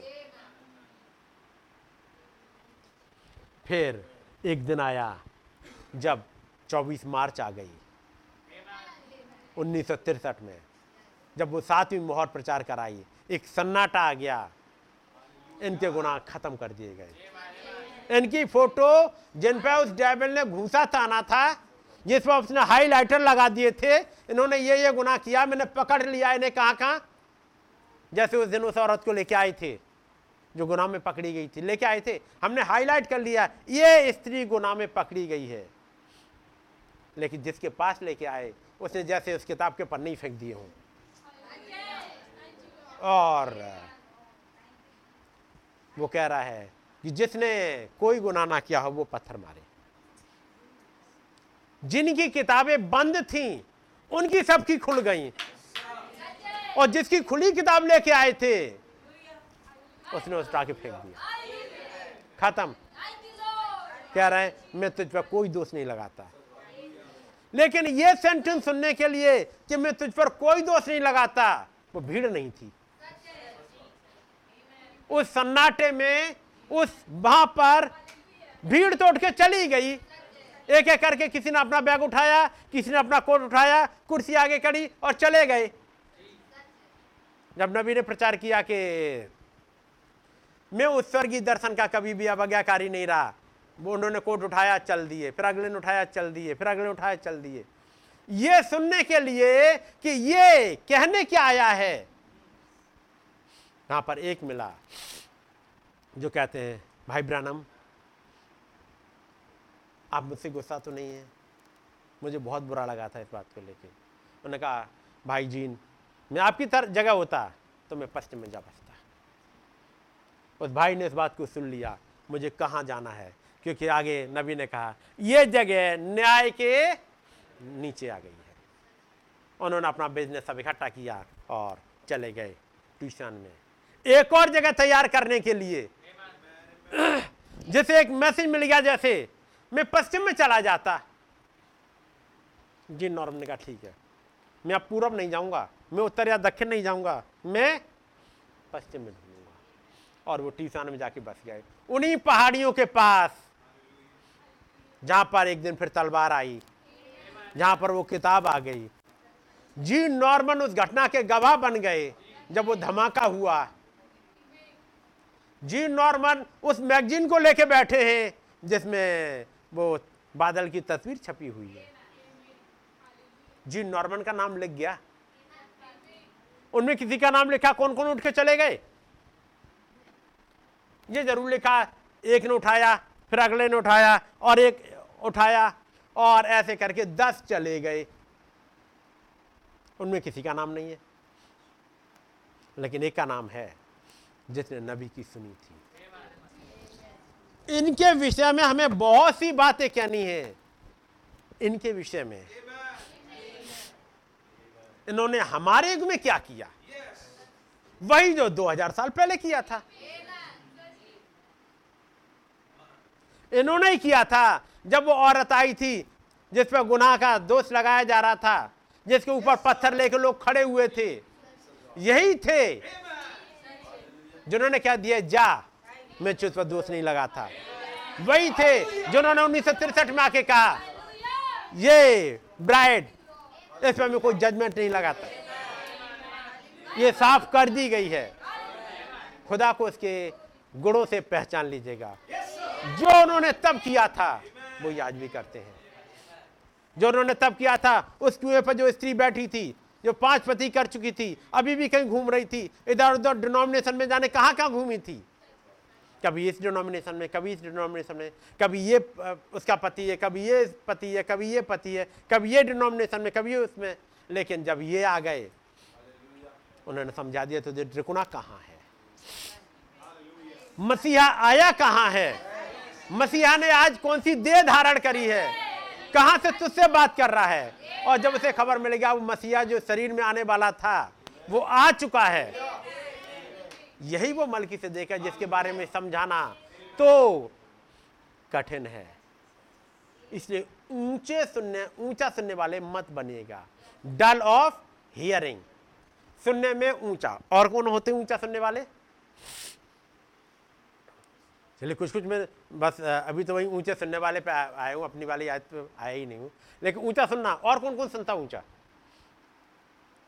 फिर एक दिन आया जब 24 मार्च आ गई 1963 में, जब वो 7वीं मोहर प्रचार कराई, एक सन्नाटा आ गया, इनके गुनाह खत्म कर दिए गए। इनकी फोटो जिन पर उस डेविल ने घूसा ताना था, जिस पर उसने हाइलाइटर लगा दिए थे, इन्होंने ये गुनाह किया, मैंने पकड़ लिया इन्हें कहाँ। जैसे उस दिन उस औरत को लेके आए थे जो गुनाह में पकड़ी गई थी, लेके आए थे, हमने हाईलाइट कर लिया ये स्त्री गुनाह में पकड़ी गई है। लेकिन जिसके पास लेके आए उसने जैसे उस किताब के पन्ने ही फेंक दिए हों। और वो कह रहा है कि जिसने कोई गुनाह ना किया हो वो पत्थर मारे। जिनकी किताबें बंद थीं उनकी सबकी खुल गई, और जिसकी खुली किताब लेके आए थे उसने उस टाके फेंक दिया, खत्म। कह रहे हैं मैं तुझ पर कोई दोष नहीं लगाता। लेकिन यह सेंटेंस सुनने के लिए कि मैं तुझ पर कोई दोष नहीं लगाता, वो भीड़ नहीं थी। उस सन्नाटे में उस वहां पर भीड़ तोड़ के चली गई। एक एक करके किसी ने अपना बैग उठाया, किसी ने अपना कोट उठाया, कुर्सी आगे करी और चले गए। जब नबी ने प्रचार किया कि मैं उस स्वर्गीय दर्शन का कभी भी अवज्ञाकारी नहीं रहा, वो उन्होंने कोट उठाया चल दिए, फिर अगले ने उठाया चल दिए, फिर अगले ने उठाया चल दिए। ये सुनने के लिए कि ये कहने क्या आया है। यहाँ पर एक मिला जो कहते हैं, भाई ब्रानम आप मुझसे गुस्सा तो नहीं है? मुझे बहुत बुरा लगा था इस बात को लेके। उन्होंने कहा भाई जीन मैं आपकी जगह होता तो मैं पश्चिम में जा बसता। उस भाई ने इस बात को सुन लिया, मुझे कहाँ जाना है, क्योंकि आगे नबी ने कहा यह जगह न्याय के नीचे आ गई है। उन्होंने अपना बिजनेस सब इकट्ठा किया और चले गए ट्यूशन में एक और जगह तैयार करने के लिए। जैसे एक मैसेज मिल गया जैसे मैं पश्चिम में चला जाता। जी नॉर्म ने कहा ठीक है, मैं अब पूरब नहीं जाऊंगा, मैं उत्तर या दक्षिण नहीं जाऊंगा, मैं पश्चिम में जाऊंगा। और वो टीसान में जाके बस गए, उन्हीं पहाड़ियों के पास जहां पर एक दिन फिर तलवार आई, जहां पर वो किताब आ गई। जी नॉर्मन उस घटना के गवाह बन गए जब वो धमाका हुआ। जी नॉर्मन उस मैगजीन को लेके बैठे हैं जिसमें वो बादल की तस्वीर छपी हुई है। जी नॉर्मन का नाम लिख गया, उनमें किसी का नाम लिखा। कौन कौन उठ के चले गए ये जरूर लिखा। एक ने उठाया, फिर अगले ने उठाया और एक उठाया, और ऐसे करके 10 चले गए। उनमें किसी का नाम नहीं है, लेकिन एक का नाम है जिसने नबी की सुनी थी। इनके विषय में हमें बहुत सी बातें कहनी है। इनके विषय में इन्होंने हमारे युग में क्या किया, वही जो 2000 साल पहले किया था इन्होंने ही किया था। जब वो औरत आई थी जिस पर गुनाह का दोष लगाया जा रहा था, जिसके ऊपर पत्थर लेकर लोग खड़े हुए थे, यही थे जिन्होंने क्या दिया, जा मैं तुझ पर दोष नहीं लगा था। वही थे जिन्होंने 1963 में आके कहा ये ब्राइड इस पर मैं कोई जजमेंट नहीं लगाता, ये साफ कर दी गई है। खुदा को उसके गुणों से पहचान लीजिएगा। जो उन्होंने तब किया था वो आज भी करते हैं। जो उन्होंने तब किया था, उस कुएं पर जो स्त्री बैठी थी, जो 5 पति कर चुकी थी, अभी भी कहीं घूम रही थी, इधर उधर डिनोमिनेशन में जाने कहाँ कहाँ घूमी थी, कभी इस डिनोमिनेशन में, कभी इस डिनोमिनेशन में, कभी ये उसका पति है, कभी ये पति है, कभी ये पति है, कभी ये डिनोमिनेशन में, कभी उसमें। लेकिन जब ये आ गए उन्होंने समझा दिया तो त्रिकोणा कहाँ है, मसीहा आया कहाँ है, मसीहा ने आज कौन सी देह धारण करी है, कहाँ से तुझसे बात कर रहा है। और जब उसे खबर मिल गया वो मसीहा जो शरीर में आने वाला था वो आ चुका है। यही वो मलकी से देखा जिसके बारे में समझाना तो कठिन है। इसलिए ऊंचा सुनने वाले मत बनिएगा, डल ऑफ हियरिंग, सुनने में ऊंचा। और कौन होते ऊंचा सुनने वाले? चलिए कुछ मैं बस अभी तो वही ऊंचे सुनने वाले पे आया हूँ, अपनी वाली आयत पे आया ही नहीं हूँ। लेकिन ऊंचा सुनना, और कौन कौन सुनता ऊंचा?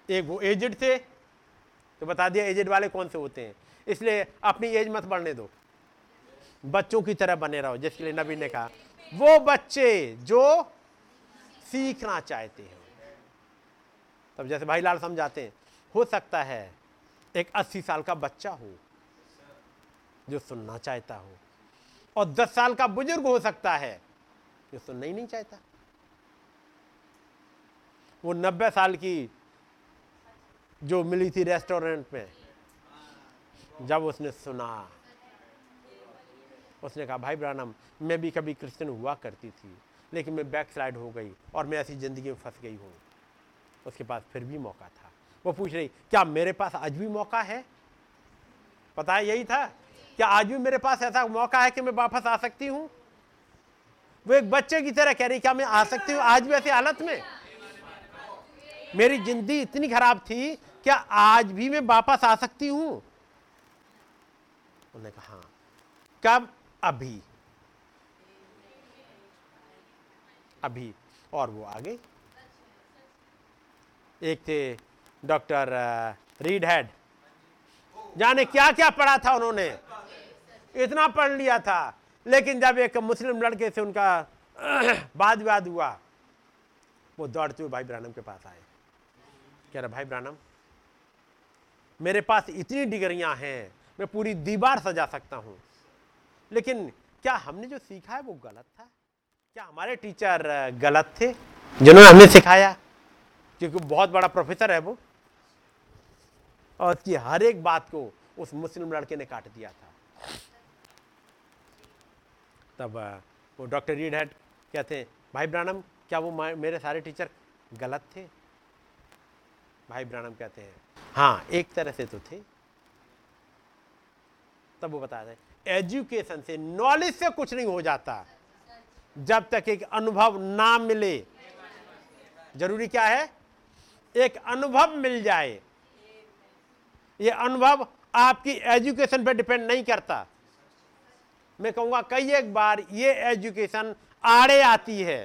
एक वो एजिड थे, तो बता दिया एजेड वाले कौन से होते हैं। इसलिए अपनी एज मत बढ़ने दो, बच्चों की तरह बने रहो, जिसके लिए नबी ने कहा वो बच्चे जो सीखना चाहते हैं। तब जैसे भाई लाल समझाते हैं, हो सकता है एक 80 साल का बच्चा हो जो सुनना चाहता हो, और 10 साल का बुजुर्ग हो सकता है जो सुनना ही नहीं चाहता। वो 90 साल की जो मिली थी रेस्टोरेंट में, जब उसने सुना उसने कहा भाई ब्रानम मैं भी कभी क्रिश्चियन हुआ करती थी, लेकिन मैं बैकस्लाइड हो गई और मैं ऐसी ज़िंदगी में फंस गई हूँ। उसके पास फिर भी मौका था। वो पूछ रही क्या मेरे पास आज भी मौका है? पता है यही था क्या आज भी मेरे पास ऐसा मौका है कि मैं वापस आ सकती हूँ? वो एक बच्चे की तरह कह रही, क्या मैं आ सकती हूँ आज भी ऐसी हालत में? मेरी जिंदगी इतनी खराब थी, क्या आज भी मैं वापस आ सकती हूँ? उन्होंने कहा हाँ। कब? अभी अभी। और वो आ गई। एक थे डॉक्टर रीड हेड, जाने क्या क्या पढ़ा था उन्होंने, इतना पढ़ लिया था। लेकिन जब एक मुस्लिम लड़के से उनका वाद विवाद हुआ, वो दौड़ते हुए भाई ब्रानम के पास आए। कह रहा, भाई ब्रानम मेरे पास इतनी डिग्रियां हैं, मैं पूरी दीवार सजा सकता हूं, लेकिन क्या हमने जो सीखा है वो गलत था? क्या हमारे टीचर गलत थे जिन्होंने हमें सिखाया? क्योंकि बहुत बड़ा प्रोफेसर है वो। और उसकी हर एक बात को उस मुस्लिम लड़के ने काट दिया था। तब वो डॉक्टर रीड हेड कहते हैं, भाई ब्रानम क्या वो मेरे सारे टीचर गलत थे? भाई ब्रानम कहते हैं हाँ, एक तरह से तो थे। तब वो बता रहे, एजुकेशन से, नॉलेज से कुछ नहीं हो जाता जब तक एक अनुभव ना मिले। जरूरी क्या है? एक अनुभव मिल जाए। ये अनुभव आपकी एजुकेशन पर डिपेंड नहीं करता। मैं कहूंगा कई एक बार ये एजुकेशन आड़े आती है,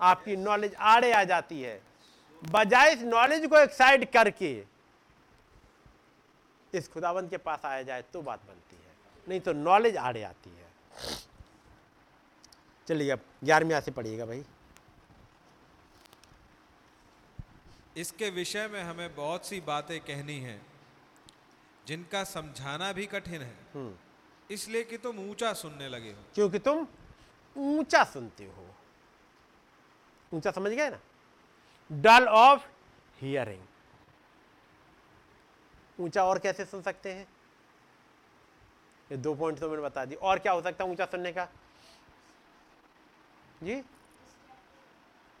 आपकी नॉलेज आड़े आ जाती है। बजाय इस नॉलेज को एक्साइड करके इस खुदावंद के पास आया जाए तो बात बनती है, नहीं तो नॉलेज आड़े आती है। चलिए अब 11वीं आयत से पढ़िएगा भाई। इसके विषय में हमें बहुत सी बातें कहनी हैं, जिनका समझाना भी कठिन है, इसलिए कि तुम ऊंचा सुनने लगे हो। क्योंकि तुम ऊंचा सुनते हो। ऊंचा समझ गए ना? Dull of hearing. ऊंचा और कैसे सुन सकते हैं? ये 2 पॉइंट तो मैंने बता दी। और क्या हो सकता है ऊंचा सुनने का? जी,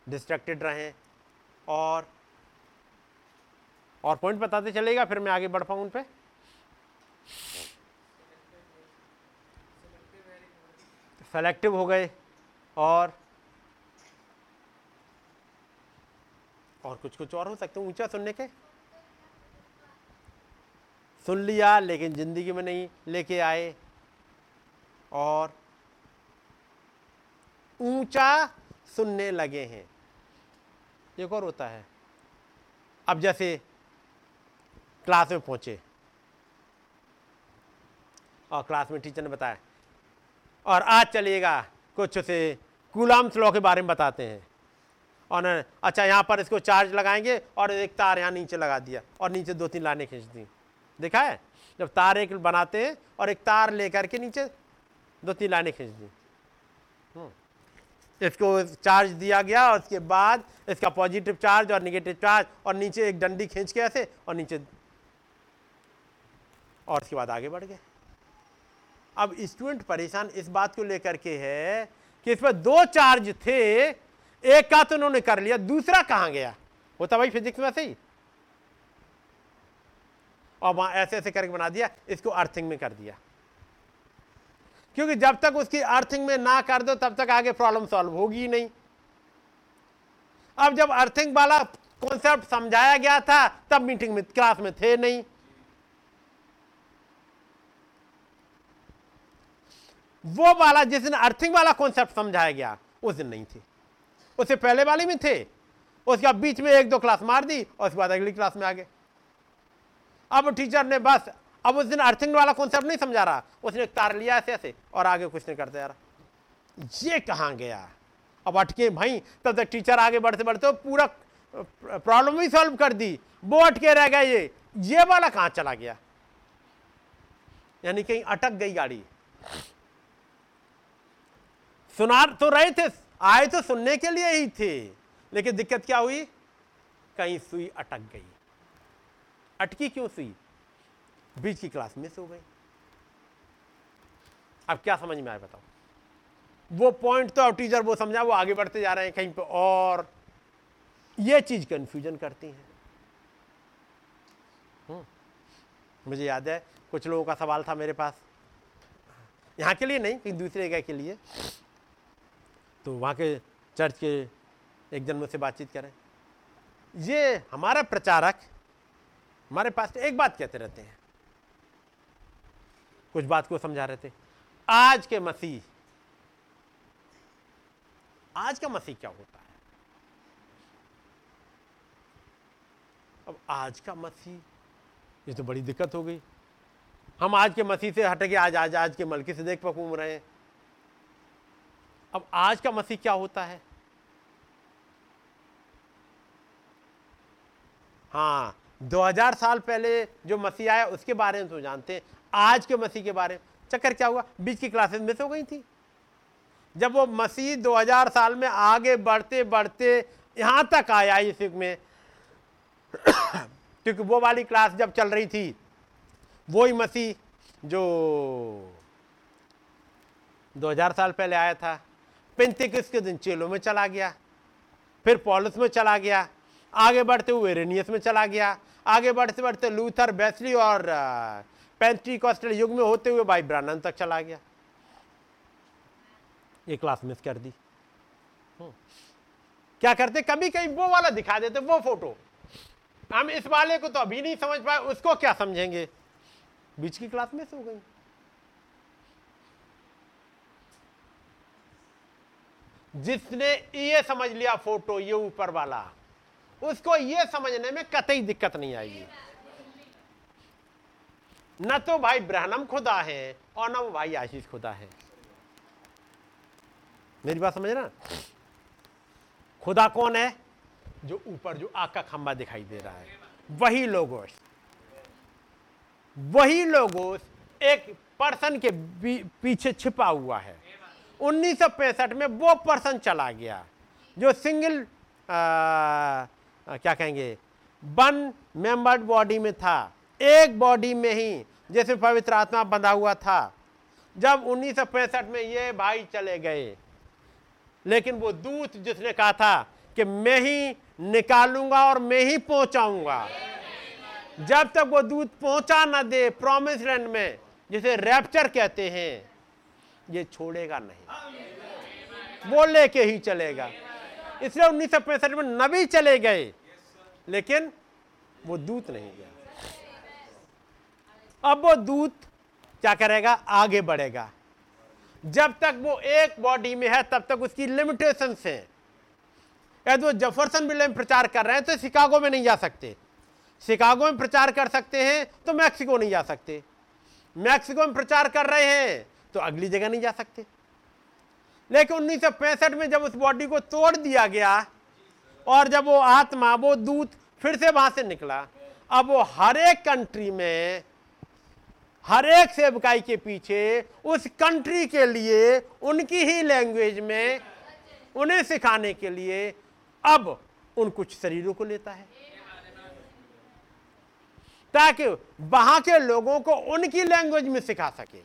डिस्ट्रैक्टेड रहें। और पॉइंट बताते चलेगा, फिर मैं आगे बढ़ पाऊं उन पे। सेलेक्टिव हो गए। और कुछ और हो सकते हैं ऊंचा सुनने के। सुन लिया लेकिन जिंदगी में नहीं लेके आए। और ऊंचा सुनने लगे हैं, एक और होता है। अब जैसे क्लास में पहुंचे और क्लास में टीचर ने बताया, और आज चलिएगा कुछ से कूलम्स लॉ के बारे में बताते हैं। और अच्छा यहाँ पर इसको चार्ज लगाएंगे और एक तार यहाँ नीचे लगा दिया और नीचे 2-3 लाइनें खींच दी। देखा है जब तार एक बनाते हैं और एक तार लेकर के नीचे 2-3 लाइनें खींच दी। इसको चार्ज दिया गया और उसके बाद इसका पॉजिटिव चार्ज और नेगेटिव चार्ज, और नीचे एक डंडी खींच के ऐसे और नीचे, और उसके बाद आगे बढ़ गए। अब स्टूडेंट परेशान इस बात को लेकर के है कि इसमें 2 चार्ज थे, एक का तो उन्होंने कर लिया, दूसरा कहाँ गया? होता भाई फिजिक्स में ऐसे ही। और वहां ऐसे ऐसे करके बना दिया, इसको अर्थिंग में कर दिया। क्योंकि जब तक उसकी अर्थिंग में ना कर दो तब तक आगे प्रॉब्लम सॉल्व होगी ही नहीं। अब जब अर्थिंग वाला कॉन्सेप्ट समझाया गया था तब मीटिंग में, क्लास में थे नहीं। वो वाला जिस दिन अर्थिंग वाला कॉन्सेप्ट समझाया गया उस दिन नहीं थे, उससे पहले वाले में थे। उसका बीच में 1-2 क्लास मार दी और उसके बाद अगली क्लास में आ गए। अब टीचर ने बस, अब उस दिन अर्थिंग वाला कॉन्सेप्ट नहीं समझा रहा, उसने एक तार लिया ऐसे ऐसे और आगे कुछ नहीं करते जा रहा, ये कहाँ गया? अब अटके भाई। तब तक टीचर आगे बढ़ते बढ़ते पूरा प्रॉब्लम ही सॉल्व कर दी, वो अटके रह गया, ये वाला कहाँ चला गया? यानी कहीं अटक गई गाड़ी। सुना तो रहे थे, आए तो सुनने के लिए ही थे, लेकिन दिक्कत क्या हुई? कहीं सुई अटक गई। अटकी क्यों सुई? बीच की क्लास मिस हो गई। अब क्या समझ में आया बताओ? वो पॉइंट तो अब टीचर वो समझा, वो आगे बढ़ते जा रहे हैं कहीं पे और। ये चीज कंफ्यूजन करती है। मुझे याद है कुछ लोगों का सवाल था मेरे पास, यहाँ के लिए नहीं कहीं दूसरे जगह के लिए। तो वहाँ के चर्च के एक जन मुझसे बातचीत करें, ये हमारा प्रचारक हमारे पास एक बात कहते रहते हैं, कुछ बात को समझा रहे थे, आज के मसीह, आज का मसीह क्या होता है। अब आज का मसीह, ये तो बड़ी दिक्कत हो गई, हम आज के मसीह से हटके आज आज आज के मलकीसिदक पर घूम रहे हैं। अब आज का मसीह क्या होता है। हाँ, 2000 साल पहले जो मसीह आया उसके बारे में तो जानते हैं, आज के मसीह के बारे में चक्कर क्या हुआ, बीच की क्लासेस मिस हो गई थी। जब वो मसीह 2000 साल में आगे बढ़ते बढ़ते यहाँ तक आया इस युग में, क्योंकि वो वाली क्लास जब चल रही थी, वो ही मसीह जो 2000 साल पहले आया था, पेंतेकोस्त के दिन चेलो में चला गया, फिर पॉलुस में चला गया, आगे बढ़ते हुए इरेनियस में चला गया, आगे बढ़ते बढ़ते लूथर, बेस्ली और पेंटेकोस्टल युग में होते हुए भाई ब्रानन तक चला गया। ये क्लास मिस कर दी। क्या करते, कभी कहीं वो वाला दिखा देते, वो फोटो, हम इस वाले को तो अभी नहीं समझ पाए, उसको क्या समझेंगे, बीच की क्लास मिस हो गई। जिसने ये समझ लिया फोटो ये ऊपर वाला, उसको ये समझने में कतई दिक्कत नहीं आएगी। न तो भाई ब्रहणम खुदा है और न वो भाई आशीष खुदा है। मेरी बात समझ ना, खुदा कौन है, जो ऊपर जो आग का खंबा दिखाई दे रहा है वही लोगोस, वही लोगोस एक पर्सन के पीछे छिपा हुआ है। 1965 में वो पर्सन चला गया जो सिंगल क्या कहेंगे वन मेंबर्ड बॉडी में था, एक बॉडी में ही, जैसे पवित्र आत्मा बंधा हुआ था। जब 1965 में ये भाई चले गए, लेकिन वो दूत जिसने कहा था कि मैं ही निकालूंगा और मैं ही पहुंचाऊंगा, जब तक वो दूत पहुंचा ना दे प्रॉमिस लैंड में, जिसे रैप्चर कहते हैं, ये छोड़ेगा नहीं, वो लेके ही चलेगा। इसलिए 1965 में नबी चले गए, लेकिन वो दूत नहीं गया। अब वो दूत क्या करेगा, आगे बढ़ेगा। जब तक वो एक बॉडी में है तब तक उसकी लिमिटेशंस हैं। यदि वो जेफरसन विले में प्रचार कर रहे हैं तो शिकागो में नहीं जा सकते, शिकागो में प्रचार कर सकते हैं तो मैक्सिको नहीं जा सकते, मैक्सिको में प्रचार कर रहे हैं तो अगली जगह नहीं जा सकते। लेकिन 1965 में जब उस बॉडी को तोड़ दिया गया और जब वो आत्मा, वो दूत फिर से वहां से निकला, अब वो हर एक कंट्री में हर एक सेवकाई के पीछे उस कंट्री के लिए उनकी ही लैंग्वेज में उन्हें सिखाने के लिए अब उन कुछ शरीरों को लेता है, ताकि वहां के लोगों को उनकी लैंग्वेज में सिखा सके।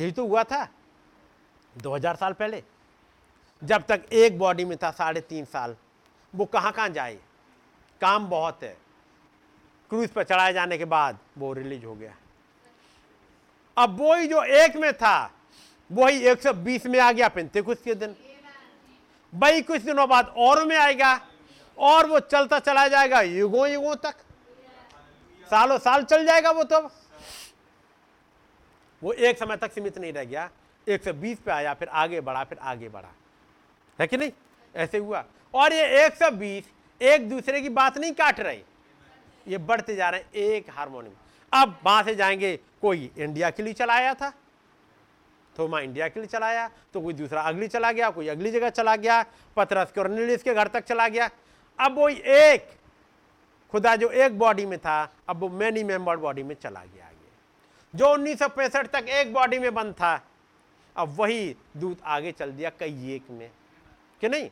यही तो हुआ था 2000 साल पहले, जब तक एक बॉडी में था 3.5 साल। वो कहां कहां जाए, काम बहुत है। क्रूज पर चढ़ाए जाने के बाद वो रिलीज हो गया। अब वो ही जो एक में था वही 120 में आ गया पेंतेकोस्त के दिन, वही कुछ दिनों बाद और में आएगा, और वो चलता चला जाएगा युगों युगों तक, सालों साल चल जाएगा। वो तब वो एक समय तक सीमित नहीं रह गया, 120 पे आया, फिर आगे बढ़ा, फिर आगे बढ़ा, है कि नहीं। ऐसे हुआ। और ये 120 एक दूसरे की बात नहीं काट रहे, ये बढ़ते जा रहे हैं एक हार्मोनी। अब वहां से जाएंगे, कोई इंडिया के लिए चलाया था, थोमा इंडिया के लिए चलाया, तो कोई दूसरा अगली चला गया, कोई अगली जगह चला गया, पतरस कुरनेलियस के घर तक चला गया। अब वो एक खुदा जो एक बॉडी में था, अब वो मैनी मेंबर्ड बॉडी में चला गया। जो 1965 तक एक बॉडी में बंद था, अब वही दूत आगे चल दिया कई एक में, कि नहीं।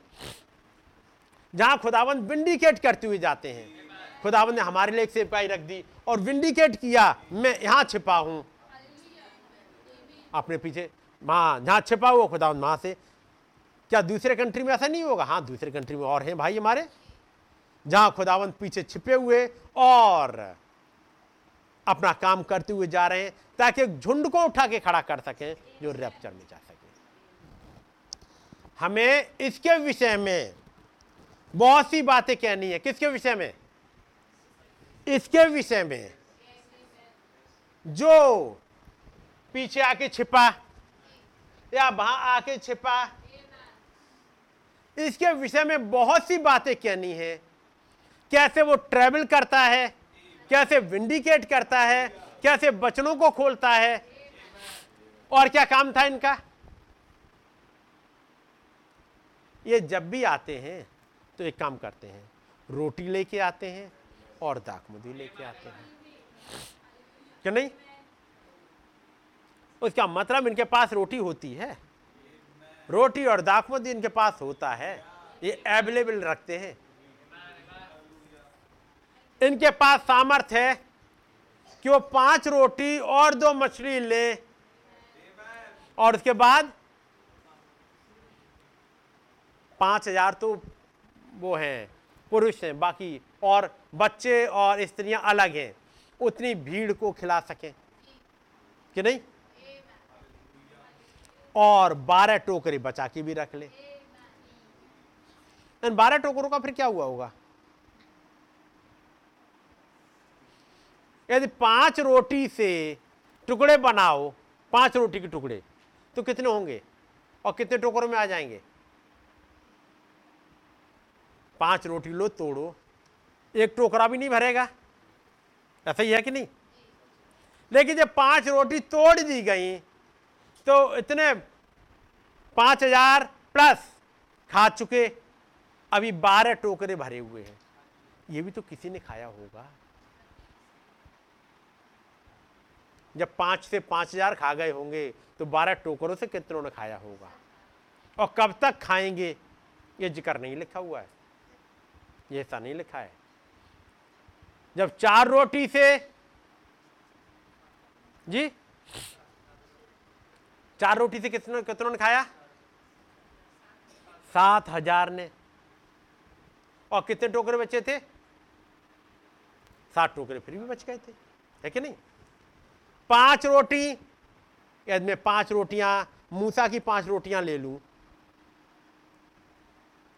जहां खुदावन विंडिकेट करते हुए जाते हैं, खुदावन ने हमारे लिए एक सिपाही रख दी और विंडिकेट किया, मैं यहां छिपा हूं अपने पीछे, वहां जहां छिपा हुआ खुदावन वहां से। क्या दूसरे कंट्री में ऐसा नहीं होगा? हाँ, दूसरे कंट्री में और हैं भाई हमारे, जहां खुदावंत पीछे छिपे हुए और अपना काम करते हुए जा रहे हैं ताकि एक झुंड को उठा के खड़ा कर सकें जो रैप्चर में जा सके। हमें इसके विषय में बहुत सी बातें कहनी है। किसके विषय में? इसके विषय में। जो पीछे आके छिपा या वहां आके छिपा, इसके विषय में बहुत सी बातें कहनी है। कैसे वो ट्रैवल करता है, कैसे विंडिकेट करता है, कैसे बचनों को खोलता है। और क्या काम था इनका? ये जब भी आते हैं तो एक काम करते हैं, रोटी लेके आते हैं और दाखमधु लेके आते हैं, क्या नहीं? उसका मतलब इनके पास रोटी होती है, रोटी और दाखमधु इनके पास होता है, ये अवेलेबल रखते हैं। इनके पास सामर्थ्य है कि वो 5 रोटी और 2 मछली ले और उसके बाद 5000 तो वो हैं, पुरुष हैं, बाकी और बच्चे और स्त्रियां अलग हैं, उतनी भीड़ को खिला सकें, कि नहीं? और 12 टोकरी बचा के भी रख ले। इन 12 टोकरों का फिर क्या हुआ होगा? यदि 5 रोटी से टुकड़े बनाओ, 5 रोटी के टुकड़े, तो कितने होंगे और कितने टोकरों में आ जाएंगे? 5 रोटी लो, तोड़ो, एक टोकरा भी नहीं भरेगा, ऐसा ही है कि नहीं? लेकिन जब 5 रोटी तोड़ दी गई तो इतने 5000 प्लस खा चुके, अभी 12 टोकरे भरे हुए हैं। ये भी तो किसी ने खाया होगा। जब 5 से 5000 खा गए होंगे तो 12 टोकरों से कितनों ने खाया होगा और कब तक खाएंगे, ये जिक्र नहीं लिखा हुआ है, ये ऐसा नहीं लिखा है। जब 4 रोटी से जी 4 रोटी से कितनों ने खाया? 7000 ने। और कितने टोकरे बचे थे? 7 टोकरे फिर भी बच गए थे, है कि नहीं? 5 रोटी, यदि मैं 5 रोटियां मूसा की 5 रोटियां ले लूं,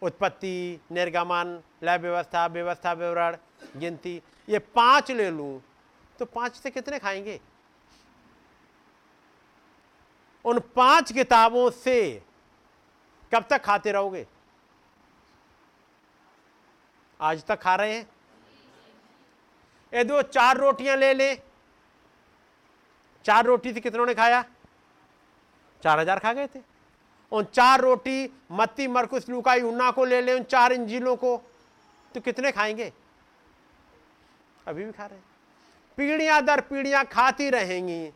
उत्पत्ति, निर्गमन, लय व्यवस्था, व्यवस्था विवरण, गिनती, ये 5 ले लूं तो 5 से कितने खाएंगे? उन 5 किताबों से कब तक खाते रहोगे? आज तक खा रहे हैं। यदि वो 4 रोटियां ले ले, 4 रोटी से कितनों ने खाया? 4000 खा गए थे। उन 4 रोटी मत्ती, मरकुस, लूका, यूहन्ना को ले ले, उन 4 इंजीलों को, तो कितने खाएंगे? अभी भी खा रहे हैं। पीढ़ियां दर पीढ़ियां खाती रहेंगी।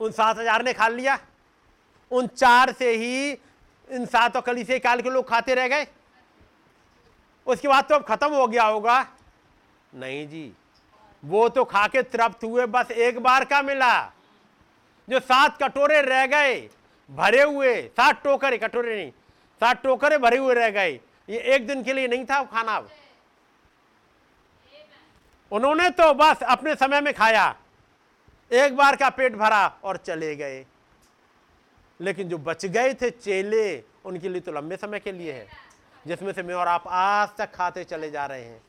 उन 7000 ने खा लिया, उन 4 से ही इन 7 कलीसिया काल के लोग खाते रह गए। उसके बाद तो अब खत्म हो गया होगा? नहीं जी, वो तो खा के तृप्त हुए, बस एक बार का मिला। जो 7 कटोरे रह गए भरे हुए, 7 टोकरे, कटोरे नहीं, 7 टोकरे भरे हुए रह गए, ये एक दिन के लिए नहीं था खाना। अब उन्होंने तो बस अपने समय में खाया, एक बार का पेट भरा और चले गए। लेकिन जो बच गए थे चेले, उनके लिए तो लंबे समय के लिए है, जिसमें से मैं और आप आज तक खाते चले जा रहे हैं।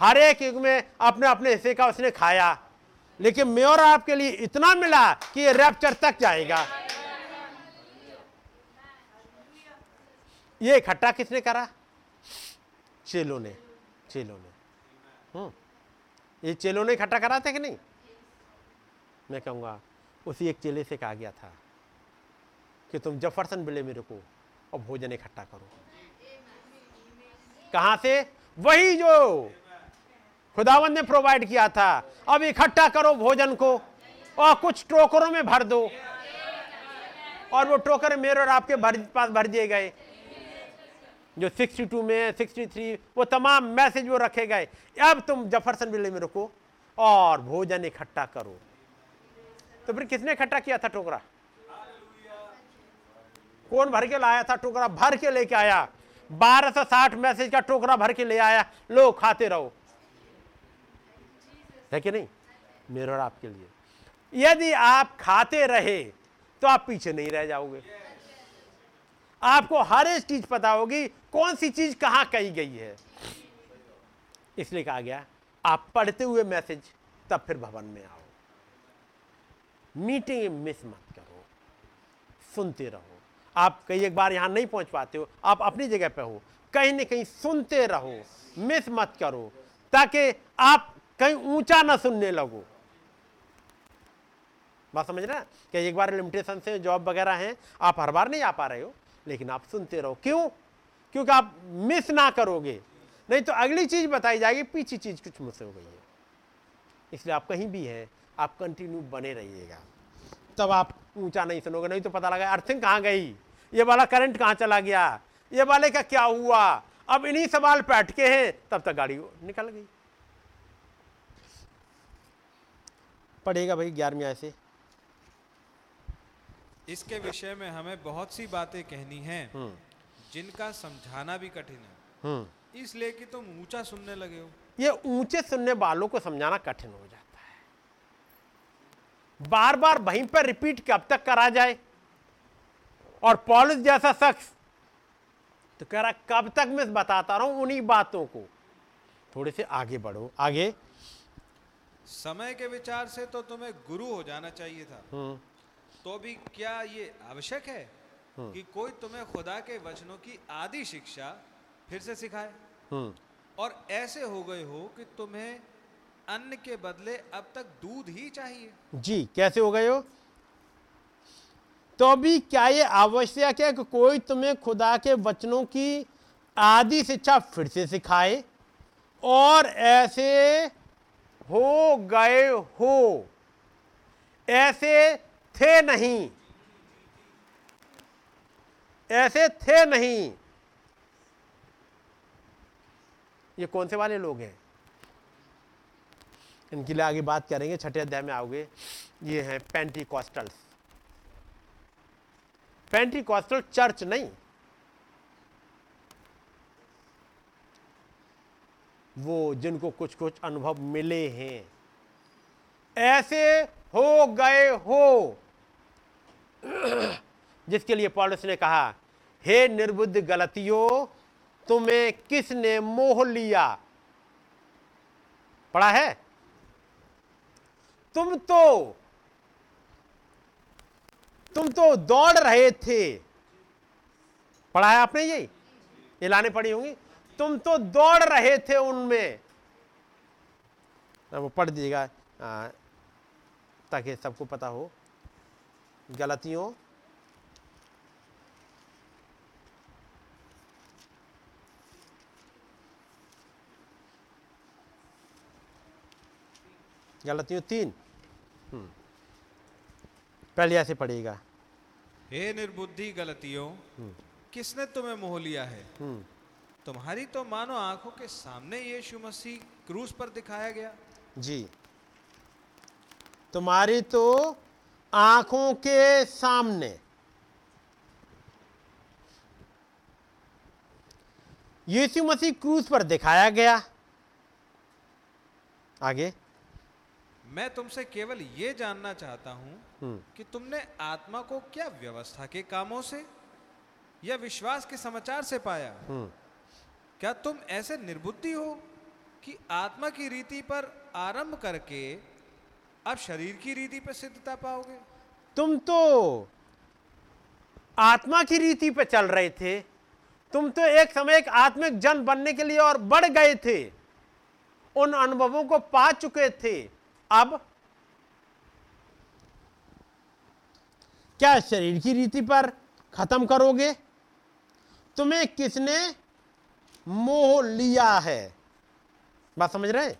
हर एक युग में अपने अपने हिस्से का उसने खाया, लेकिन मैं और आपके लिए इतना मिला कि ये रैप्चर तक जाएगा। ये इकट्ठा किसने करा? चेलों ने। ये चेलों ने इकट्ठा करा था कि नहीं? मैं कहूँगा उसी एक चेले से कहा गया था कि तुम जफरसन विले में रुको और भोजन इकट्ठा करो। कहाँ से? वही जो खुदावन ने प्रोवाइड किया था। अब इकट्ठा करो भोजन को और कुछ टोकरों में भर दो, और वो टोकर मेरे और आपके पास भर दिए गए। जो 62 में, 63, वो तमाम मैसेज वो रखे गए। अब तुम जफरसन विले में रुको और भोजन इकट्ठा करो। तो फिर किसने इकट्ठा किया था टोकरा? कौन भर के लाया था टोकरा? भर के लेके आया, 1260 मैसेज का टोकरा भर के ले आया। लो खाते रहो। है कि नहीं, मिरर आपके लिए। यदि आप खाते रहे तो आप पीछे नहीं रह जाओगे, आपको हर एक चीज पता होगी कौन सी चीज कहाँ कही गई है। इसलिए कहा गया आप पढ़ते हुए मैसेज तब फिर भवन में आओ, मीटिंग मिस मत करो, सुनते रहो। आप कई एक बार यहाँ नहीं पहुँच पाते हो, आप अपनी जगह पे हो, कहीं ना कहीं सुनते रहो, मिस मत करो, ताकि आप कहीं ऊंचा ना सुनने लगो। बात समझ रहे हैं? कि एक बार लिमिटेशन से जॉब वगैरह हैं, आप हर बार नहीं आ पा रहे हो, लेकिन आप सुनते रहो। क्यों? क्योंकि आप मिस ना करोगे, नहीं तो अगली चीज़ बताई जाएगी, पीछे चीज़ कुछ मिस हो गई है। इसलिए आप कहीं भी हैं, आप कंटिन्यू बने रहिएगा, तब आप ऊंचा नहीं सुनोगे। नहीं तो पता लगा अर्थिंग कहाँ गई, ये वाला करंट कहाँ चला गया, ये वाले का क्या हुआ, अब इन्हीं सवाल पे अटके हैं, तब तक गाड़ी निकल गई। पढ़ेगा भाई 11वीं आयत से। इसके विषय में हमें बहुत सी बातें कहनी हैं, जिनका समझाना भी कठिन है, इसलिए कि तुम ऊंचा सुनने लगे हो। ये ऊंचे सुनने वालों को समझाना कठिन हो जाता है, बार बार वहीं पर रिपीट कब तक करा जाए। और पॉलिस जैसा शख्स तो कह रहा कब तक मैं बताता रहूं उन्हीं बातों को, थोड़े से आगे बढ़ो। आगे समय के विचार से तो तुम्हें गुरु हो जाना चाहिए था, तो भी क्या ये आवश्यक है कि कोई तुम्हें खुदा के वचनों की आधी शिक्षा फिर से सिखाए, और ऐसे हो गए हो कि तुम्हें अन्न के बदले अब तक दूध ही चाहिए। जी, कैसे हो गए हो? तो भी क्या ये आवश्यक है कि कोई तुम्हें खुदा के वचनों की आधी शिक्षा फिर से सिखाए, और ऐसे हो गए हो, ऐसे थे नहीं, ऐसे थे नहीं। ये कौन से वाले लोग हैं, इनके लिए आगे बात करेंगे, छठे अध्याय में आओगे। ये हैं पेंटीकॉस्टल्स। पेंटीकॉस्टल चर्च नहीं, वो जिनको कुछ कुछ अनुभव मिले हैं। ऐसे हो गए हो, जिसके लिए पौलुस ने कहा हे निर्बुद्ध गलतियों, तुम्हें किसने मोह लिया। पढ़ा है, तुम तो दौड़ रहे थे। पढ़ा है आपने, ये लाने पड़ी होंगी, तुम तो दौड़ रहे थे उनमें। वो पढ़ दीजिएगा ताकि सबको पता हो। गलतियों गलतियों 3 पहले ऐसे पढ़ेगा हे निर्बुद्धि गलतियों, किसने तुम्हें मोह लिया है। तुम्हारी तो मानो आंखों के सामने यीशु मसीह क्रूस पर दिखाया गया। जी, तुम्हारी तो आंखों के सामने यीशु मसीह क्रूस पर दिखाया गया। आगे, मैं तुमसे केवल ये जानना चाहता हूं कि तुमने आत्मा को क्या व्यवस्था के कामों से या विश्वास के समाचार से पाया। क्या तुम ऐसे निर्बुद्धि हो कि आत्मा की रीति पर आरंभ करके अब शरीर की रीति पर सिद्धता पाओगे। तुम तो आत्मा की रीति पर चल रहे थे, तुम तो एक समय एक आत्मिक जन बनने के लिए और बढ़ गए थे, उन अनुभवों को पा चुके थे। अब क्या शरीर की रीति पर खत्म करोगे। तुम्हें किसने मोह लिया है। बात समझ रहे हैं?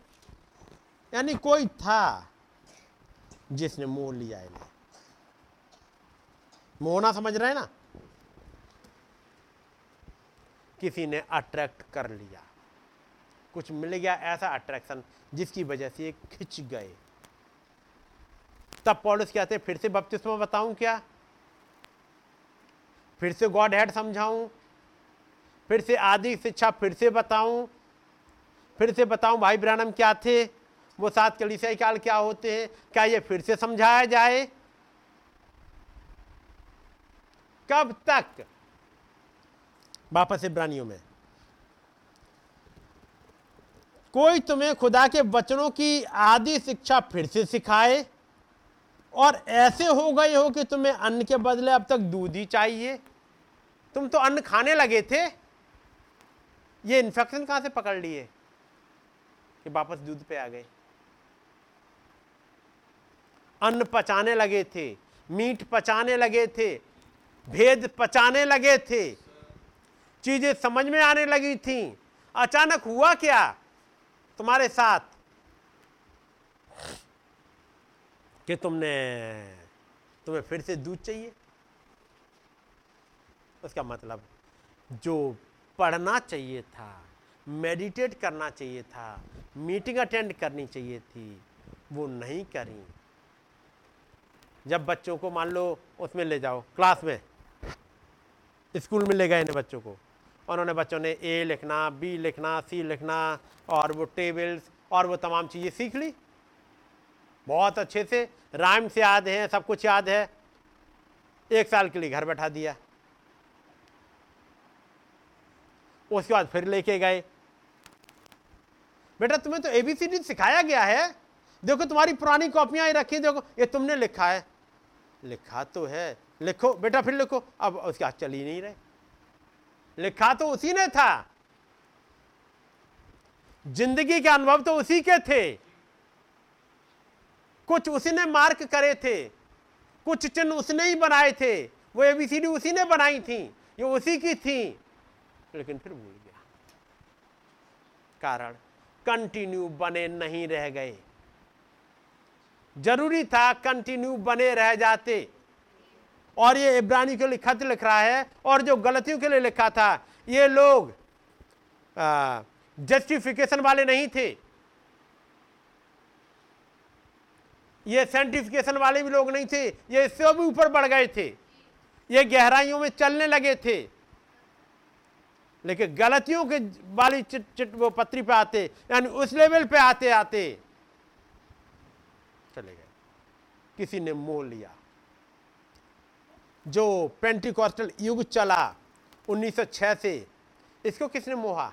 यानी कोई था जिसने मोह लिया है। मोह ना समझ रहे हैं ना, किसी ने अट्रैक्ट कर लिया, कुछ मिल गया ऐसा अट्रैक्शन जिसकी वजह से ये खिंच गए। तब पौलुस कहते हैं फिर से बपतिस्मा बताऊं क्या, फिर से गॉड हेड समझाऊं, फिर से आधी शिक्षा फिर से बताऊं। भाई ब्रानम क्या थे, वो सात कलीसियाई काल क्या होते हैं, क्या ये फिर से समझाया जाए? कब तक? वापस इब्रानियों में, कोई तुम्हें खुदा के वचनों की आधी शिक्षा फिर से सिखाए और ऐसे हो गए हो कि तुम्हें अन्न के बदले अब तक दूध ही चाहिए। तुम तो अन्न खाने लगे थे, ये इन्फेक्शन कहाँ से पकड़ लिए कि वापस दूध पे आ गए? अन्न पचाने लगे थे, मीट पचाने लगे थे, भेद पचाने लगे थे, चीजें समझ में आने लगी थी। अचानक हुआ क्या तुम्हारे साथ कि तुम्हें फिर से दूध चाहिए? उसका मतलब जो पढ़ना चाहिए था, मेडिटेट करना चाहिए था, मीटिंग अटेंड करनी चाहिए थी, वो नहीं करी। जब बच्चों को मान लो उसमें ले जाओ, क्लास में, स्कूल में ले गए इन्हें बच्चों को, उन्होंने बच्चों ने ए लिखना, बी लिखना, सी लिखना और वो टेबल्स और वो तमाम चीज़ें सीख ली, बहुत अच्छे से राइम से याद है, सब कुछ याद है। एक साल के लिए घर बैठा दिया, उसके बाद फिर लेके गए, बेटा तुम्हें तो एबीसीडी सिखाया गया है, देखो तुम्हारी पुरानी कॉपियां ही रखी, देखो ये तुमने लिखा है। लिखा तो है, लिखो बेटा फिर लिखो, अब उसके हाथ चल ही नहीं रहे। लिखा तो उसी ने था, जिंदगी के अनुभव तो उसी के थे, कुछ उसी ने मार्क करे थे, कुछ चिन्ह उसने ही बनाए थे, वो एबीसीडी उसी ने बनाई थी, ये उसी की थी, लेकिन फिर भूल गया। कारण कंटिन्यू बने नहीं रह गए। जरूरी था कंटिन्यू बने रह जाते। और ये इब्रानी के लिए खत लिख रहा है और जो गलतियों के लिए लिखा था, ये लोग जस्टिफिकेशन वाले नहीं थे, ये साइंटिफिकेशन वाले भी लोग नहीं थे, ये इससे भी ऊपर बढ़ गए थे, ये गहराइयों में चलने लगे थे। लेकिन गलतियों के वाली चिट वो पत्री पे आते, यानी उस लेवल पे आते आते चले गए। किसी ने मोह लिया। जो पेंटिकॉस्टल युग चला 1906 से, इसको किसने मोहा?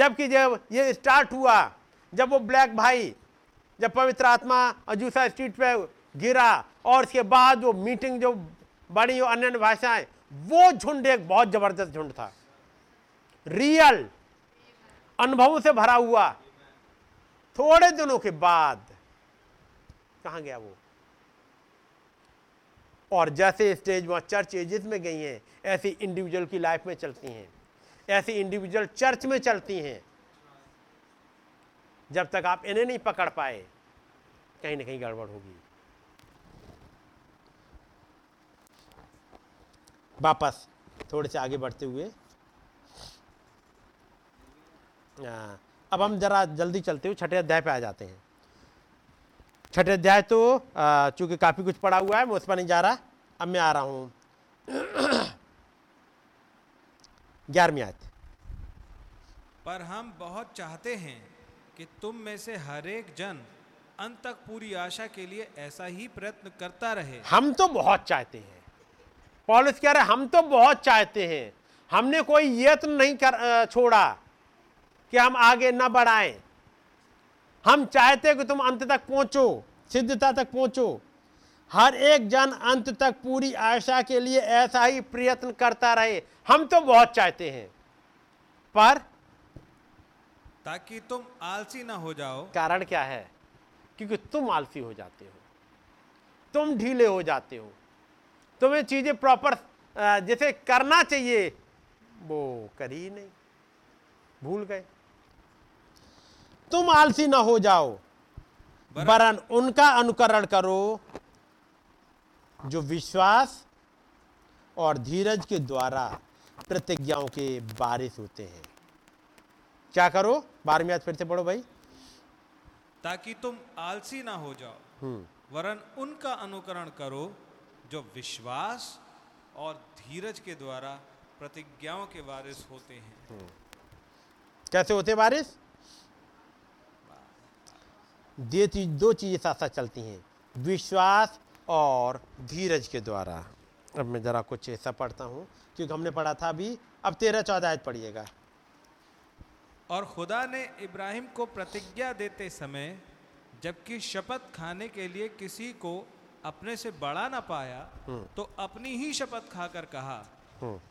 जबकि जब ये स्टार्ट हुआ, जब वो ब्लैक भाई, जब पवित्र आत्मा अजूसा स्ट्रीट पे गिरा और उसके बाद वो मीटिंग जो बड़ी और अन्य भाषाएं, वो झुंड एक बहुत जबरदस्त झुंड था, रियल अनुभवों से भरा हुआ। थोड़े दिनों के बाद कहां गया वो? और जैसे स्टेज वहां चर्च एजेस में गई हैं, ऐसी इंडिविजुअल की लाइफ में चलती हैं, ऐसी इंडिविजुअल चर्च में चलती हैं। जब तक आप इन्हें नहीं पकड़ पाए, कहीं ना कहीं गड़बड़ होगी। वापस थोड़े से आगे बढ़ते हुए, अब हम जरा जल्दी चलते हुए छठे अध्याय पे आ जाते हैं। छठे अध्याय तो चूंकि काफ़ी कुछ पड़ा हुआ है, मैं उस पर नहीं जा रहा। अब मैं आ रहा हूँ 11वीं आयत पर। हम बहुत चाहते हैं कि तुम में से हर एक जन अंत तक पूरी आशा के लिए ऐसा ही प्रयत्न करता रहे। हम तो बहुत चाहते हैं, पॉलुस कह रहे हम तो बहुत चाहते हैं। हमने कोई यत्न नहीं छोड़ा कि हम आगे न बढ़ाएं। हम चाहते हैं कि तुम अंत तक पहुंचो, सिद्धता तक पहुंचो। हर एक जन अंत तक पूरी आशा के लिए ऐसा ही प्रयत्न करता रहे। हम तो बहुत चाहते हैं, पर ताकि तुम आलसी ना हो जाओ। कारण क्या है? क्योंकि तुम आलसी हो जाते हो, तुम ढीले हो जाते हो, तुम्हें चीज़ें प्रॉपर जैसे करना चाहिए वो करी ही नहीं, भूल गए। तुम आलसी ना हो जाओ, वरन उनका अनुकरण करो जो विश्वास और धीरज के द्वारा प्रतिज्ञाओं के वारिस होते हैं। क्या करो? 12वीं आयत फिर से पढ़ो भाई। ताकि तुम आलसी ना हो जाओ, वरन उनका अनुकरण करो जो विश्वास और धीरज के द्वारा प्रतिज्ञाओं के वारिस होते हैं। कैसे होते वारिस? दो चीज़ें साथ साथ चलती हैं, विश्वास और धीरज के द्वारा। अब मैं ज़रा कुछ ऐसा पढ़ता हूँ क्योंकि हमने पढ़ा था अभी, अब 13-14 आयत पढ़िएगा। और खुदा ने इब्राहिम को प्रतिज्ञा देते समय जबकि शपथ खाने के लिए किसी को अपने से बड़ा ना पाया तो अपनी ही शपथ खाकर कहा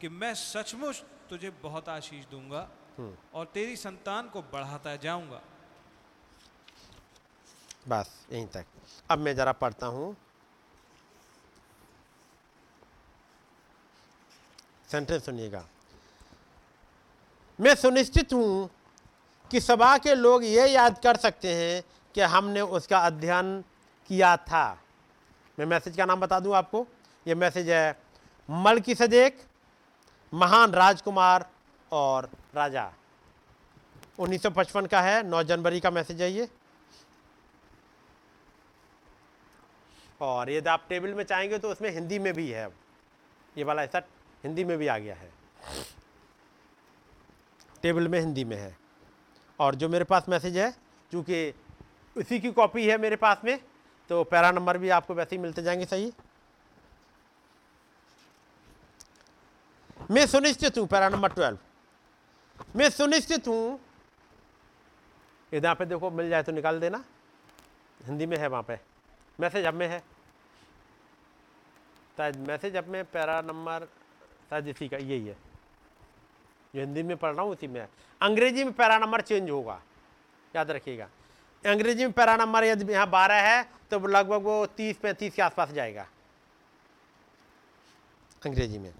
कि मैं सचमुच तुझे बहुत आशीष दूंगा और तेरी संतान को बढ़ाता जाऊंगा। बस यहीं तक। अब मैं जरा पढ़ता हूँ, सेंटेंस सुनिएगा। मैं सुनिश्चित हूँ कि सभा के लोग ये याद कर सकते हैं कि हमने उसका अध्ययन किया था। मैं मैसेज का नाम बता दूँ आपको, ये मैसेज है मलकीसदेक, महान राजकुमार और राजा। 1955 का है, 9 जनवरी का मैसेज है ये। और यदि आप टेबल में चाहेंगे तो उसमें हिंदी में भी है, ये वाला ऐसा हिंदी में भी आ गया है, टेबल में हिंदी में है। और जो मेरे पास मैसेज है, चूँकि उसी की कॉपी है मेरे पास में, तो पैरा नंबर भी आपको वैसे ही मिलते जाएंगे। सही, मैं सुनिश्चित हूँ, पैरा नंबर 12, मैं सुनिश्चित हूँ। यहाँ पे देखो, मिल जाए तो निकाल देना, हिंदी में है वहाँ पे, मैसेज अब में है शायद, मैसेज अब में पैरा नंबर शायद इसी का यही है जो हिंदी में पढ़ रहा हूँ, उसी में है। अंग्रेजी में पैरा नंबर चेंज होगा, याद रखिएगा। अंग्रेजी में पैरा नंबर यदि यहाँ 12 है तो लगभग वो 30-35 के आसपास जाएगा अंग्रेजी में।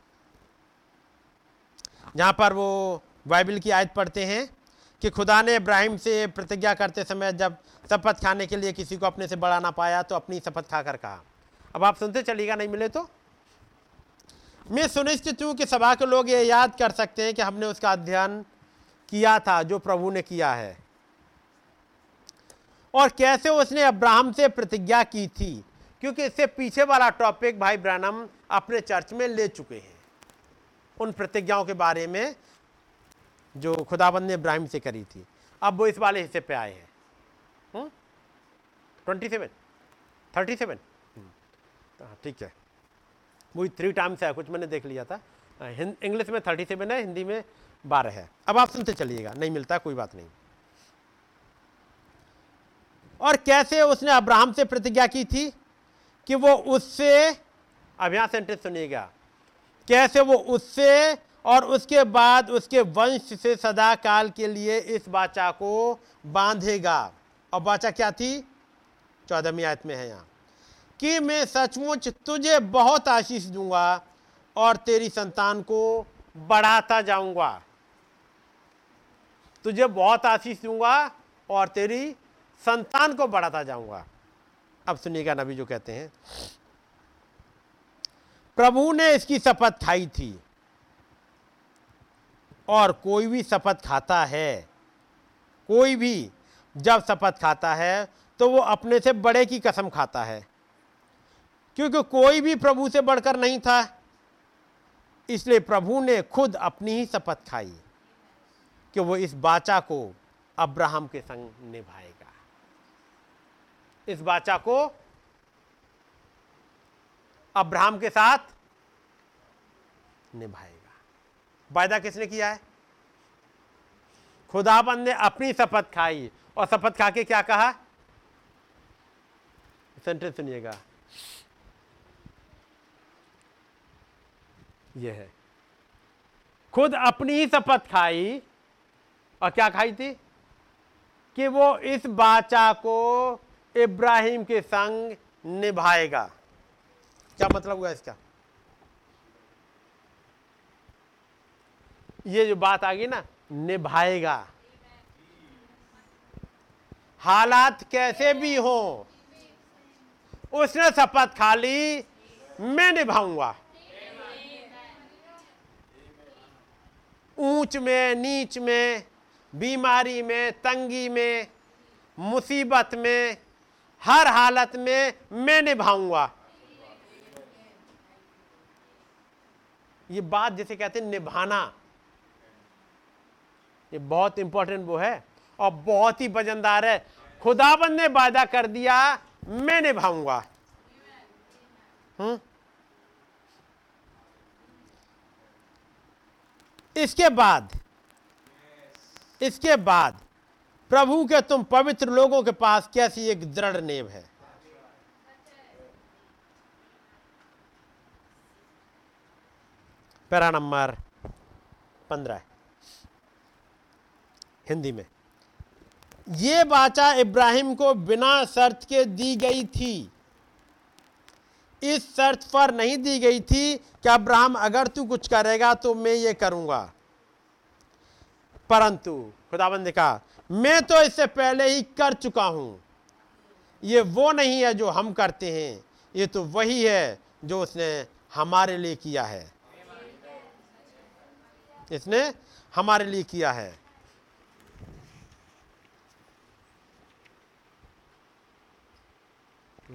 जहाँ पर वो बाइबल की आयत पढ़ते हैं कि खुदा ने इब्राहिम से प्रतिज्ञा करते समय जब शपथ खाने के लिए किसी को अपने से बड़ा ना पाया तो अपनी शपथ खाकर कहा। अब आप सुनते चलिएगा, नहीं मिले तो। मैं सुनिश्चित हूँ कि सभा के लोग ये याद कर सकते हैं कि हमने उसका अध्ययन किया था जो प्रभु ने किया है और कैसे उसने अब्राहम से प्रतिज्ञा की थी, क्योंकि इससे पीछे वाला टॉपिक भाई ब्रैनम अपने चर्च में ले चुके हैं, उन प्रतिज्ञाओं के बारे में जो खुदाबंद ने इब्राहिम से करी थी। अब वो इस वाले हिस्से पे आए हैं, 27, 37। हाँ ठीक है, वही 3 टाइम्स है, कुछ मैंने देख लिया था। इंग्लिश में 37 है, हिंदी में 12 है। अब आप सुनते चलिएगा, नहीं मिलता कोई बात नहीं। और कैसे उसने अब्राहम से प्रतिज्ञा की थी कि वो उससे, अब यहाँ सेंटेंस सुनिएगा, कैसे वो उससे और उसके बाद उसके वंश से सदा काल के लिए इस वाचा को बांधेगा। और वाचा क्या थी? 14वीं आयत में है यहाँ कि मैं सचमुच तुझे बहुत आशीष दूंगा और तेरी संतान को बढ़ाता जाऊंगा। तुझे बहुत आशीष दूंगा और तेरी संतान को बढ़ाता जाऊंगा। अब सुनिएगा नबी जो कहते हैं, प्रभु ने इसकी शपथ खाई थी और कोई भी शपथ खाता है, कोई भी जब शपथ खाता है तो वो अपने से बड़े की कसम खाता है, क्योंकि कोई भी प्रभु से बढ़कर नहीं था, इसलिए प्रभु ने खुद अपनी ही शपथ खाई कि वो इस वाचा को अब्राहम के संग निभाएगा। इस वाचा को अब्राहम के साथ निभाएगा। वायदा किसने किया है? खुदाबंद ने अपनी शपथ खाई और शपथ खा के क्या कहा? सेंटेंस सुनिएगा, यह है, खुद अपनी ही शपथ खाई और क्या खाई थी कि वो इस वाचा को इब्राहिम के संग निभाएगा। क्या मतलब हुआ इसका? ये जो बात आ गई ना, निभाएगा, हालात कैसे भी हो, उसने शपथ खा ली मैं निभाऊंगा। ऊंच में, नीच में, बीमारी में, तंगी में, मुसीबत में, हर हालत में मैं निभाऊंगा। ये बात जिसे कहते हैं निभाना, ये बहुत इंपॉर्टेंट वो है और बहुत ही वजनदार है। खुदाबंद ने वादा कर दिया मैं निभाऊंगा। इसके बाद प्रभु के तुम पवित्र लोगों के पास कैसी एक दृढ़ नेम है। पैरा नंबर 15 हिंदी में, ये वाचा इब्राहिम को बिना शर्त के दी गई थी, इस शर्त पर नहीं दी गई थी कि अब्राहम अगर तू कुछ करेगा तो मैं ये करूंगा, परंतु खुदाबंद ने कहा मैं तो इससे पहले ही कर चुका हूं। ये वो नहीं है जो हम करते हैं, ये तो वही है जो उसने हमारे लिए किया है, इसने हमारे लिए किया है।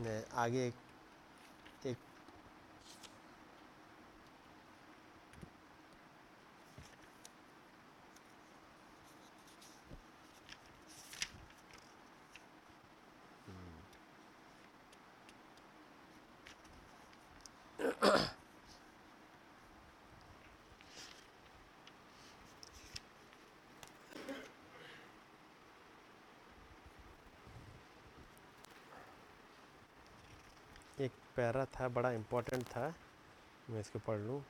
मैं आगे एक पैरा था, बड़ा इम्पोर्टेंट था, मैं इसको पढ़ लूँ।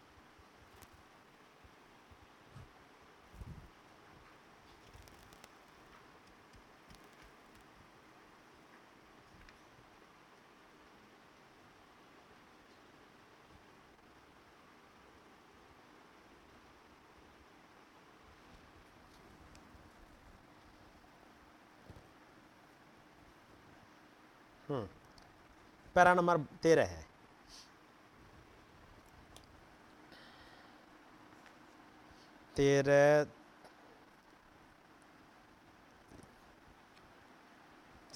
पैरा नंबर 13 है,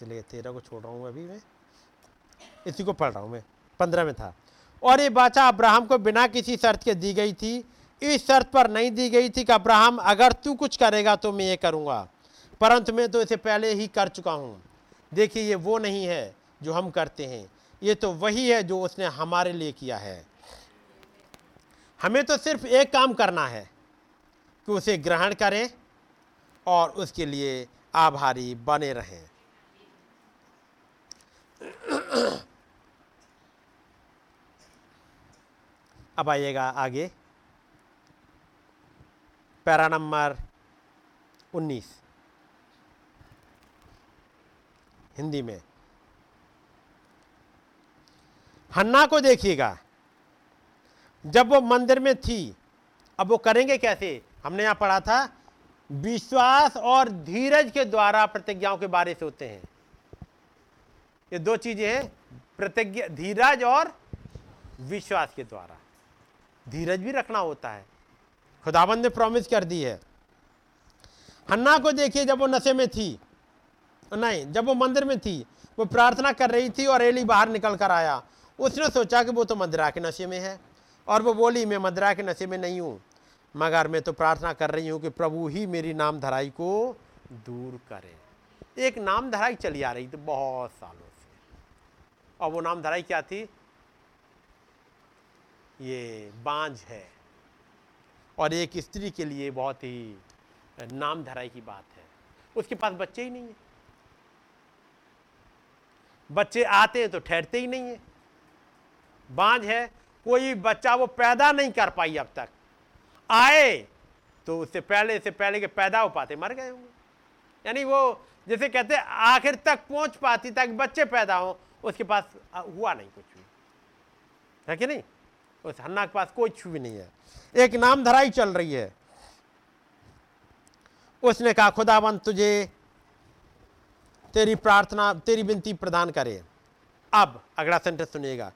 चलिए 13 को छोड़ रहा हूँ अभी, मैं इसी को पढ़ रहा हूँ। मैं 15 में था, और ये वाचा अब्राहम को बिना किसी शर्त के दी गई थी, इस शर्त पर नहीं दी गई थी कि अब्राहम अगर तू कुछ करेगा तो मैं ये करूँगा, परंतु मैं तो इसे पहले ही कर चुका हूँ। देखिए ये वो नहीं है जो हम करते हैं, ये तो वही है जो उसने हमारे लिए किया है। हमें तो सिर्फ एक काम करना है कि उसे ग्रहण करें और उसके लिए आभारी बने रहें। अब आइएगा आगे, पैरा नंबर 19 हिंदी में। हन्ना को देखिएगा, जब वो मंदिर में थी, अब वो करेंगे कैसे, हमने यहाँ पढ़ा था विश्वास और धीरज के द्वारा प्रतिज्ञाओं के बारे से होते हैं। ये दो चीजें हैं, प्रतिज्ञा धीरज और विश्वास के द्वारा। धीरज भी रखना होता है, खुदाबंद ने प्रॉमिस कर दी है। हन्ना को देखिए, जब वो नशे में थी, नहीं जब वो मंदिर में थी, वो प्रार्थना कर रही थी और एली बाहर निकल कर आया। उसने सोचा कि वो तो मदिरा के नशे में है, और वो बोली मैं मदिरा के नशे में नहीं हूँ, मगर मैं तो प्रार्थना कर रही हूँ कि प्रभु ही मेरी नामधराई को दूर करे। एक नामधराई चली आ रही थी बहुत सालों से, और वो नामधराई क्या थी, ये बांझ है, और एक स्त्री के लिए बहुत ही नामधराई की बात है। उसके पास बच्चे ही नहीं है, बच्चे आते हैं तो ठहरते ही नहीं है, बांझ है, कोई बच्चा वो पैदा नहीं कर पाई अब तक, आए तो उससे पहले के पैदा हो पाते मर गए होंगे। यानी वो जैसे कहते हैं आखिर तक पहुंच पाती ताकि बच्चे पैदा हों, उसके पास हुआ नहीं कुछ भी, है कि नहीं, उस हन्ना के पास कोई छुपी नहीं है, एक नामधराई चल रही है। उसने कहा खुदावंद तुझे तेरी प्रार्थना तेरी विनती प्रदान करे। अब अगला सेंटेंस सुनिएगा,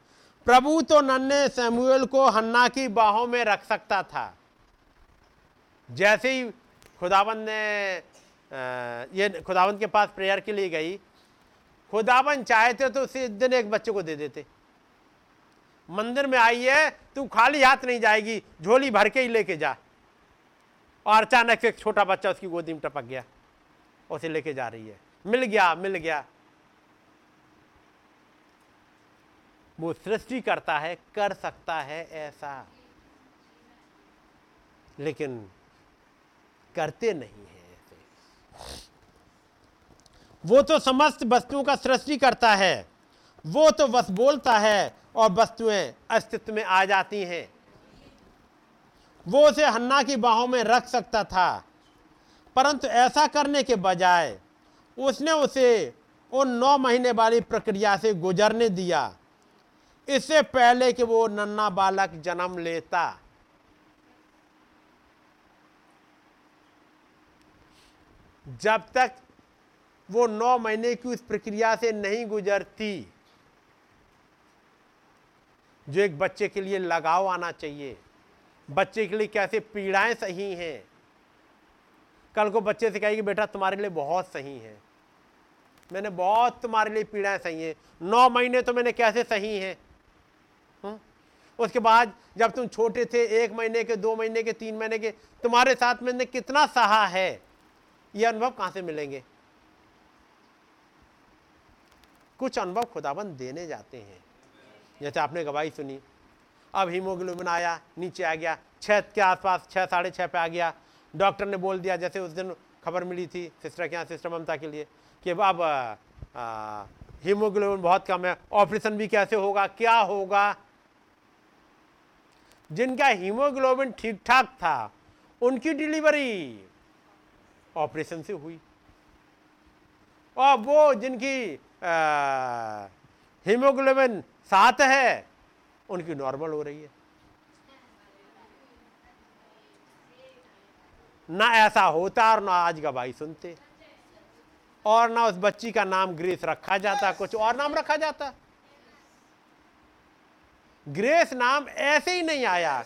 प्रभु तो नन्हे शमूएल को हन्ना की बाहों में रख सकता था। जैसे ही खुदावंद ने ये खुदावंद के पास प्रेयर के लिए गई, खुदावंद चाहते तो उसी दिन एक बच्चे को दे देते। मंदिर में आई है, तू खाली हाथ नहीं जाएगी, झोली भर के ही लेके जा। और अचानक से एक छोटा बच्चा उसकी गोदी में टपक गया, उसे लेके जा रही है, मिल गया। वो सृष्टि करता है, कर सकता है ऐसा, लेकिन करते नहीं है ऐसे। वो तो समस्त वस्तुओं का सृष्टि करता है, वो तो बस बोलता है और वस्तुएं अस्तित्व में आ जाती हैं। वो उसे हन्ना की बाहों में रख सकता था, परंतु ऐसा करने के बजाय उसने उसे उन 9 महीने वाली प्रक्रिया से गुजरने दिया, इससे पहले कि वो नन्हा बालक जन्म लेता। जब तक वो 9 महीने की उस प्रक्रिया से नहीं गुजरती, जो एक बच्चे के लिए लगाव आना चाहिए, बच्चे के लिए कैसे पीड़ाएं सही हैं। कल को बच्चे से कहेगी, बेटा तुम्हारे लिए बहुत सही है, मैंने बहुत तुम्हारे लिए पीड़ाएं सही हैं, 9 महीने तो मैंने कैसे सही हैं। उसके बाद जब तुम छोटे थे, 1 महीने के, 2 महीने के, 3 महीने के, तुम्हारे साथ मैंने कितना सहा है, ये अनुभव कहाँ से मिलेंगे। कुछ अनुभव खुदाबंद देने जाते हैं। जैसे आपने गवाही सुनी, अब हीमोग्लोबिन आया, नीचे आ गया 6 के आसपास, 6 साढ़े 6 पे आ गया। डॉक्टर ने बोल दिया, जैसे उस दिन खबर मिली थी सिस्टर के यहाँ, सिस्टर ममता के लिए, कि अब हीमोग्लोबिन बहुत कम है, ऑपरेशन भी कैसे होगा, क्या होगा। जिनका हीमोग्लोबिन ठीक ठाक था उनकी डिलीवरी ऑपरेशन से हुई, और वो जिनकी हीमोग्लोबिन 7 है उनकी नॉर्मल हो रही है। ना ऐसा होता और ना आज गवाही सुनते, और ना उस बच्ची का नाम ग्रेस रखा जाता, कुछ और नाम रखा जाता। ग्रेस नाम ऐसे ही नहीं आया,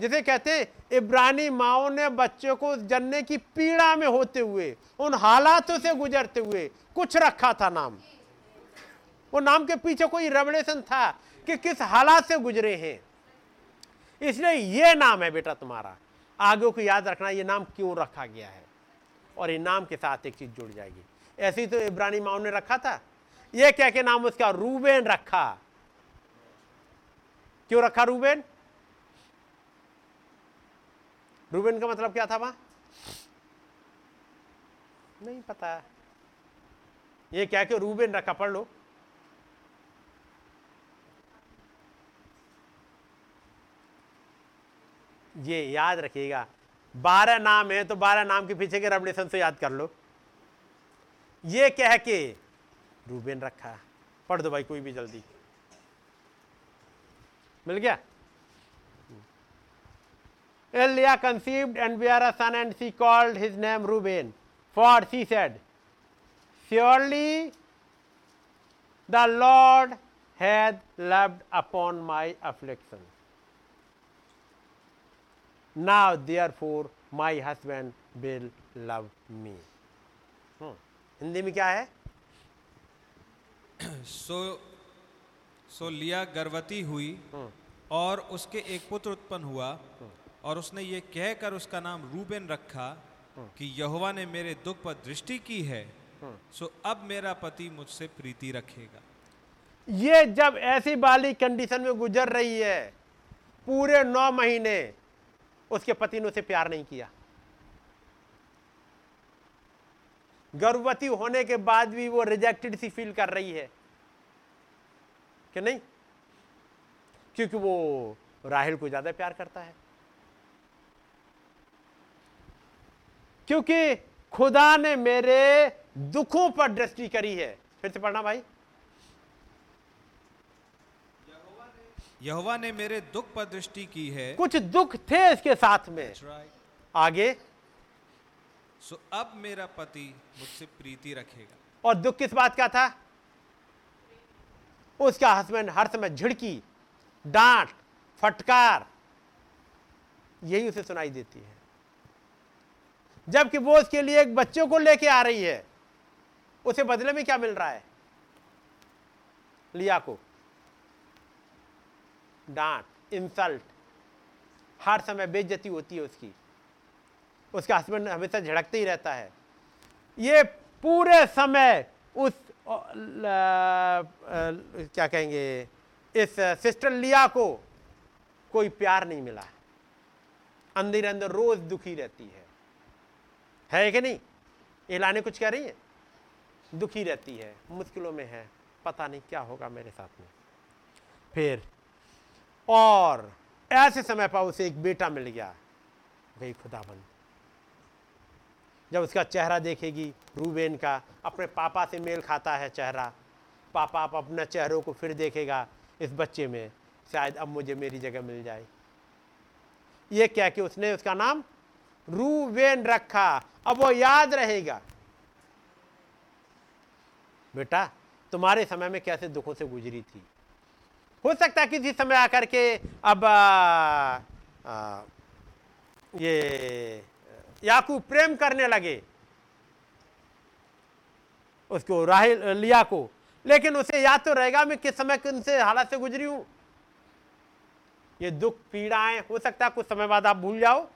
जिसे कहते हैं इब्रानी माओं ने बच्चों को जन्ने की पीड़ा में होते हुए, उन हालातों से गुजरते हुए कुछ रखा था नाम। वो नाम के पीछे कोई रेवलेशन था कि किस हालात से गुजरे हैं, इसलिए ये नाम है बेटा तुम्हारा, आगे को याद रखना ये नाम क्यों रखा गया है। और ये नाम के साथ एक चीज जुड़ जाएगी। ऐसे ही तो इब्रानी माओ ने रखा था, ये क्या के नाम उसका रूबेन रखा। क्यों रखा रूबेन? रूबेन का मतलब क्या था वहां नहीं पता। ये क्या के रूबेन रखा, पढ़ लो। ये याद रखिएगा, 12 नाम है तो 12 नाम के पीछे के रेवलेशन से याद कर लो। ये कह के रूबेन रखा। पढ़ दो भाई कोई भी जल्दी। मिल गया? Leah conceived and bare a son, and she called his name Reuben, for she said, surely the Lord hath loved upon my affliction. Now therefore my husband will love me. Hindi में क्या है? सो लिया गर्भवती हुई और उसके एक पुत्र उत्पन्न हुआ, और उसने ये कहकर उसका नाम रूबेन रखा कि यहोवा ने मेरे दुख पर दृष्टि की है, सो अब मेरा पति मुझसे प्रीति रखेगा। ये जब ऐसी वाली कंडीशन में गुजर रही है, पूरे 9 महीने उसके पति ने उसे प्यार नहीं किया। गर्भवती होने के बाद भी वो रिजेक्टेड सी फील कर रही है कि नहीं, क्योंकि वो राहेल को ज्यादा प्यार करता है। क्योंकि खुदा ने मेरे दुखों पर दृष्टि करी है। फिर से पढ़ना भाई। यहोवा ने मेरे दुख पर दृष्टि की है। कुछ दुख थे इसके साथ में। आगे, सो अब मेरा पति मुझसे प्रीति रखेगा। और दुख किस बात का था? उसका हस्बैंड हर समय झिड़की, डांट, फटकार, यही उसे सुनाई देती है, जबकि वो उसके लिए एक बच्चों को लेके आ रही है। उसे बदले में क्या मिल रहा है? लिया को डांट, इंसल्ट, हर समय बेइज्जती होती है उसकी। उसका हस्बैंड हमेशा झड़कते ही रहता है। ये पूरे समय उस क्या कहेंगे इस सिस्टर लिया को कोई प्यार नहीं मिला। अंदर अंदर रोज दुखी रहती है कि नहीं? एलाने कुछ कह रही है, दुखी रहती है, मुश्किलों में है, पता नहीं क्या होगा मेरे साथ में। फिर और ऐसे समय पर उसे एक बेटा मिल गया। भाई खुदाबंद जब उसका चेहरा देखेगी रूबेन का, अपने पापा से मेल खाता है चेहरा, पापा आप अपने चेहरों को फिर देखेगा इस बच्चे में, शायद अब मुझे मेरी जगह मिल जाए। ये क्या कि उसने उसका नाम रूबेन रखा। अब वो याद रहेगा, बेटा तुम्हारे समय में कैसे दुखों से गुजरी थी, हो सकता है किसी समय आकर के अब ये याकूब प्रेम करने लगे उसको, राहेल लिया को, लेकिन उसे याद तो रहेगा मैं किस समय किन से हालात से गुजरी हूं। ये दुख पीड़ाएं हो सकता है कुछ समय बाद आप भूल जाओ।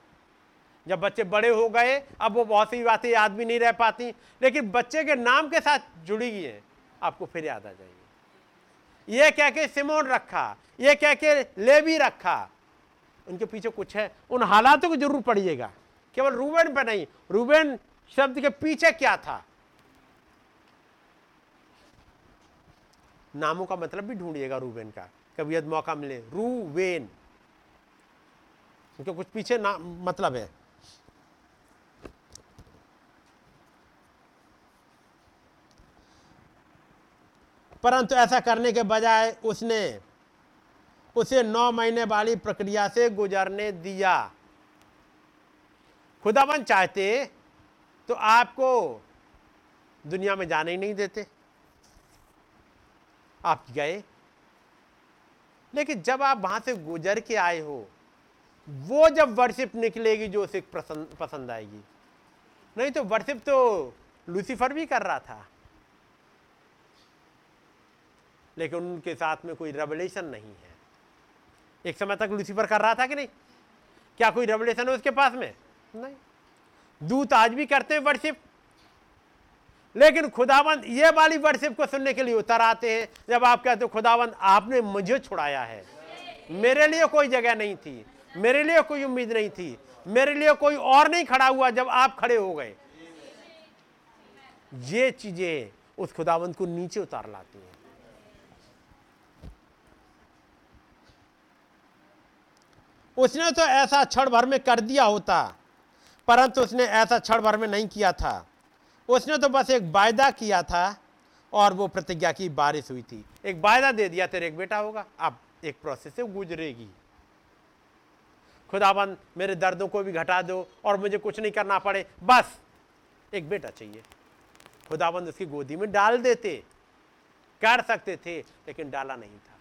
जब बच्चे बड़े हो गए अब वो बहुत सी बातें याद भी नहीं रह पाती, लेकिन बच्चे के नाम के साथ जुड़ी हुई है, आपको फिर याद आ जाएगी। ये कह के सिमोन रखा, ये कह के लेवी रखा, उनके पीछे कुछ है। उन हालातों को जरूर पढ़िएगा, केवल रूबेन पर नहीं, रूबेन शब्द के पीछे क्या था। नामों का मतलब भी ढूंढिएगा रूबेन का, कभी यदि मौका मिले। रूबेन उनके कुछ पीछे नाम मतलब है। परंतु ऐसा करने के बजाय उसने उसे 9 महीने वाली प्रक्रिया से गुजरने दिया। खुदाबंद चाहते तो आपको दुनिया में जाने ही नहीं देते, आप गए, लेकिन जब आप वहां से गुजर के आए हो, वो जब वर्शिप निकलेगी जो उसे पसंद आएगी। नहीं तो वर्शिप तो लूसीफर भी कर रहा था, लेकिन उनके साथ में कोई रेवलेशन नहीं है। एक समय तक लूसीफर कर रहा था कि नहीं, क्या कोई रेवलेशन है उसके पास में? नहीं। दूत आज भी करते हैं वर्शिप, लेकिन खुदावंद ये वाली वर्शिप को सुनने के लिए उतर आते हैं। जब आप कहते हो खुदावंद आपने मुझे छुड़ाया है, मेरे लिए कोई जगह नहीं थी, मेरे लिए कोई उम्मीद नहीं थी, मेरे लिए कोई और नहीं खड़ा हुआ, जब आप खड़े हो गए। ये चीजें उस खुदावंद को नीचे उतार लाती हैं। उसने तो ऐसा क्षण भर में कर दिया होता, परंतु उसने ऐसा क्षण भर में नहीं किया था। उसने तो बस एक वायदा किया था और वो प्रतिज्ञा की बारिश हुई थी। एक वायदा दे दिया, तेरे एक बेटा होगा, अब एक प्रोसेस से गुजरेगी। खुदाबंद मेरे दर्दों को भी घटा दो और मुझे कुछ नहीं करना पड़े, बस एक बेटा चाहिए। खुदाबंद उसकी गोदी में डाल देते, कर सकते थे, लेकिन डाला नहीं था।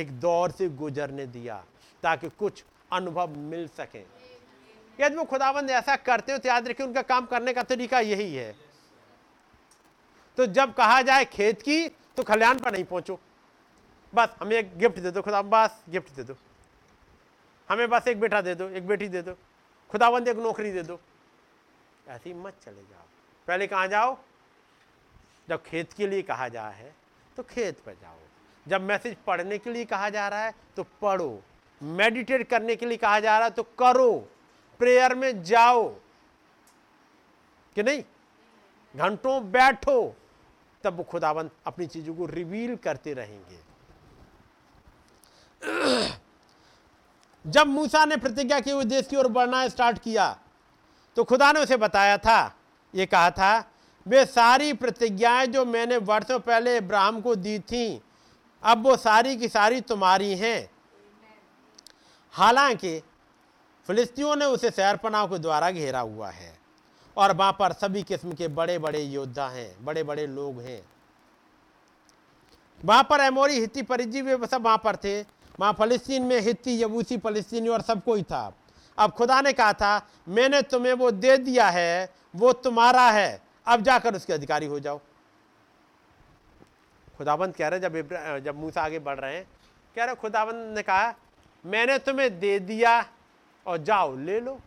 एक दौर से गुजरने दिया ताकि कुछ अनुभव मिल सके। यदि वो खुदाबंद ऐसा करते हो तो याद रखिए उनका काम करने का तरीका यही है। तो जब कहा जाए खेत की तो खलिहान पर नहीं पहुंचो, बस हमें एक गिफ्ट दे दो खुदाबंद, बस गिफ्ट दे दो हमें, बस एक बेटा दे दो, एक बेटी दे दो खुदाबंद, एक नौकरी दे दो। ऐसे ही मत चले जाओ, पहले कहाँ जाओ? जब खेत के लिए कहा जा है तो खेत पर जाओ। जब मैसेज पढ़ने के लिए कहा जा रहा है तो पढ़ो, मेडिटेट करने के लिए कहा जा रहा है तो करो, प्रेयर में जाओ कि नहीं, घंटों बैठो, तब वो खुदाबंद अपनी चीजों को रिवील करते रहेंगे। जब मूसा ने प्रतिज्ञा के उद्देश्य की ओर बढ़ना स्टार्ट किया तो खुदा ने उसे बताया था, ये कहा था, वे सारी प्रतिज्ञाएं जो मैंने वर्षों पहले अब्राहम को दी थीं अब वो सारी की सारी तुम्हारी हैं। हालांकि फिलिस्तियों ने उसे शहरपनाह के द्वारा घेरा हुआ है और वहाँ पर सभी किस्म के बड़े बड़े योद्धा हैं, बड़े बड़े लोग हैं। वहाँ पर एमोरी, हित्ती, परिजी वे सब वहाँ पर थे। वहाँ फिलिस्तीन में हित्ती, यबूसी, फिलिस्तीनी और सब कोई था। अब खुदा ने कहा था मैंने तुम्हें वो दे दिया है, वो तुम्हारा है, अब जाकर उसके अधिकारी हो जाओ। खुदाबंद कह रहे, जब मूसा आगे बढ़ रहे हैं कह रहे, खुदाबंद ने कहा मैंने तुम्हें दे दिया और जाओ ले लो।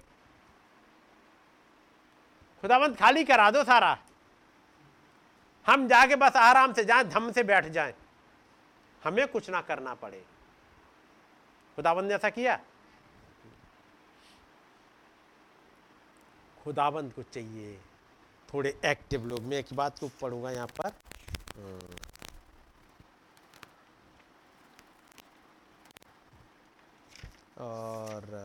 खुदावंद खाली करा दो सारा, हम जाके बस आराम से जाएं, धम से बैठ जाएं, हमें कुछ ना करना पड़े। खुदावंद ने ऐसा किया। खुदावंद को चाहिए थोड़े एक्टिव लोग। मैं एक बात को पढ़ूंगा यहाँ पर, और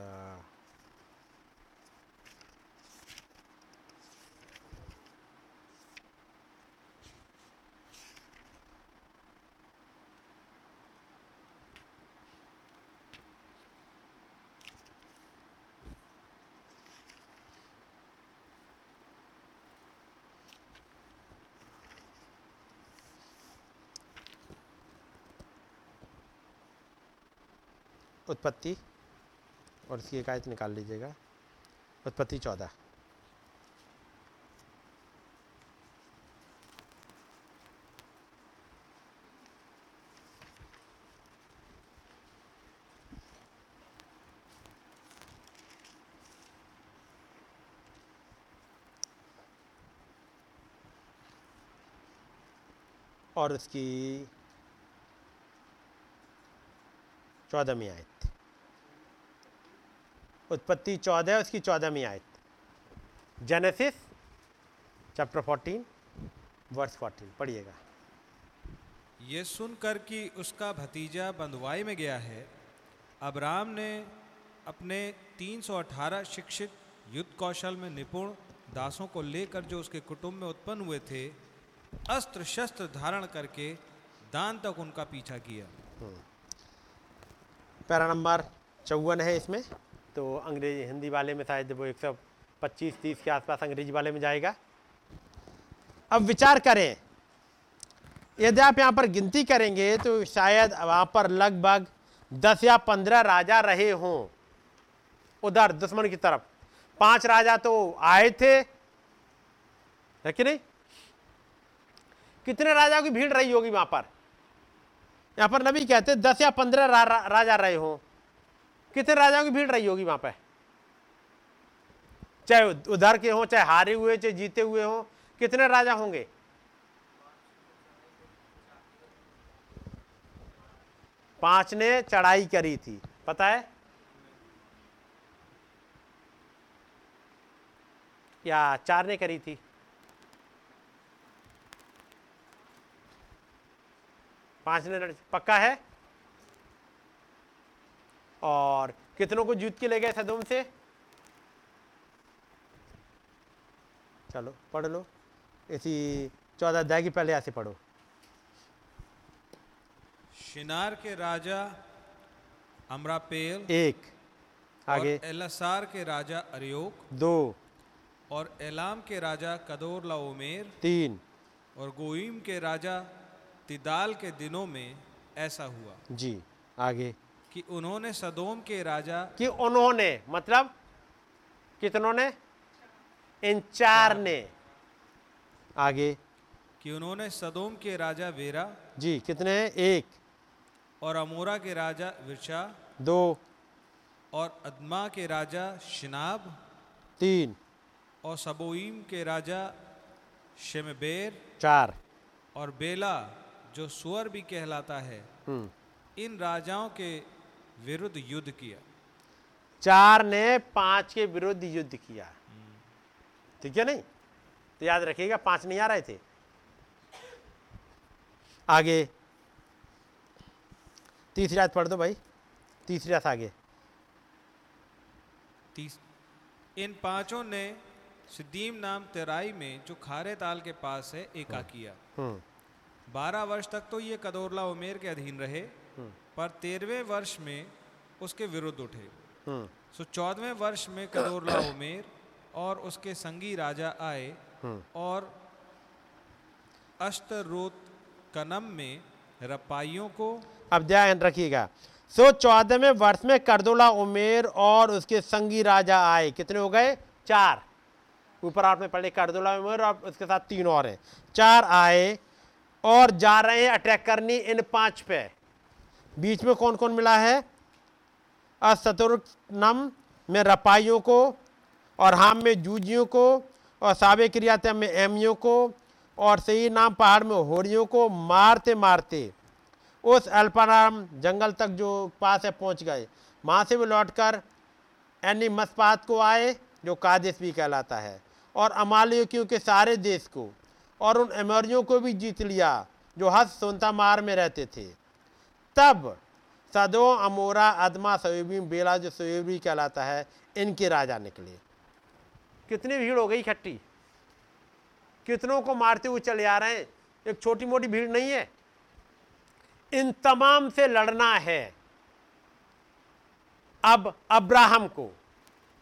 उत्पत्ति और इसकी एक आयत निकाल लीजिएगा, उत्पत्ति 14। और उसकी 14वीं आयत, उत्पत्ति 14 उसकी 14वीं आयत, जेनेसिस चैप्टर 14 वर्स 14 पढ़िएगा। ये सुनकर कि उसका भतीजा बंधुआई में गया है, अब्राम ने अपने 318 शिक्षित युद्ध कौशल में निपुण दासों को लेकर जो उसके कुटुंब में उत्पन्न हुए थे, अस्त्र शस्त्र धारण करके दान तक उनका पीछा किया। पैरा नंबर 54 है इसमें, तो अंग्रेजी हिंदी वाले में शायद वो 125-30 के आसपास अंग्रेजी वाले में जाएगा। अब विचार करें, यदि आप यहाँ पर गिनती करेंगे तो शायद वहाँ पर लगभग 10 या 15 राजा रहे हों उधर दुश्मन की तरफ। 5 राजा तो आए थे, है कि नहीं? कितने राजाओं की भीड़ रही होगी वहाँ पर? यहाँ पर नबी कहते 10 या 15 राजा रहे हों। कितने राजाओं की भीड़ रही होगी वहां पर? चाहे उधर के हों, चाहे हारे हुए, चाहे जीते हुए हों, कितने राजा होंगे? पांच ने चढ़ाई करी थी, पता है? या 4 ने करी थी? 5 ने। पक्का है? और कितनों को जीत के ले गए सदोम से? चलो पढ़ लो, इसी 14 अध्याय की पहले ऐसे पढ़ो। शिनार के राजा अम्रापेल 1, आगे एलासार के राजा अरियोक 2, और एलाम के राजा कदोरलाओमेर 3, और गोइम के राजा तिदाल के दिनों में ऐसा हुआ जी आगे कि उन्होंने सदोम के राजा कि उन्होंने मतलब कितनों ने? इन 4 ने। आगे कि उन्होंने सदोम के राजा वेरा जी कितने? 1, और अमोरा के राजा विरशा 2, और अदमा के राजा शिनाब 3, और सबोईम के राजा शेमबेर 4, और बेला जो सुअर भी कहलाता है, इन राजाओं के विरुद्ध युद्ध किया। 4 ने 5 के विरुद्ध युद्ध किया, ठीक है? नहीं तो याद रखिएगा 5 नहीं आ रहे थे। आगे 30 रात पढ़ दो भाई, 30 रात आगे। 30 इन 5 ने सिद्दीम नाम तेराई में जो खारे ताल के पास है एका किया। 12 वर्ष तक तो ये कदोरला उमेर के अधीन रहे, पर 13वें वर्ष में उसके विरुद्ध उठे। सो 14वें वर्ष में कदोरला उमेर और उसके संगी राजा आए और अष्टरोत कनम में रपाइयों को। अब ध्यान रखिएगा, सो 14वें वर्ष में कदोरला उमेर और उसके संगी राजा आए। कितने हो गए? 4। ऊपर आपने पहले कदोरला उमेर और उसके साथ 3 और हैं, 4 आए और जा रहे हैं अटैक करनी इन 5 पे। बीच में कौन कौन मिला है? असतुर्नम में रपाइयों को और हाम में जूजियों को और साबे क्रिया थे में एमियों को और सही नाम पहाड़ में होड़ियों को मारते मारते उस अल्पाराम जंगल तक जो पास है पहुंच गए। वहाँ से वे लौटकर एनी मस्पात को आए जो कादेश भी कहलाता है और अमालेकियों के सारे देश को और उन एमोरियों को भी जीत लिया जो हस सोनतामार में रहते थे। तब सदो अमोरा अदमा सोबी बेला जो सोबी कहलाता है इनके राजा निकले। कितनी भीड़ हो गई इकट्ठी, कितनों को मारते हुए चले आ रहे हैं, एक छोटी मोटी भीड़ नहीं है। इन तमाम से लड़ना है। अब अब्राहम को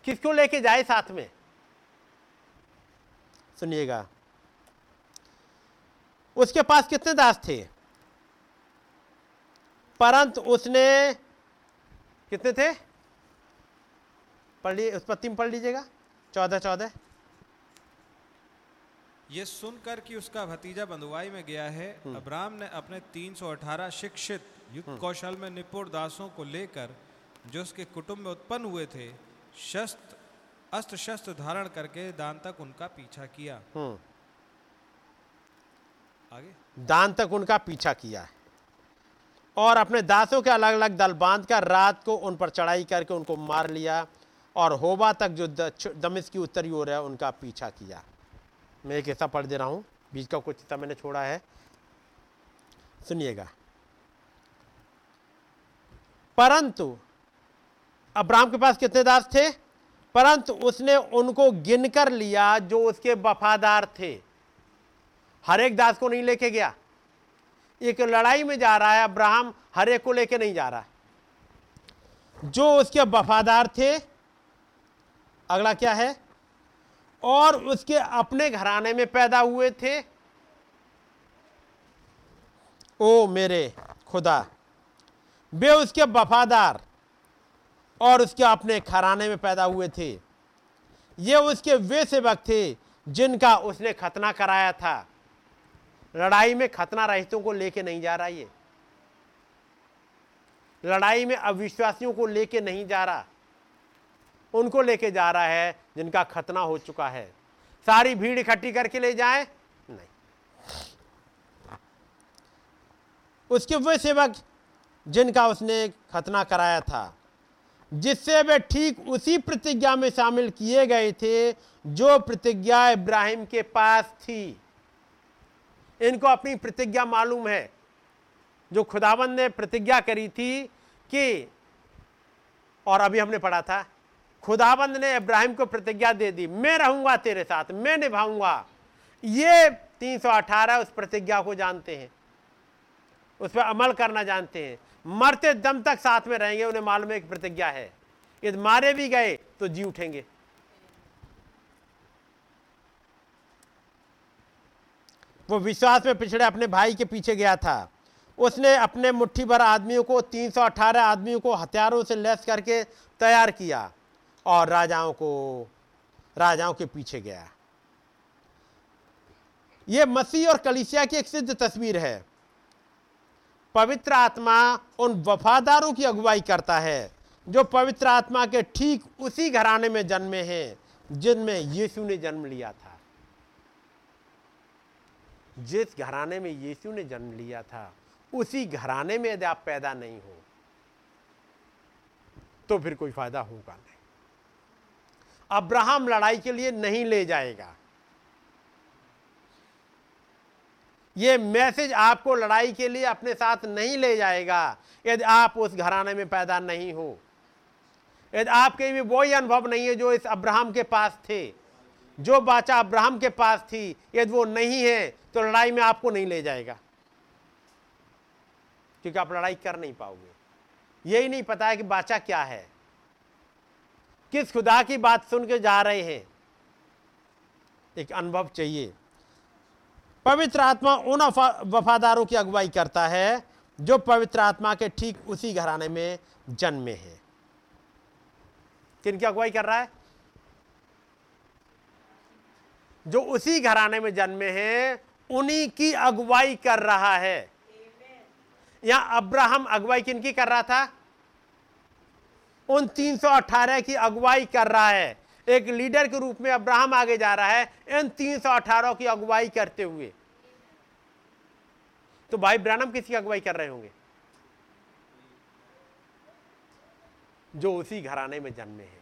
किसको लेके जाए साथ में, सुनिएगा। उसके पास कितने दास थे, परंतु उसने कितने थे, पढ़ लीजिए, उस पत्ती में पढ़ लीजिएगा 14:14। ये सुनकर कि उसका भतीजा बंधुआई में गया है, अब्राम ने अपने 318 शिक्षित युद्ध कौशल में निपुण दासों को लेकर जो उसके कुटुंब में उत्पन्न हुए थे अस्त्र शस्त्र धारण करके दान तक उनका पीछा किया। आगे दान तक उनका पीछा किया और अपने दासों के अलग अलग दल बांधकर रात को उन पर चढ़ाई करके उनको मार लिया और होबा तक जो दमिश्क की उत्तरी ओर है उनका पीछा किया। मैं एक हिस्सा पढ़ दे रहा हूँ, बीच का कुछ हिस्सा मैंने छोड़ा है, सुनिएगा। परंतु अब्राहम के पास कितने दास थे, परंतु उसने उनको गिनकर लिया जो उसके वफादार थे। हर एक दास को नहीं लेके गया। एक लड़ाई में जा रहा है अब्राहम, हर एक को लेके नहीं जा रहा, जो उसके वफादार थे। अगला क्या है, और उसके अपने घराने में पैदा हुए थे। ओ मेरे खुदा, वे उसके वफादार और उसके अपने घराने में पैदा हुए थे। ये उसके वे सेवक थे जिनका उसने खतना कराया था। लड़ाई में खतना रहितों को लेके नहीं जा रहा, ये लड़ाई में अविश्वासियों को लेके नहीं जा रहा, उनको लेके जा रहा है जिनका खतना हो चुका है। सारी भीड़ इकट्ठी करके ले जाए, नहीं। उसके वे सेवक जिनका उसने खतना कराया था, जिससे वे ठीक उसी प्रतिज्ञा में शामिल किए गए थे जो प्रतिज्ञा इब्राहिम के पास थी। इनको अपनी प्रतिज्ञा मालूम है जो खुदावंद ने प्रतिज्ञा करी थी कि, और अभी हमने पढ़ा था, खुदाबंद ने इब्राहिम को प्रतिज्ञा दे दी, मैं रहूंगा तेरे साथ, मैं निभाऊंगा। ये 318 उस प्रतिज्ञा को जानते हैं, उस पर अमल करना जानते हैं, मरते दम तक साथ में रहेंगे। उन्हें मालूम है एक प्रतिज्ञा है, यदि मारे भी गए तो जी उठेंगे। वो विश्वास में पिछड़े अपने भाई के पीछे गया था। उसने अपने मुट्ठी भर आदमियों को, 318 आदमियों को हथियारों से लैस करके तैयार किया और राजाओं के पीछे गया। यह मसीह और कलीसिया की एक सिद्ध तस्वीर है। पवित्र आत्मा उन वफादारों की अगुवाई करता है जो पवित्र आत्मा के ठीक उसी घराने में जन्मे हैं जिनमें यीशु ने जन्म लिया था। जिस घराने में यीशु ने जन्म लिया था, उसी घराने में यदि आप पैदा नहीं हो तो फिर कोई फायदा होगा नहीं। अब्राहम लड़ाई के लिए नहीं ले जाएगा। यह मैसेज आपको लड़ाई के लिए अपने साथ नहीं ले जाएगा यदि आप उस घराने में पैदा नहीं हो, यदि आपके भी वही अनुभव नहीं है जो इस अब्राहम के पास थे, जो बाचा अब्राहम के पास थी। यदि वो नहीं है तो लड़ाई में आपको नहीं ले जाएगा, क्योंकि आप लड़ाई कर नहीं पाओगे। यही नहीं पता है कि बाचा क्या है, किस खुदा की बात सुन के जा रहे हैं। एक अनुभव चाहिए। पवित्र आत्मा उन वफादारों की अगुवाई करता है जो पवित्र आत्मा के ठीक उसी घराने में जन्मे हैं। किनकी अगुवाई कर रहा है? जो उसी घराने में जन्मे हैं, उन्हीं की अगुवाई कर रहा है। यहां अब्राहम अगुवाई किनकी कर रहा था? उन 318 की अगुवाई कर रहा है। एक लीडर के रूप में अब्राहम आगे जा रहा है इन 318 की अगुवाई करते हुए। तो भाई ब्रैनम किसकी अगुवाई कर रहे होंगे? जो उसी घराने में जन्मे हैं,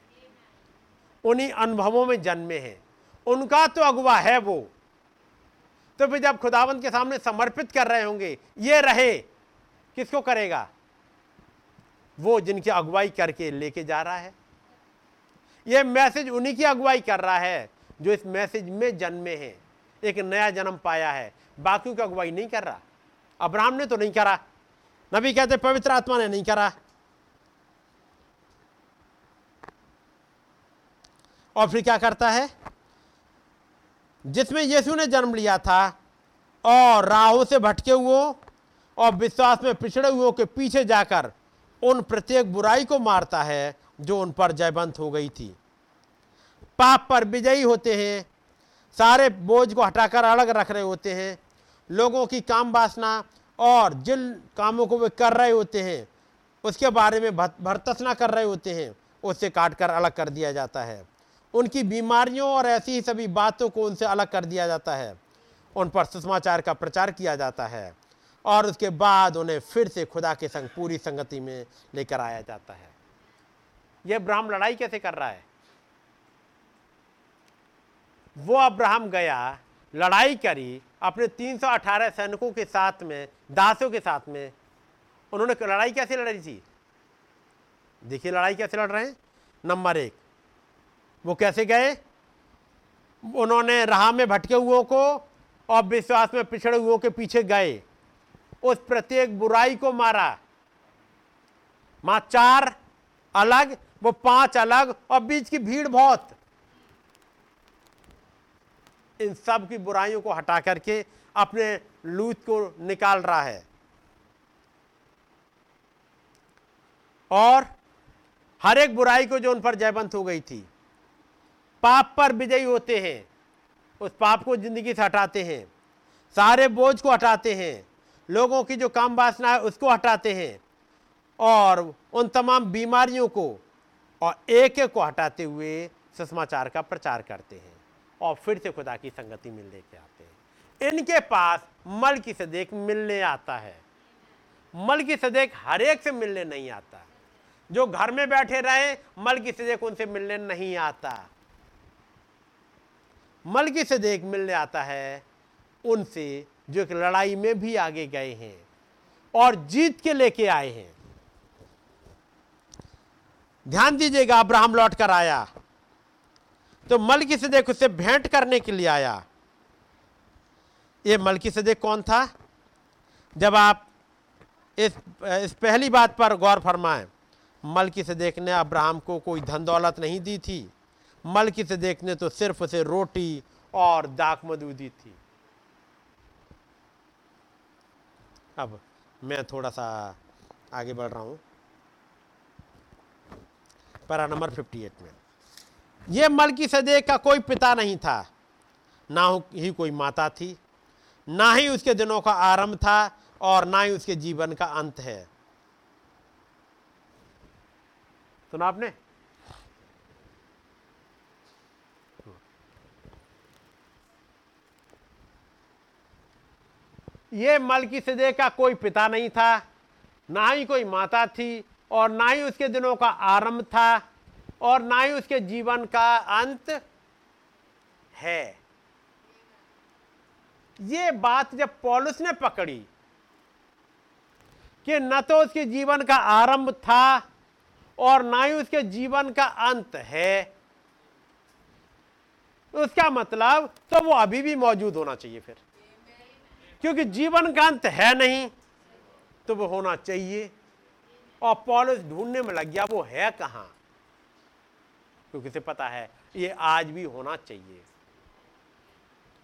उन्हीं अनुभवों में जन्मे हैं, उनका तो अगुवा है वो। तो फिर जब खुदावंत के सामने समर्पित कर रहे होंगे, ये रहे किसको करेगा? वो जिनकी अगुवाई करके लेके जा रहा है। ये मैसेज उन्हीं की अगुवाई कर रहा है जो इस मैसेज में जन्मे हैं, एक नया जन्म पाया है। बाकियों की अगुवाई नहीं कर रहा। अब्राहम ने तो नहीं करा, नबी कहते पवित्र आत्मा ने नहीं करा। और फिर क्या करता है? जिसमें यीशु ने जन्म लिया था और राहों से भटके हुए और विश्वास में पिछड़े हुए के पीछे जाकर उन प्रत्येक बुराई को मारता है जो उन पर जयवंत हो गई थी। पाप पर विजयी होते हैं, सारे बोझ को हटाकर अलग रख रहे होते हैं। लोगों की काम वासना और जिन कामों को वे कर रहे होते हैं उसके बारे में भर्त्सना कर रहे होते हैं, उससे काट कर अलग कर दिया जाता है। उनकी बीमारियों और ऐसी ही सभी बातों को उनसे अलग कर दिया जाता है। उन पर सुसमाचार का प्रचार किया जाता है और उसके बाद उन्हें फिर से खुदा के संग पूरी संगति में लेकर आया जाता है। यह अब्राहम लड़ाई कैसे कर रहा है? वो अब्राहम गया, लड़ाई करी अपने 318 सैनिकों के साथ में, दासों के साथ में। उन्होंने लड़ाई कैसे लड़ी थी? देखिए लड़ाई कैसे लड़ रहे हैं। नंबर 1, वो कैसे गए? उन्होंने राह में भटके हुओं को और विश्वास में पिछड़े हुओं के पीछे गए, उस प्रत्येक बुराई को मारा। मां 4 अलग, वो 5 अलग और बीच की भीड़ बहुत। इन सब की बुराइयों को हटा करके अपने लूथ को निकाल रहा है। और हर एक बुराई को जो उन पर जयवंत हो गई थी। पाप पर विजयी होते हैं, उस पाप को जिंदगी से हटाते हैं, सारे बोझ को हटाते हैं, लोगों की जो काम वासना है उसको हटाते हैं और उन तमाम बीमारियों को और एक एक को हटाते हुए सुसमाचार का प्रचार करते हैं और फिर से खुदा की संगति में लेके आते हैं। इनके पास मलकीसदेक मिलने आता है। मलकीसदेक हर एक से मिलने नहीं आता। जो घर में बैठे रहे, मलकीसदेक उनसे मिलने नहीं आता। मलकीसदेक मिलने आता है उनसे जो एक लड़ाई में भी आगे गए हैं और जीत के लेके आए हैं। ध्यान दीजिएगा, अब्राहम लौट कर आया तो मलकीसदेक उससे भेंट करने के लिए आया। ये मलकीसदेक कौन था? जब आप इस पहली बात पर गौर फरमाएं, मलकीसदेक ने अब्राहम को कोई धन दौलत नहीं दी थी। मलकीसदेक ने तो सिर्फ उसे रोटी और दाखमधु दी थी। अब मैं थोड़ा सा आगे बढ़ रहा हूं, पैरा नंबर 58 में। यह मलकीसदेक का कोई पिता नहीं था, ना ही कोई माता थी, ना ही उसके दिनों का आरंभ था और ना ही उसके जीवन का अंत है। सुना आपने? ये मलकीसदेक का कोई पिता नहीं था, ना ही कोई माता थी और ना ही उसके दिनों का आरंभ था और ना ही उसके जीवन का अंत है। ये बात जब पौलुस ने पकड़ी कि न तो उसके जीवन का आरंभ था और ना ही उसके जीवन का अंत है, उसका मतलब तो वो अभी भी मौजूद होना चाहिए फिर, क्योंकि जीवन का अंत है नहीं तो वो होना चाहिए। और पौलुस ढूंढने में लग गया वो है कहाँ, क्योंकि उसे पता है ये आज भी होना चाहिए।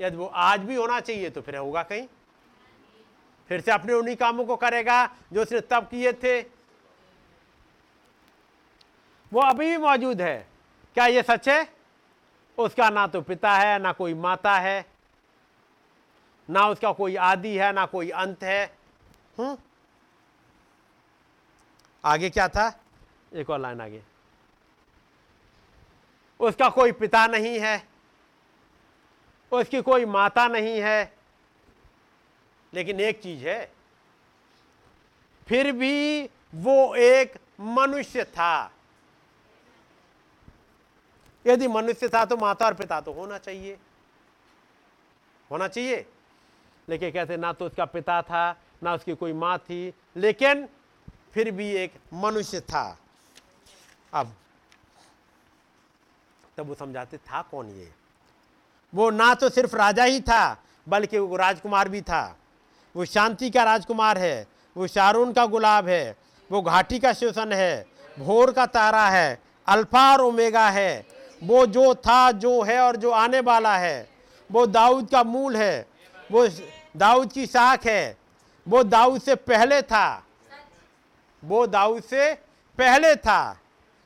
यदि वो आज भी होना चाहिए तो फिर होगा कहीं। फिर से अपने उन्हीं कामों को करेगा जो उसने तब किए थे। वो अभी भी मौजूद है। क्या ये सच है? उसका ना तो पिता है, ना कोई माता है, ना उसका कोई आदि है, ना कोई अंत है। आगे क्या था? एक और लाइन आगे। उसका कोई पिता नहीं है, उसकी कोई माता नहीं है, लेकिन एक चीज है, फिर भी वो एक मनुष्य था। यदि मनुष्य था तो माता और पिता तो होना चाहिए, लेकिन कहते ना तो उसका पिता था ना उसकी कोई माँ थी, लेकिन फिर भी एक मनुष्य था। अब तब वो समझाते था कौन ये, वो ना तो सिर्फ राजा ही था बल्कि वो राजकुमार भी था। वो शांति का राजकुमार है, वो शारून का गुलाब है, वो घाटी का शोषण है, भोर का तारा है, अल्फा और ओमेगा है, वो जो था जो है और जो आने वाला है, वो दाऊद का मूल है, वो दाऊद की साख है, वो दाऊद से पहले था, वो दाऊद से पहले था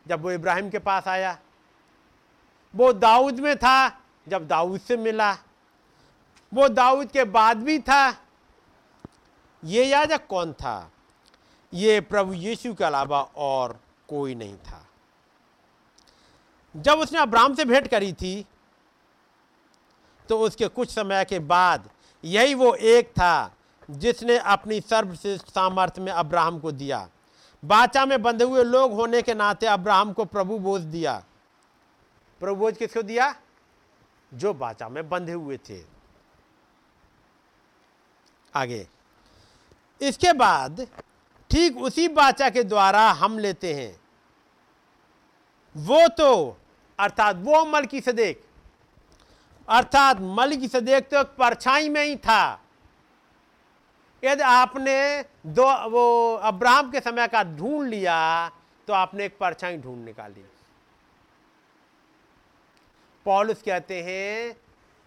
जब वो इब्राहिम के पास आया, वो दाऊद में था जब दाऊद से मिला, वो दाऊद के बाद भी था। ये याजक कौन था? ये प्रभु यीशु के अलावा और कोई नहीं था। जब उसने अब्राहम से भेंट करी थी तो उसके कुछ समय के बाद यही वो एक था जिसने अपनी सर्वश्रेष्ठ सामर्थ्य में अब्राहम को दिया। बाचा में बंधे हुए लोग होने के नाते अब्राहम को प्रभु बोझ दिया। प्रभु बोझ किसको दिया? जो बाचा में बंधे हुए थे। आगे, इसके बाद ठीक उसी बाचा के द्वारा हम लेते हैं, वो तो अर्थात वो मलकीसदेक, अर्थात मलकीसदेक तो एक परछाई में ही था। यदि आपने दो वो अब्राहम के समय का ढूंढ लिया तो आपने एक परछाई ढूंढ निकाली। पौलुस कहते हैं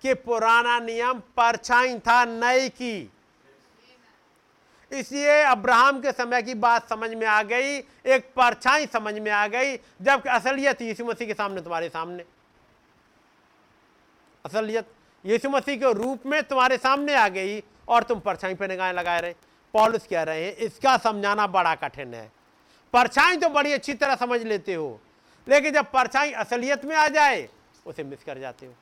कि पुराना नियम परछाई था नए की, इसलिए अब्राहम के समय की बात समझ में आ गई, एक परछाई समझ में आ गई, जबकि असलियत यीशु मसीह के सामने, तुम्हारे सामने असलियत यीशु मसीह के रूप में तुम्हारे सामने आ गई और तुम परछाई पर निगाहें लगाए रहे। पौलुस कह रहे हैं इसका समझाना बड़ा कठिन है। परछाई तो बड़ी अच्छी तरह समझ लेते हो, लेकिन जब परछाई असलियत में आ जाए उसे मिस कर जाते हो।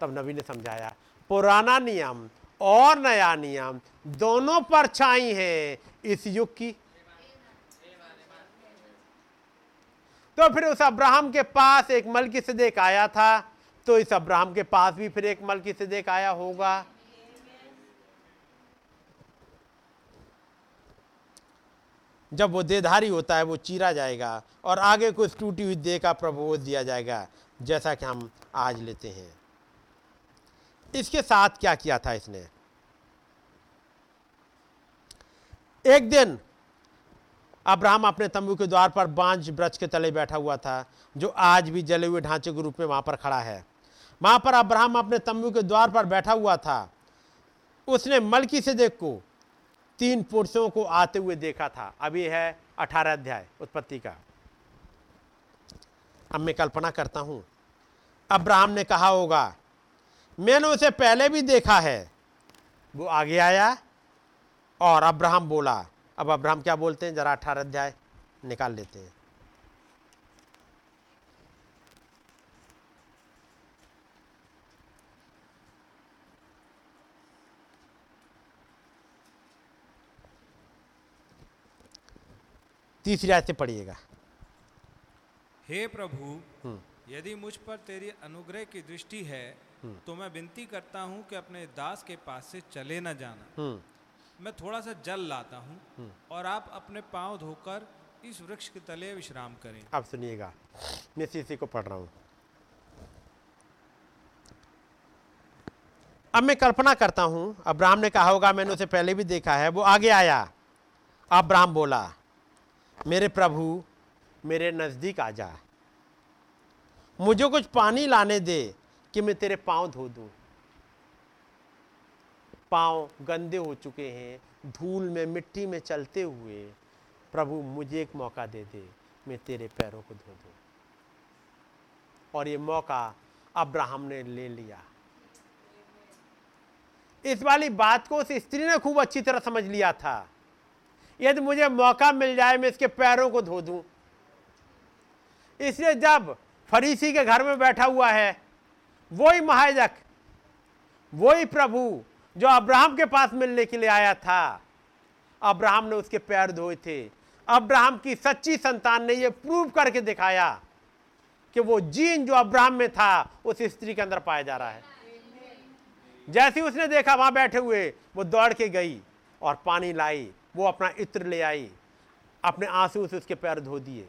तब नबी ने समझाया पुराना नियम और नया नियम दोनों परछाई हैं इस युग की। तो फिर उस अब्राहम के पास एक मलकीसदेक आया था, तो इस अब्राहम के पास भी फिर एक मलकीसदेक आया होगा। जब वो देहधारी होता है वो चीरा जाएगा और आगे कुछ टूटी हुई देह का प्रभुत्व दिया जाएगा, जैसा कि हम आज लेते हैं। इसके साथ क्या किया था इसने? एक दिन अब्राहम अपने तंबू के द्वार पर बांज वृक्ष के तले बैठा हुआ था, जो आज भी जले हुए ढांचे के रूप में वहां पर खड़ा है। वहां पर अब्राहम अपने तंबू के द्वार पर बैठा हुआ था। उसने मलकीसदेक को तीन पुरुषों को आते हुए देखा था। अब यह है 18 अध्याय उत्पत्ति का। अब मैं कल्पना करता हूं अब्राहम ने कहा होगा मैंने उसे पहले भी देखा है। वो आगे आया और अब्राहम बोला। अब अब्राहम क्या बोलते हैं जरा 18 अध्याय निकाल लेते हैं। तीसरी आयत से पढ़िएगा। हे प्रभु, यदि मुझ पर तेरी अनुग्रह की दृष्टि है तो मैं विनती करता हूँ कि अपने दास के पास से चले न जाना। मैं थोड़ा सा जल लाता हूँ और आप अपने पांव धोकर इस वृक्ष के तले विश्राम करें। आप सुनिएगा, मैं इसी को पढ़ रहा हूँ। अब मैं कल्पना करता हूँ अब्राहम ने कहा होगा मैंने उसे पहले भी देखा है। वो आगे आया, अब्राहम बोला मेरे प्रभु मेरे नजदीक आ जा, मुझे कुछ पानी लाने दे कि मैं तेरे पांव धो दूं। पांव गंदे हो चुके हैं, धूल में मिट्टी में चलते हुए। प्रभु मुझे एक मौका दे दे, मैं तेरे पैरों को धो दूं। और ये मौका अब्राहम ने ले लिया। इस वाली बात को उस स्त्री ने खूब अच्छी तरह समझ लिया था। यदि मुझे मौका मिल जाए मैं इसके पैरों को धो दूं। इसलिए जब फरीसी के घर में बैठा हुआ है वही महायाजक, वही प्रभु जो अब्राहम के पास मिलने के लिए आया था, अब्राहम ने उसके पैर धोए थे, अब्राहम की सच्ची संतान ने यह प्रूव करके दिखाया कि वो जीन जो अब्राहम में था उस स्त्री के अंदर पाया जा रहा है। जैसे उसने देखा वहां बैठे हुए, वो दौड़ के गई और पानी लाई, वो अपना इत्र ले आई, अपने आंसू से उसके पैर धो दिए।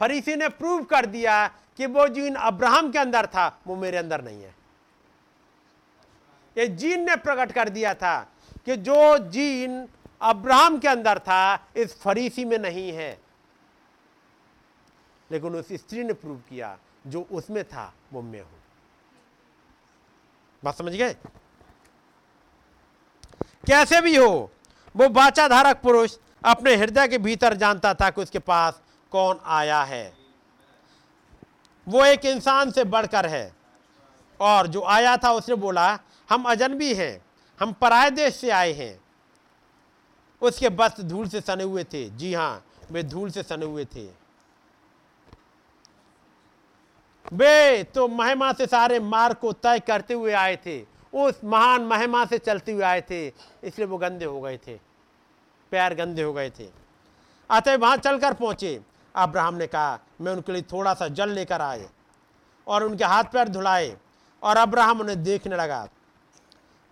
फरीसी ने प्रूव कर दिया कि वो जीन अब्राहम के अंदर था वो मेरे अंदर नहीं है। ये जीन ने प्रकट कर दिया था कि जो जीन अब्राहम के अंदर था इस फरीसी में नहीं है, लेकिन उस स्त्री ने प्रूव किया जो उसमें था वो मैं हूं। बात समझ गए? कैसे भी हो वो वाचाधारक पुरुष अपने हृदय के भीतर जानता था कि उसके पास कौन आया है। वो एक इंसान से बढ़कर है, और जो आया था उसने बोला हम अजनबी हैं, हम पराये देश से आए हैं। उसके वस्त्र धूल से सने हुए थे। जी हाँ, वे धूल से सने हुए थे। वे तो महिमा से सारे मार्ग को तय करते हुए आए थे, उस महान महिमा से चलते हुए आए थे, इसलिए वो गंदे हो गए थे, पैर गंदे हो गए थे। अतः वहाँ चलकर पहुँचे। अब्राहम ने कहा मैं उनके लिए थोड़ा सा जल लेकर आए और उनके हाथ पैर धुलाए, और अब्राहम उन्हें देखने लगा।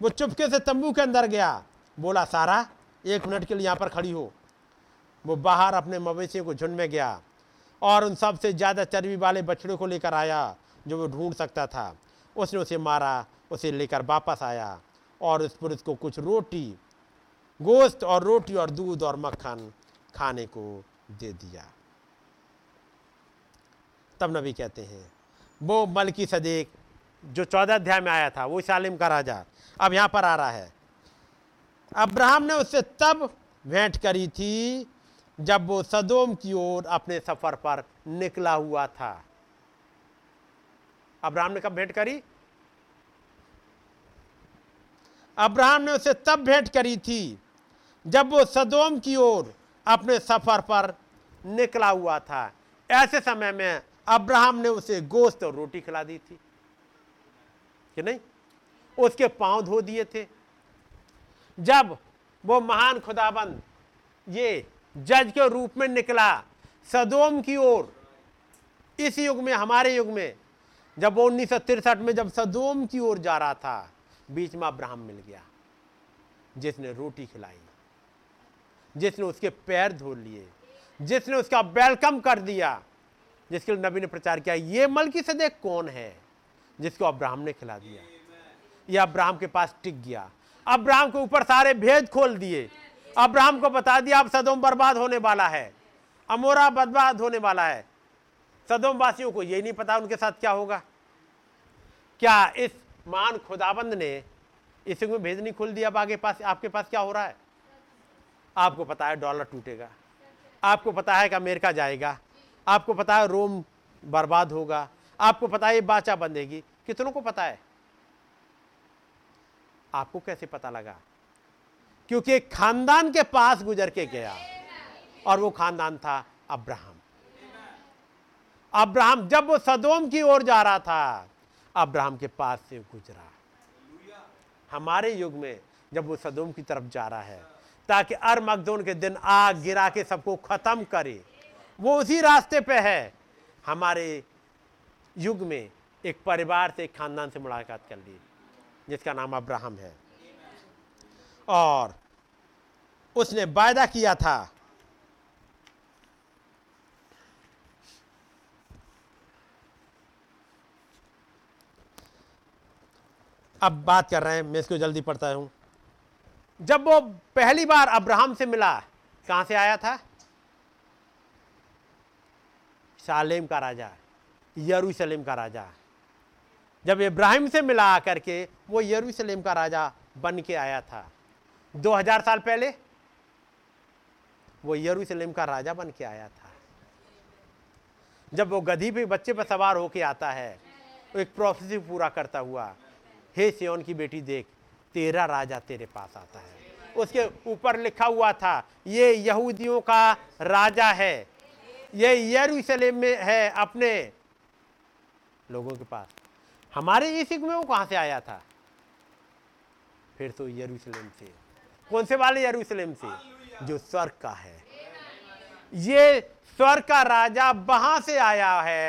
वो चुपके से तंबू के अंदर गया, बोला सारा 1 मिनट के लिए यहाँ पर खड़ी हो। वो बाहर अपने मवेशियों को झुंड में गया और उन सबसे ज़्यादा चर्बी वाले बछड़े को लेकर आया जो वो ढूंढ सकता था। उसने उसे मारा, उसे लेकर वापस आया और उस पुरुष को कुछ रोटी, गोश्त और रोटी और दूध और मक्खन खाने को दे दिया। तब नबी कहते हैं वो मलकीसदेक जो 14 अध्याय में आया था, वो शालेम का राजा, अब यहाँ पर आ रहा है। अब्राहम ने उससे तब भेंट करी थी जब वो सदोम की ओर अपने सफर पर निकला हुआ था। अब्राहम ने कब भेंट करी? अब्राहम ने उसे तब भेंट करी थी जब वो सदोम की ओर अपने सफर पर निकला हुआ था। ऐसे समय में अब्राहम ने उसे गोश्त और रोटी खिला दी थी कि नहीं, उसके पांव धो दिए थे। जब वो महान खुदाबंद ये जज के रूप में निकला सदोम की ओर, इस युग में, हमारे युग में, जब वो 1963 में जब सदोम की ओर जा रहा था, बीच में अब्राहम मिल गया जिसने रोटी खिलाई, जिसने उसके पैर धो लिए, जिसने उसका वेलकम कर दिया, जिसके लिए नबी ने प्रचार किया ये मलकीसदेक कौन है जिसको अब्राहम ने खिला दिया। यह अब्राहम के पास टिक गया, अब्राहम के ऊपर सारे भेद खोल दिए। अब्राहम को बता दिया अब सदोम बर्बाद होने वाला है, अमोरा बर्बाद होने वाला है। सदोम वासियों को ये नहीं पता उनके साथ क्या होगा। क्या इस मान खुदाबंद ने इस में भेद नहीं खोल दिया? अब आगे पास आपके पास क्या हो रहा है? आपको पता है डॉलर टूटेगा, आपको पता है कि अमेरिका जाएगा, आपको पता है रोम बर्बाद होगा, आपको पता है ये बाचा बंधेगी। कितनों को पता है? आपको कैसे पता लगा? क्योंकि एक खानदान के पास गुजर के गया, और वो खानदान था अब्राहम। अब्राहम जब वो सदोम की ओर जा रहा था, अब्राहम के पास से गुजरा। हमारे युग में जब वो सदोम की तरफ जा रहा है ताकि अरमगदोन के दिन आग गिरा के सबको खत्म करे, वो उसी रास्ते पे है। हमारे युग में एक परिवार से, एक खानदान से मुलाकात कर ली जिसका नाम अब्राहम है, और उसने वायदा किया था। अब बात कर रहे हैं, मैं इसको जल्दी पढ़ता हूं। जब वो पहली बार अब्राहम से मिला, कहां से आया था? शालेम का राजा, यरूशलेम का राजा। जब इब्राहिम से मिला आकर के, वो यरूशलेम का राजा बन के आया था। 2000 साल पहले वो यरूशलेम का राजा बन के आया था। जब वो गधी पे बच्चे पर सवार होके आता है, वो एक प्रोफेसी पूरा करता हुआ, हे सिय्योन की बेटी देख तेरा राजा तेरे पास आता है। उसके ऊपर लिखा हुआ था ये यहूदियों का राजा है, ये यरूशलेम में है अपने लोगों के पास। हमारे ईसिक में वो कहाँ से आया था? फिर तो यरूशलेम से। कौन से वाले यरूशलेम से? जो स्वर्ग का है। ये स्वर्ग का राजा वहां से आया है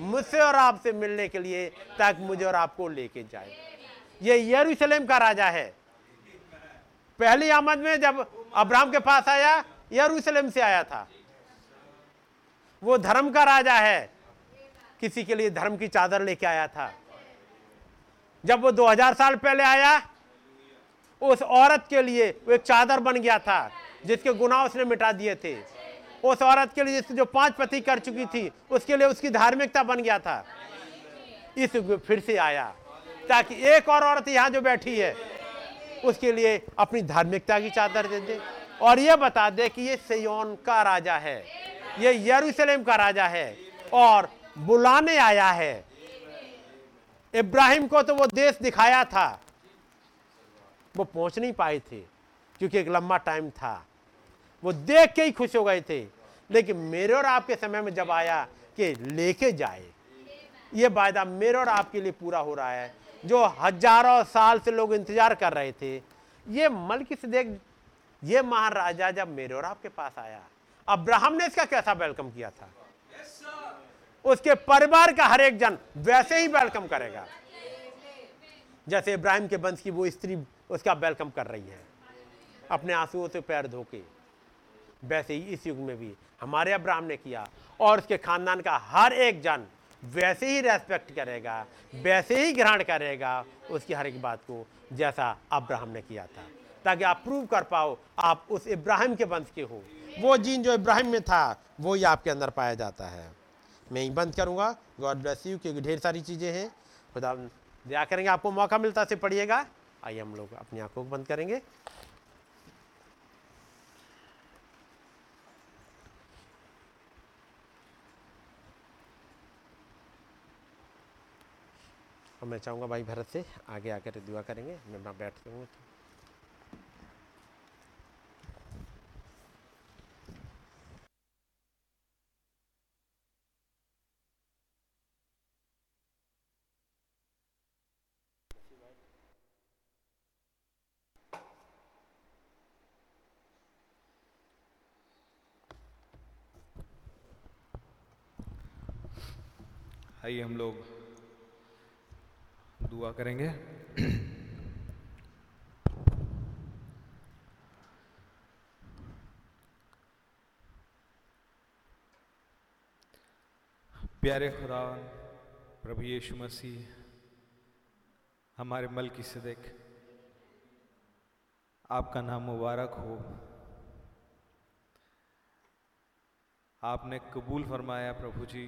मुझसे और आपसे मिलने के लिए, ताकि मुझे और आपको लेके जाए। ये यरूशलेम का राजा है। पहली आमद में जब अब्राहम के पास आया, यरूशलेम से आया था। वो धर्म का राजा है, किसी के लिए धर्म की चादर लेके आया था। जब वो 2000 साल पहले आया, उस औरत के लिए वो एक चादर बन गया था जिसके गुनाह उसने मिटा दिए थे। उस औरत के लिए जो 5 पति कर चुकी थी, उसके लिए उसकी धार्मिकता बन गया था। इस फिर से आया ताकि एक और औरत यहाँ जो बैठी है उसके लिए अपनी धार्मिकता की चादर दे दे और ये बता दे कि ये सिय्योन का राजा है, ये यरूशलेम का राजा है और बुलाने आया है। इब्राहिम को तो वो देश दिखाया था, वो पहुंच नहीं पाए थे क्योंकि एक लंबा टाइम था। वो देख के ही खुश हो गए थे, लेकिन मेरे और आपके समय में जब आया कि लेके जाए, ये वायदा मेरे और आपके लिए पूरा हो रहा है जो हजारों साल से लोग इंतजार कर रहे थे। ये मलकीसदेक, ये महाराजा जब मेरे और आपके पास आया, अब्राहम ने इसका कैसा वेलकम किया था? उसके परिवार का हर एक जन वैसे ही वेलकम करेगा जैसे इब्राहिम के वंश की वो स्त्री उसका वेलकम कर रही है अपने आंसुओं से पैर धो के। वैसे ही इस युग में भी हमारे अब्राहम ने किया और उसके खानदान का हर एक जन वैसे ही रेस्पेक्ट करेगा, वैसे ही ग्रहण करेगा उसकी हर एक बात को जैसा अब्राहम ने किया था, ताकि आप प्रूव कर पाओ आप उस इब्राहिम के वंश के हो। वो जीन जो इब्राहिम में था वो ही आपके अंदर पाया जाता है। मैं ही बंद करूँगा। गॉड ब्लेस यू, क्योंकि ढेर सारी चीज़ें हैं। खुदा दया करेंगे, आपको मौका मिलता से पढ़िएगा। आइए हम लोग अपनी आंखों को बंद करेंगे। और मैं चाहूँगा भाई भरत से आगे आकर दुआ करेंगे। मैं वहाँ बैठ जाऊँगा। आइए हम लोग दुआ करेंगे। प्यारे खुदा प्रभु यीशु मसीह, हमारे मलकीसदेक, आपका नाम मुबारक हो। आपने कबूल फरमाया प्रभु जी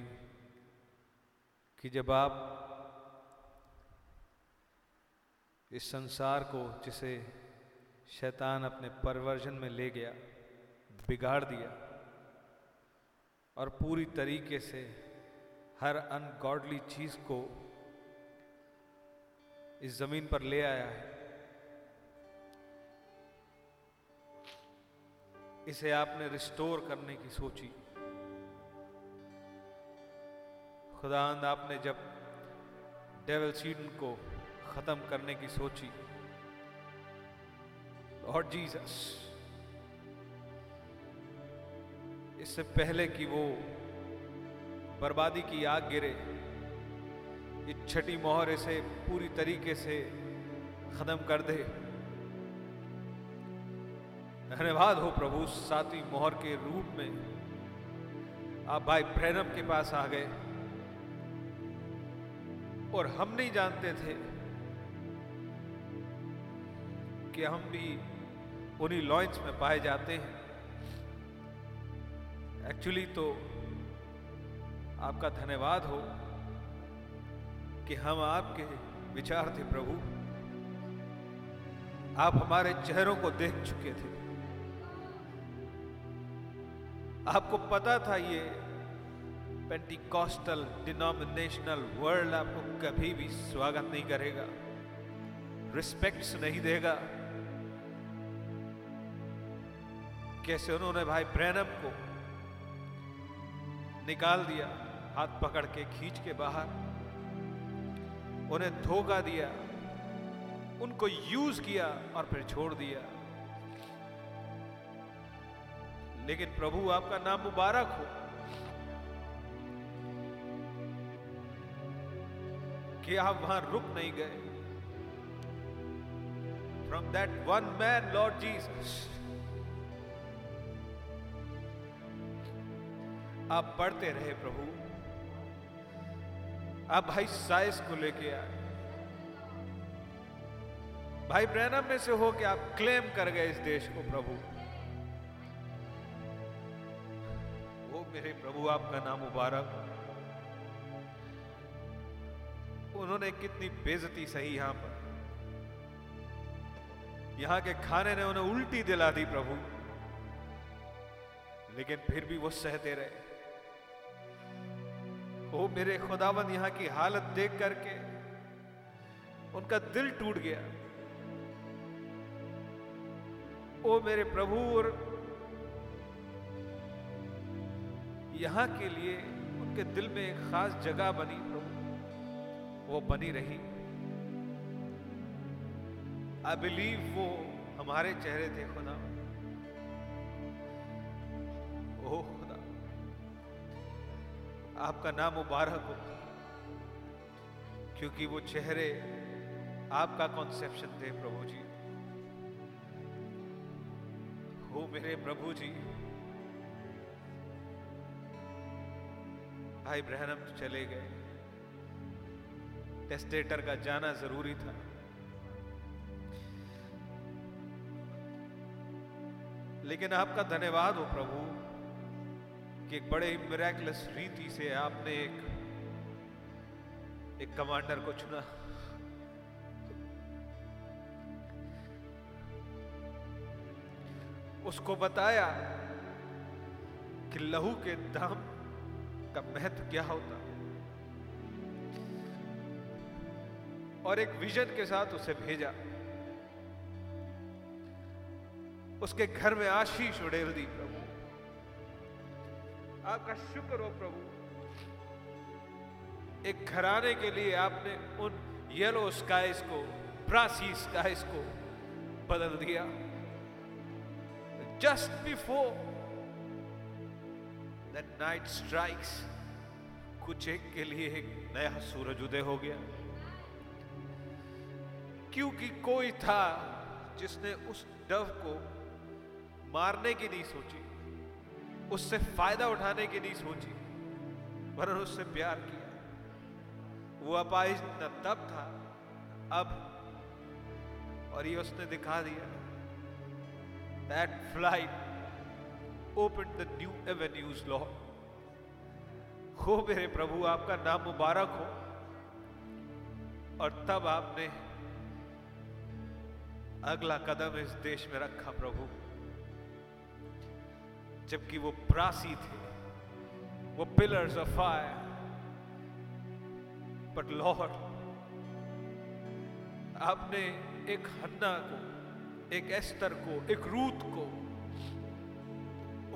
कि जब आप इस संसार को, जिसे शैतान अपने परवर्जन में ले गया, बिगाड़ दिया और पूरी तरीके से हर अनगॉडली चीज़ को इस ज़मीन पर ले आया है, इसे आपने रिस्टोर करने की सोची। खुदावंद, आपने जब डेविल सीडन को ख़त्म करने की सोची, लॉर्ड जीसस, इससे पहले कि वो बर्बादी की आग गिरे, ये छठी मोहर इसे पूरी तरीके से ख़त्म कर दे। धन्यवाद हो प्रभु, सातवीं मोहर के रूप में आप भाई ब्रैनम के पास आ गए और हम नहीं जानते थे कि हम भी उन्हीं लॉइंस में पाए जाते हैं। एक्चुअली तो आपका धन्यवाद हो कि हम आपके विचार थे प्रभु, आप हमारे चेहरों को देख चुके थे, आपको पता था ये पेंटिकॉस्टल डिनोमिनेशनल वर्ल्ड आपको कभी भी स्वागत नहीं करेगा, रिस्पेक्ट्स नहीं देगा। कैसे उन्होंने भाई ब्रैनम को निकाल दिया, हाथ पकड़ के खींच के बाहर, उन्हें धोखा दिया, उनको यूज किया और फिर छोड़ दिया। लेकिन प्रभु आपका नाम मुबारक हो कि आप वहां रुक नहीं गए। From that one man, Lord Jesus, आप बढ़ते रहे प्रभु। आप भाई साइस को लेके आए, भाई ब्रैनम में से हो के आप क्लेम कर गए इस देश को प्रभु। वो मेरे प्रभु आपका नाम मुबारक। उन्होंने कितनी बेइज्जती सही यहां पर, यहां के खाने ने उन्हें उल्टी दिला दी प्रभु, लेकिन फिर भी वो सहते रहे। ओ मेरे खुदावंद, यहां की हालत देख करके उनका दिल टूट गया। ओ मेरे प्रभु, और यहां के लिए उनके दिल में एक खास जगह बनी प्रभु, वो बनी रही। आई बिलीव वो हमारे चेहरे थे खुदा। ओ खुदा आपका नाम मुबारक हो, क्योंकि वो चेहरे आपका कॉन्सेप्शन थे प्रभु जी। हो मेरे प्रभु जी, भाई ब्रहणम चले गए, टेस्टेटर का जाना जरूरी था। लेकिन आपका धन्यवाद हो प्रभु कि एक बड़े ही मिरेकलस रीति से आपने एक कमांडर को चुना। उसको बताया कि लहू के दाम का महत्व क्या होता, और एक विजन के साथ उसे भेजा। उसके घर में आशीष उड़ेल दी प्रभु। आपका शुक्र हो प्रभु, एक घराने के लिए आपने उन येलो स्काइज को ब्रासी स्काइज को बदल दिया। Just before the night strikes, कुछ एक के लिए एक नया सूरज उदय हो गया, क्योंकि कोई था जिसने उस डव को मारने की नहीं सोची, उससे फायदा उठाने की नहीं सोची, वरन उससे प्यार किया। वो अपाहिज न तब था, अब, और ये उसने दिखा दिया। That flight opened the new avenues, Lord। हो मेरे प्रभु आपका नाम मुबारक हो। और तब आपने अगला कदम इस देश में रखा प्रभु, जबकि वो प्रासी थे, वो pillars of fire. But Lord आपने एक हन्ना को, एक एस्तर को, एक रूथ को,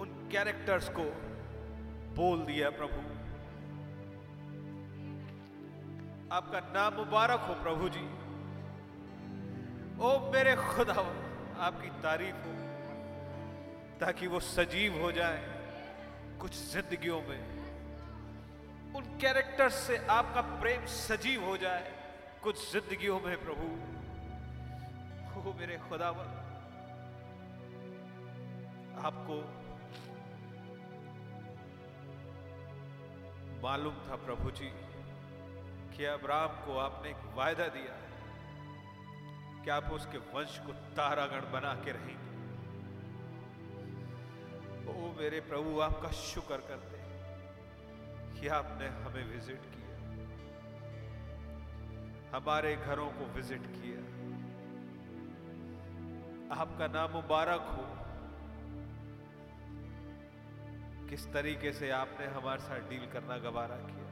उन कैरेक्टर्स को बोल दिया प्रभु। आपका नाम मुबारक हो प्रभु जी। ओ मेरे खुदा आपकी तारीफ हो, ताकि वो सजीव हो जाए कुछ जिंदगियों में। उन कैरेक्टर्स से आपका प्रेम सजीव हो जाए कुछ जिंदगियों में प्रभु। हो मेरे खुदावन, आपको मालूम था प्रभु जी कि अब्राम को आपने एक वायदा दिया कि आप उसके वंश को तारागण बना के रहेंगे। ओ मेरे प्रभु आपका शुक्र करते हैं कि आपने हमें विजिट किया, हमारे घरों को विजिट किया। आपका नाम मुबारक हो, किस तरीके से आपने हमारे साथ डील करना गवारा किया।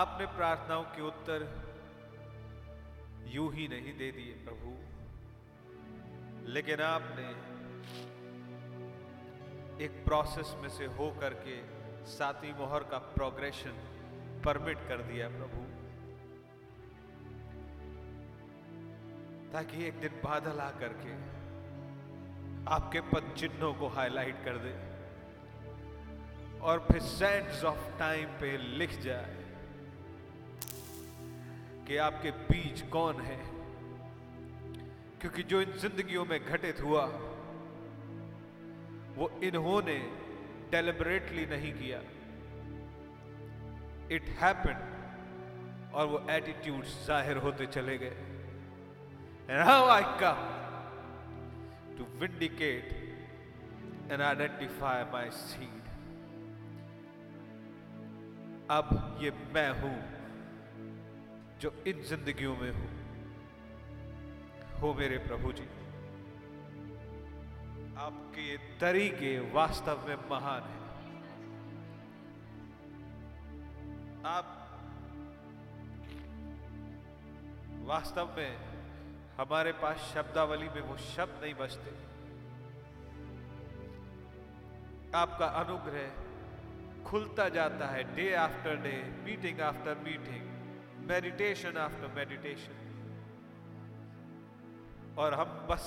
आपने प्रार्थनाओं के उत्तर यूं ही नहीं दे दिए प्रभु, लेकिन आपने एक प्रोसेस में से हो करके सातवीं मोहर का प्रोग्रेशन परमिट कर दिया प्रभु, ताकि एक दिन बादल आ करके आपके पद चिन्हों को हाईलाइट कर दे और फिर सैंड्स ऑफ टाइम पे लिख जाए कि आपके बीज कौन है। क्योंकि जो इन जिंदगियों में घटित हुआ वो इन्होंने डेलिबरेटली नहीं किया, इट हैपेंड, और वो एटीट्यूड्स जाहिर होते चले गए। And how I come to vindicate and identify my seed. अब ये मैं हूं जो इन जिंदगियों में हूं, हो मेरे प्रभु जी। आपके ये तरीके वास्तव में महान है। आप वास्तव में, हमारे पास शब्दावली में वो शब्द नहीं बचते। आपका अनुग्रह खुलता जाता है day after day, meeting after meeting, meditation after meditation, और हम बस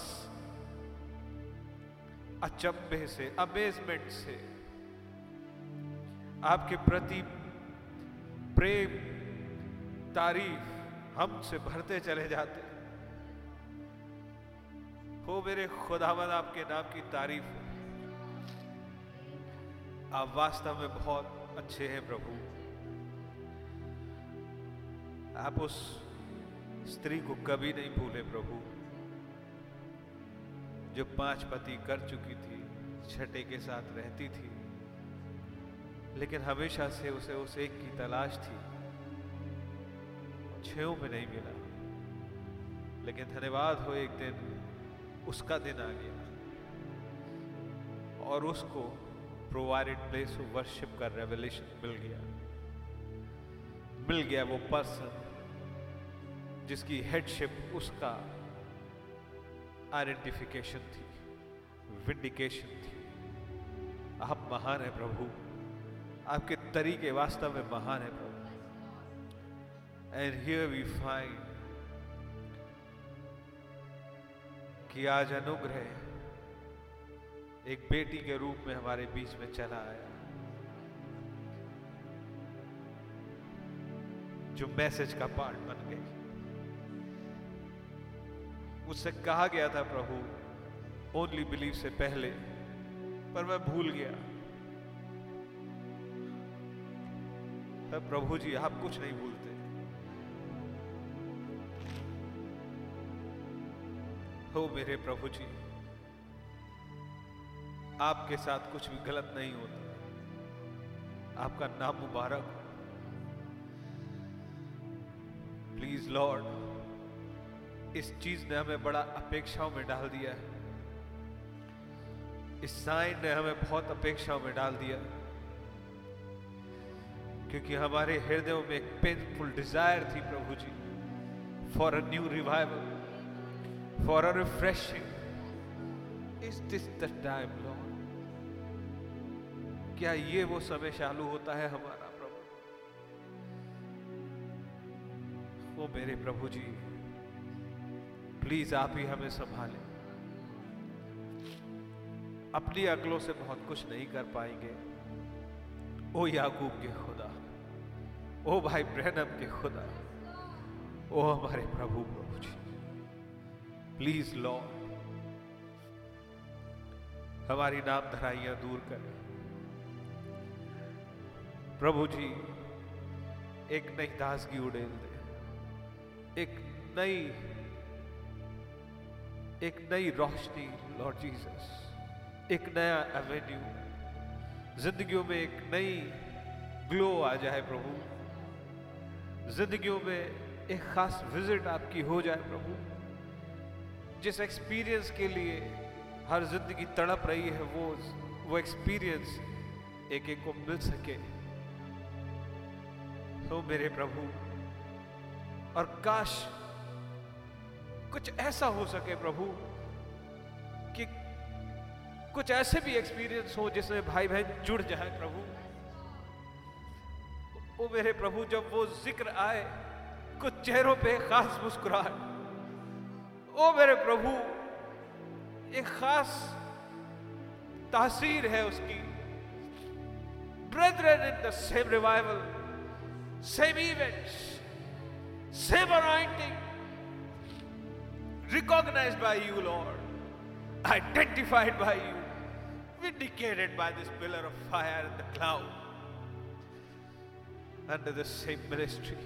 अचंभे से, अमेजमेंट से, आपके प्रति प्रेम, तारीफ हमसे भरते चले जाते। हो मेरे खुदावंद, आपके नाम की तारीफ हो। आप वास्तव में बहुत अच्छे हैं प्रभु। आप उस स्त्री को कभी नहीं भूले प्रभु जो 5 पति कर चुकी थी, 6ठे के साथ रहती थी, लेकिन हमेशा से उसे उस एक की तलाश थी, 6 में नहीं मिला। लेकिन धन्यवाद हो, एक दिन उसका दिन आ गया और उसको प्रोवाइडेड प्लेस ऑफ वर्शिप का रेवलेशन मिल गया। मिल गया वो पर्सन जिसकी हेडशिप, उसका आइडेंटिफिकेशन थी, विंडिकेशन थी। आप महान है प्रभु, आपके तरीके वास्तव में महान है प्रभु। एंड हियर वी फाइंड कि आज अनुग्रह एक बेटी के रूप में हमारे बीच में चला आया, जो मैसेज का पार्ट बन गई। मुझसे कहा गया था प्रभु ओनली बिलीव से पहले, पर मैं भूल गया। तब प्रभु जी आप कुछ नहीं भूलते। हो मेरे प्रभु जी, आपके साथ कुछ भी गलत नहीं होता। आपका नाम मुबारक। प्लीज लॉर्ड, इस चीज ने हमें बड़ा अपेक्षाओं में डाल दिया है, इस साइन ने हमें बहुत अपेक्षाओं में डाल दिया, क्योंकि हमारे हृदयों में एक पेनफुल डिजायर थी प्रभु जी for a new revival, for a refreshing. Is this the time Lord? क्या ये वो समय चालू होता है हमारा प्रभु? वो मेरे प्रभु जी, प्लीज आप ही हमें संभालें। अपनी अकलों से बहुत कुछ नहीं कर पाएंगे। ओ याकूब के खुदा, ओ भाई ब्रैनम के खुदा, ओ हमारे प्रभु, प्रभु जी प्लीज लॉर्ड हमारी नाम धराइयां दूर करें प्रभु जी। एक नई ताजगी उड़ेल दे, एक नई रोशनी लॉर्ड जीसस, एक नया एवेन्यू, जिंदगियों में एक नई ग्लो आ जाए प्रभु, जिंदगियों में एक खास विजिट आपकी हो जाए प्रभु। जिस एक्सपीरियंस के लिए हर जिंदगी तड़प रही है, वो एक्सपीरियंस एक एक को मिल सके। तो मेरे प्रभु, और काश कुछ ऐसा हो सके प्रभु कि कुछ ऐसे भी एक्सपीरियंस हो जिसमें भाई बहन जुड़ जाए प्रभु। ओ मेरे प्रभु, जब वो जिक्र आए कुछ चेहरों पे खास मुस्कुराहट, ओ मेरे प्रभु एक खास तासीर है उसकी। Brethren in the same revival, same events, same anointing, recognized by you, Lord, identified by you, vindicated by this pillar of fire and the cloud, under the same ministry,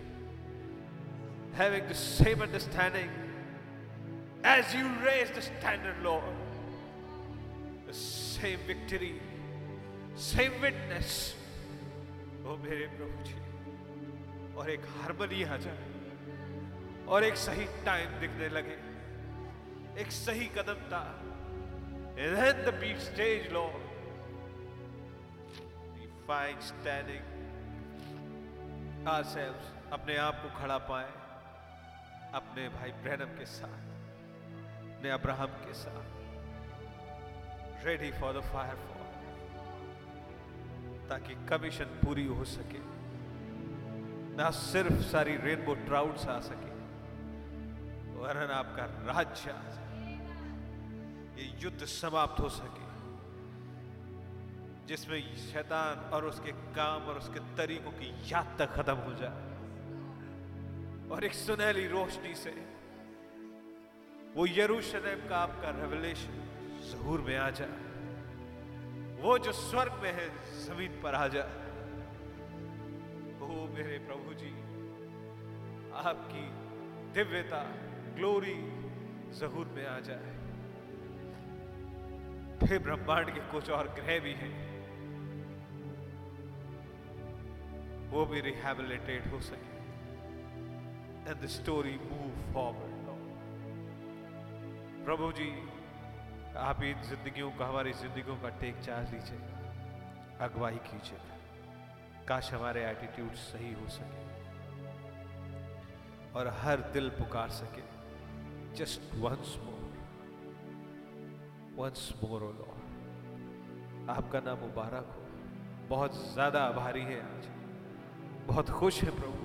having the same understanding as you raised the standard, Lord, the same victory, same witness. Oh, मेरे प्रभु जी, और एक हार्मनी आ जाए और एक सही टाइम दिखने लगे, एक सही कदम था। Then the beat stage, Lord, we find standing ourselves, अपने आप को खड़ा पाए अपने भाई ब्रैनम के साथ, अपने अब्राहम के साथ, ready for the firefall, ताकि कमीशन पूरी हो सके। ना सिर्फ सारी रेनबो ट्राउट्स आ सके, वरन आपका राज्य आ सके, ये युद्ध समाप्त हो सके जिसमें शैतान और उसके काम और उसके तरीकों की याद तक खत्म हो जाए, और एक सुनहरी रोशनी से वो यरूशलेम का आपका रेवलेशन जहूर में आ जाए, वो जो स्वर्ग में है जमीन पर आ जाए। ओ मेरे प्रभु जी, आपकी दिव्यता ग्लोरी जहूर में आ जाए। फिर ब्रह्मांड के कुछ और ग्रह भी हैं, वो भी रिहैबिलिटेट हो सके, and the story move forward. प्रभु जी, आप इन जिंदगियों का, हमारी जिंदगियों का टेक चार्ज लीजिए, अगुवाई कीजिए। काश हमारे एटीट्यूड सही हो सके और हर दिल पुकार सके, just once more O Lord. आपका नाम मुबारक हो। बहुत ज्यादा आभारी है आज, बहुत खुश है प्रभु,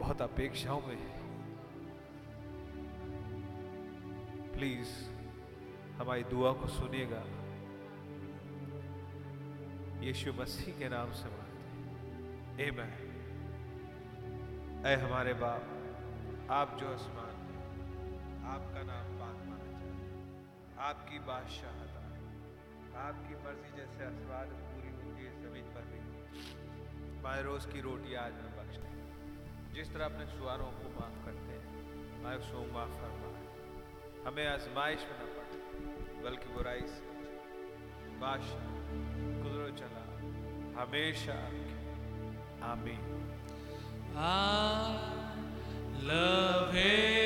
बहुत अपेक्षाओं में है। प्लीज हमारी दुआ को सुनिएगा, यीशु मसीह के नाम से मांगते हैं, आमीन। ऐ हमारे बाप, आप जो आसमान में, आपका नाम पाक माना जाए, आपकी बादशाहत आए, आपकी मर्जी जैसे आसमान में पूरी होती है जमीन पर भी। हमारे रोज की रोटी आज हमें बख्श दे, जिस तरह अपने सुअरों को माफ करते हैं, हमारे को माफ फरमाए, हमें आजमाइश में न पड़े बल्कि बुराई से बादशाह गुजरो चला हमेशा। आमीन। I love him.